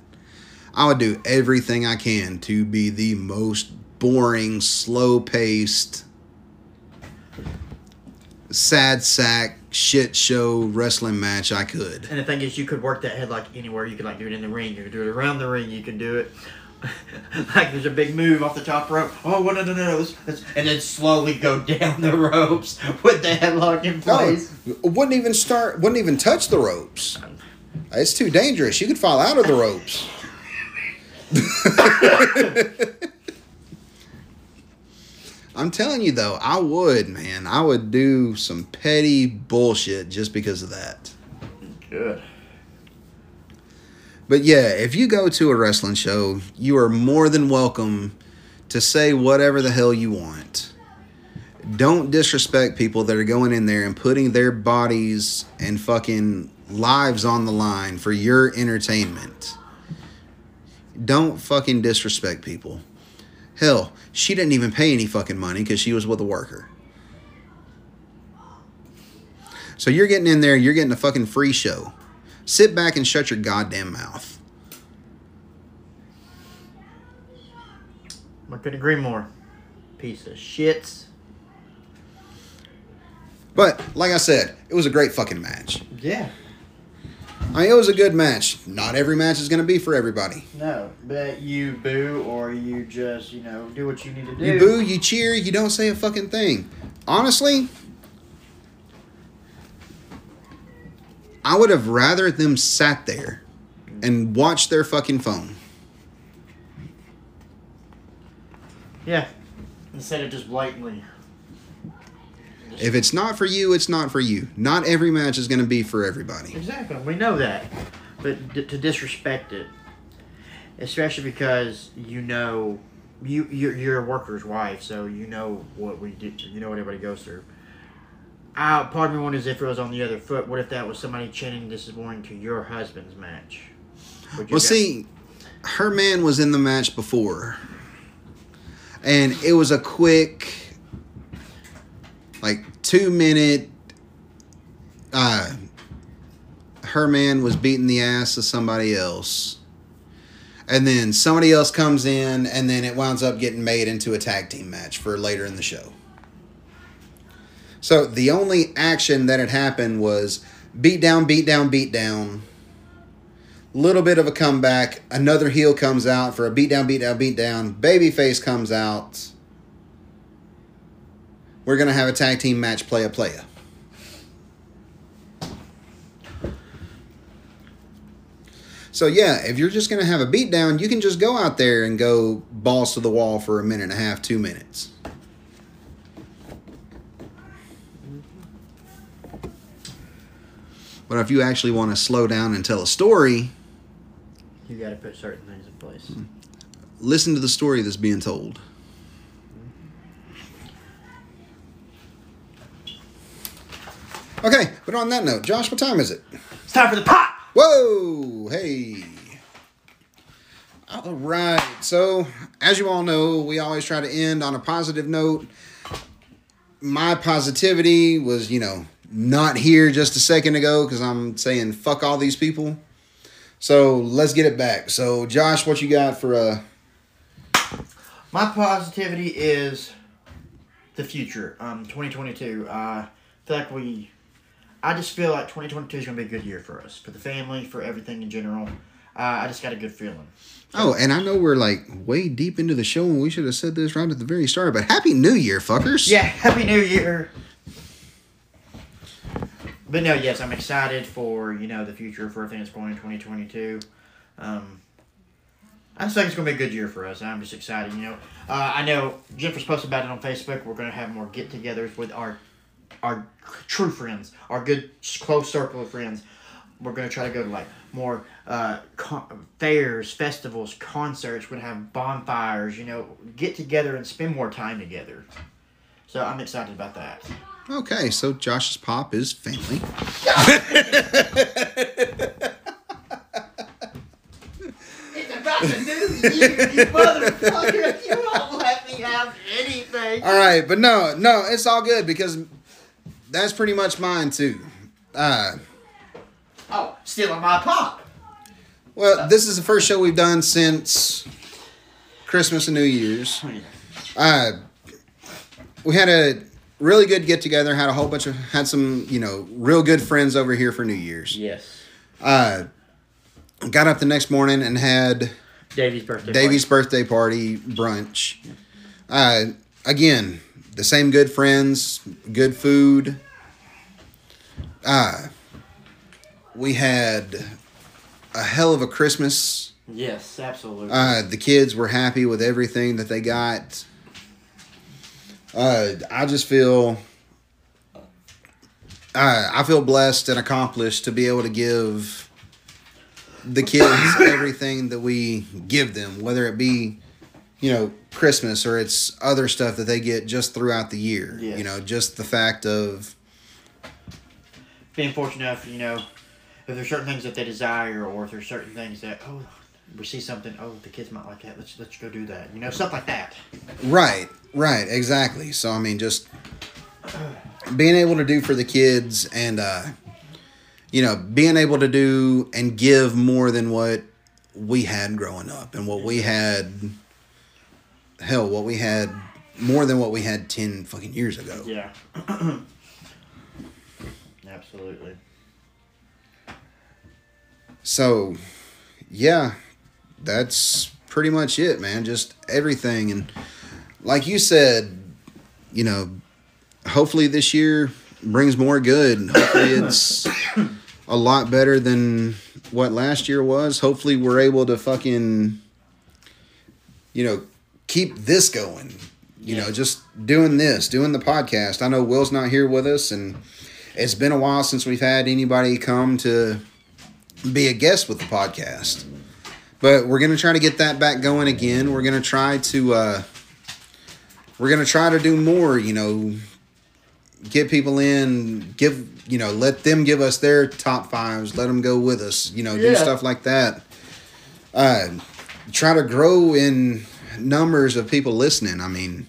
I would do everything I can to be the most boring, slow-paced, sad sack, shit show wrestling match I could. And the thing is, you could work that headlock anywhere. You could, like, do it in the ring. You could do it around the ring. You could do it... Like, there's a big move off the top rope. Oh, no. And then slowly go down the ropes with the headlock in place. No, wouldn't even touch the ropes. It's too dangerous. You could fall out of the ropes. I'm telling you, though, I would, man. I would do some petty bullshit just because of that. Good. But yeah, if you go to a wrestling show, you are more than welcome to say whatever the hell you want. Don't disrespect people that are going in there and putting their bodies and fucking lives on the line for your entertainment. Don't fucking disrespect people. Hell, she didn't even pay any fucking money because she was with a worker. So you're getting in there, you're getting a fucking free show. Sit back and shut your goddamn mouth. I couldn't agree more. Piece of shits. But, like I said, it was a great fucking match. Yeah. I mean, it was a good match. Not every match is going to be for everybody. No, but you boo or you just, you know, do what you need to do. You boo, you cheer, you don't say a fucking thing. Honestly, I would have rather them sat there and watched their fucking phone. Yeah. Instead of just blatantly. If it's not for you, it's not for you. Not every match is going to be for everybody. Exactly. We know that. But to disrespect it, especially because you know you're a worker's wife, so you know what we do. You know what everybody goes through. Part of me wonders if it was on the other foot. What if that was somebody chanting, "This is going to your husband's match"? Well, see, her man was in the match before, and it was a quick, like, 2 minute, her man was beating the ass of somebody else. And then somebody else comes in, and then it winds up getting made into a tag team match for later in the show. So the only action that had happened was beat down, beat down, beat down. Little bit of a comeback. Another heel comes out for a beat down, beat down, beat down. Babyface comes out. We're going to have a tag team match, playa. So, yeah, if you're just going to have a beatdown, you can just go out there and go balls to the wall for a minute and a half, 2 minutes. But if you actually want to slow down and tell a story, you got to put certain things in place. Listen to the story that's being told. Okay, but on that note, Josh, what time is it? It's time for the pop! Whoa! Hey! All right, so as you all know, we always try to end on a positive note. My positivity was, you know, not here just a second ago because I'm saying fuck all these people. So let's get it back. So, Josh, what you got for... My positivity is the future, 2022. I just feel like 2022 is going to be a good year for us, for the family, for everything in general. I just got a good feeling. So, oh, and I know we're like way deep into the show, and we should have said this right at the very start, but Happy New Year, fuckers. Yeah, Happy New Year. But no, yes, I'm excited for, you know, the future, for everything that's going in 2022. I just think it's going to be a good year for us. I'm just excited, you know. I know Jennifer's posted about it on Facebook. We're going to have more get-togethers with our true friends, our good close circle of friends. We're going to try to go to like more fairs, festivals, concerts. We're going to have bonfires, you know, get together and spend more time together. So I'm excited about that. Okay, so Josh's pop is family. It's about the new year, you motherfucker. You won't let me have anything. All right, but no, it's all good because... That's pretty much mine, too. Stealing my pop. Well, this is the first show we've done since Christmas and New Year's. We had a really good get-together, had some, you know, real good friends over here for New Year's. Yes. Got up the next morning and had Davey's birthday party brunch. Again... The same good friends, good food. We had a hell of a Christmas. Yes, absolutely. The kids were happy with everything that they got. I just feel... I feel blessed and accomplished to be able to give the kids everything that we give them, whether it be... you know, Christmas or it's other stuff that they get just throughout the year. Yes. You know, just the fact of... being fortunate enough, you know, if there's certain things that they desire, or if there's certain things that, oh, we see something, oh, the kids might like that, let's go do that, you know, stuff like that. Right, exactly. So, I mean, just being able to do for the kids and, you know, being able to do and give more than what we had growing up and what we had, hell, what we had more than what we had 10 fucking years ago. Yeah. Absolutely. So, yeah, that's pretty much it, man. Just everything. And like you said, you know, hopefully this year brings more good. Hopefully it's a lot better than what last year was. Hopefully we're able to fucking, you know, keep this going. You know, just doing this, doing the podcast. I know Will's not here with us, and it's been a while since we've had anybody come to be a guest with the podcast. But we're going to try to get that back going again. We're going to try to do more, you know, get people in, give, you know, let them give us their top fives, let them go with us, you know, do stuff like that. Try to grow in numbers of people listening. I mean,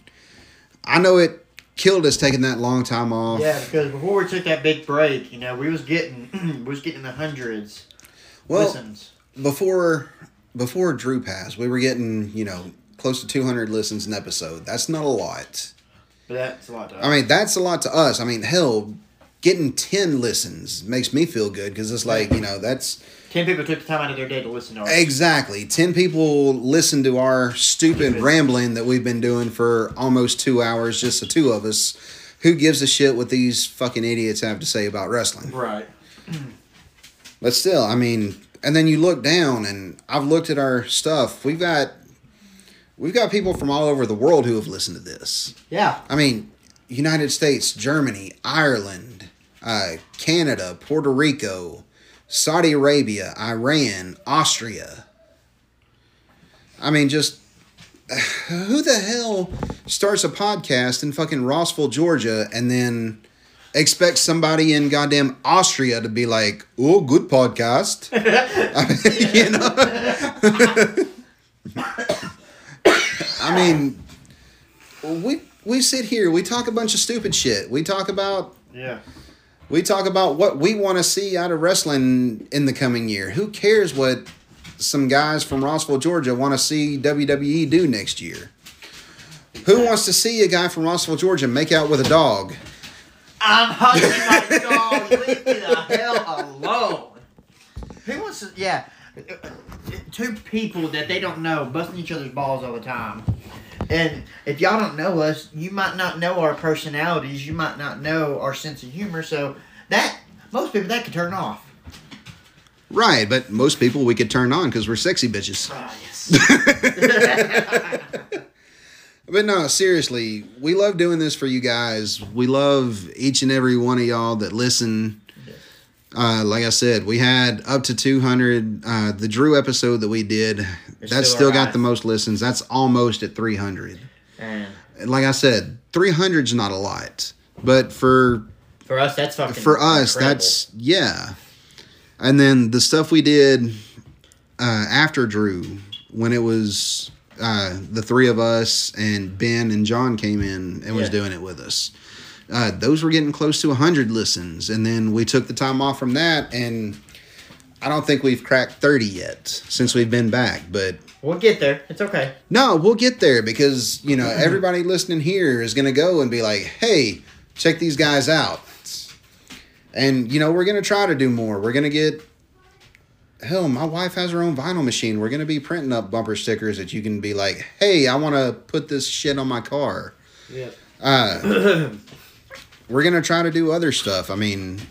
I know it killed us taking that long time off. Yeah, because before we took that big break, you know, we was getting the hundreds. Well, listens. Before Drew passed, we were getting, you know, close to 200 listens an episode. That's not a lot. But that's a lot to us. I mean, that's a lot to us. I mean, hell, getting 10 listens makes me feel good because it's like, you know, that's 10 people took the time out of their day to listen to us. Exactly. 10 people listened to our stupid rambling that we've been doing for almost 2 hours, just the two of us. Who gives a shit what these fucking idiots have to say about wrestling? Right. But still, I mean, and then you look down, and I've looked at our stuff. We've got people from all over the world who have listened to this. Yeah. I mean, United States, Germany, Ireland, Canada, Puerto Rico, Saudi Arabia, Iran, Austria. I mean, just who the hell starts a podcast in fucking Rossville, Georgia, and then expects somebody in goddamn Austria to be like, oh, good podcast. I mean, we sit here, we talk a bunch of stupid shit. We talk about what we want to see out of wrestling in the coming year. Who cares what some guys from Rossville, Georgia want to see WWE do next year? Who wants to see a guy from Rossville, Georgia make out with a dog? I'm hugging my dog. Leave me the hell alone. Who wants to... Yeah. Two people that they don't know busting each other's balls all the time. And if y'all don't know us, you might not know our personalities. You might not know our sense of humor. So that, most people, that could turn off. Right, but most people we could turn on because we're sexy bitches. Yes. But no, seriously, we love doing this for you guys. We love each and every one of y'all that listen. Like I said, we had up to 200. The Drew episode that we did, that's still got the most listens. That's almost at 300. Like I said, 300's not a lot, but for us, that's fucking incredible. That's And then the stuff we did after Drew, when it was the three of us and Ben and John came in and was doing it with us. Those were getting close to 100 listens, and then we took the time off from that, and I don't think we've cracked 30 yet since we've been back, but... We'll get there. It's okay. No, we'll get there because, you know, everybody listening here is going to go and be like, hey, check these guys out. And, you know, we're going to try to do more. We're going to get... Hell, my wife has her own vinyl machine. We're going to be printing up bumper stickers that you can be like, hey, I want to put this shit on my car. Yeah. We're going to try to do other stuff. I mean...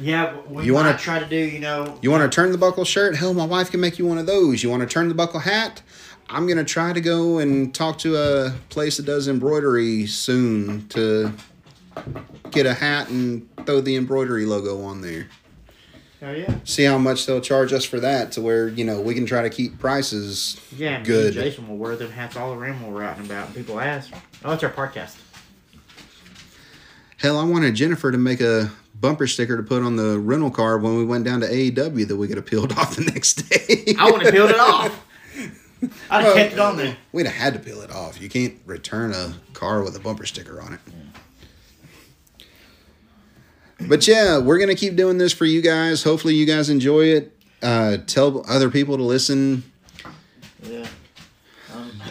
Yeah, you want to try to do, you know... You want to turn the buckle shirt? Hell, my wife can make you one of those. You want to turn the buckle hat? I'm going to try to go and talk to a place that does embroidery soon to get a hat and throw the embroidery logo on there. Oh, yeah. See how much they'll charge us for that to where, you know, we can try to keep prices good. Yeah, Jason will wear them hats all around while we're out and about. And people ask, oh, it's our podcast. Hell, I wanted Jennifer to make a bumper sticker to put on the rental car when we went down to AEW that we could have peeled off the next day. I would have peeled it off. I'd have kept it on there. We'd have had to peel it off. You can't return a car with a bumper sticker on it. Yeah. But yeah, we're going to keep doing this for you guys. Hopefully you guys enjoy it. Tell other people to listen. Yeah.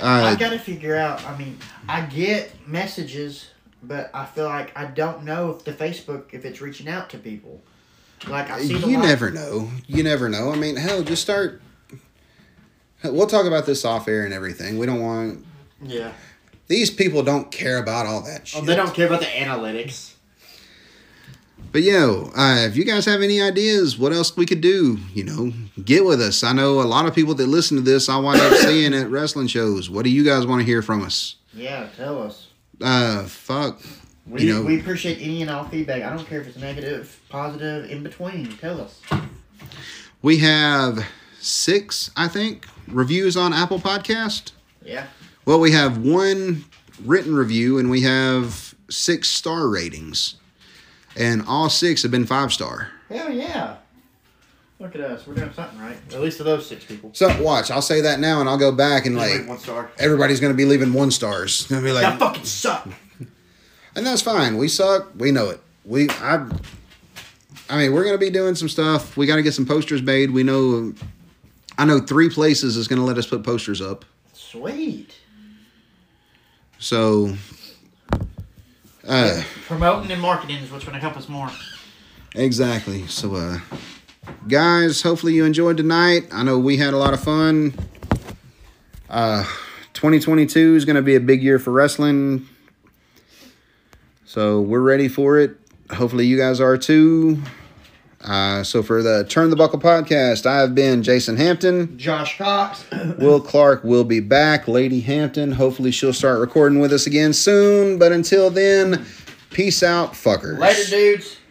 I got to figure out, I mean, I get messages, but I feel like I don't know if the Facebook, if it's reaching out to people. Like I see You never know. I mean, hell, just start. We'll talk about this off air and everything. We don't want. Yeah. These people don't care about all that shit. Oh, they don't care about the analytics. But, yo, if you guys have any ideas what else we could do, you know, get with us. I know a lot of people that listen to this I wind up seeing at wrestling shows. What do you guys want to hear from us? Yeah, tell us. Fuck. We appreciate any and all feedback. I don't care if it's negative, positive, in between. Tell us. We have 6, I think, reviews on Apple Podcast. Yeah. Well, we have 1 written review, and we have 6 star ratings. And all 6 have been 5-star. Hell yeah. Look at us. We're doing something right. At least to those 6 people. So, watch. I'll say that now and I'll go back and like, 1 star. Everybody's going to be leaving 1 stars. It's going to be like, that fucking suck. And that's fine. We suck. We know it. I mean, we're going to be doing some stuff. We got to get some posters made. I know 3 places is going to let us put posters up. Sweet. So... promoting and marketing is what's going to help us more. Exactly. So, guys, hopefully you enjoyed tonight. I know we had a lot of fun. 2022 is going to be a big year for wrestling. So, we're ready for it. Hopefully you guys are too. So, for the Turn the Buckle podcast, I have been Jason Hampton. Josh Cox. Will Clark will be back. Lady Hampton, hopefully she'll start recording with us again soon. But until then, peace out, fuckers. Later, dudes.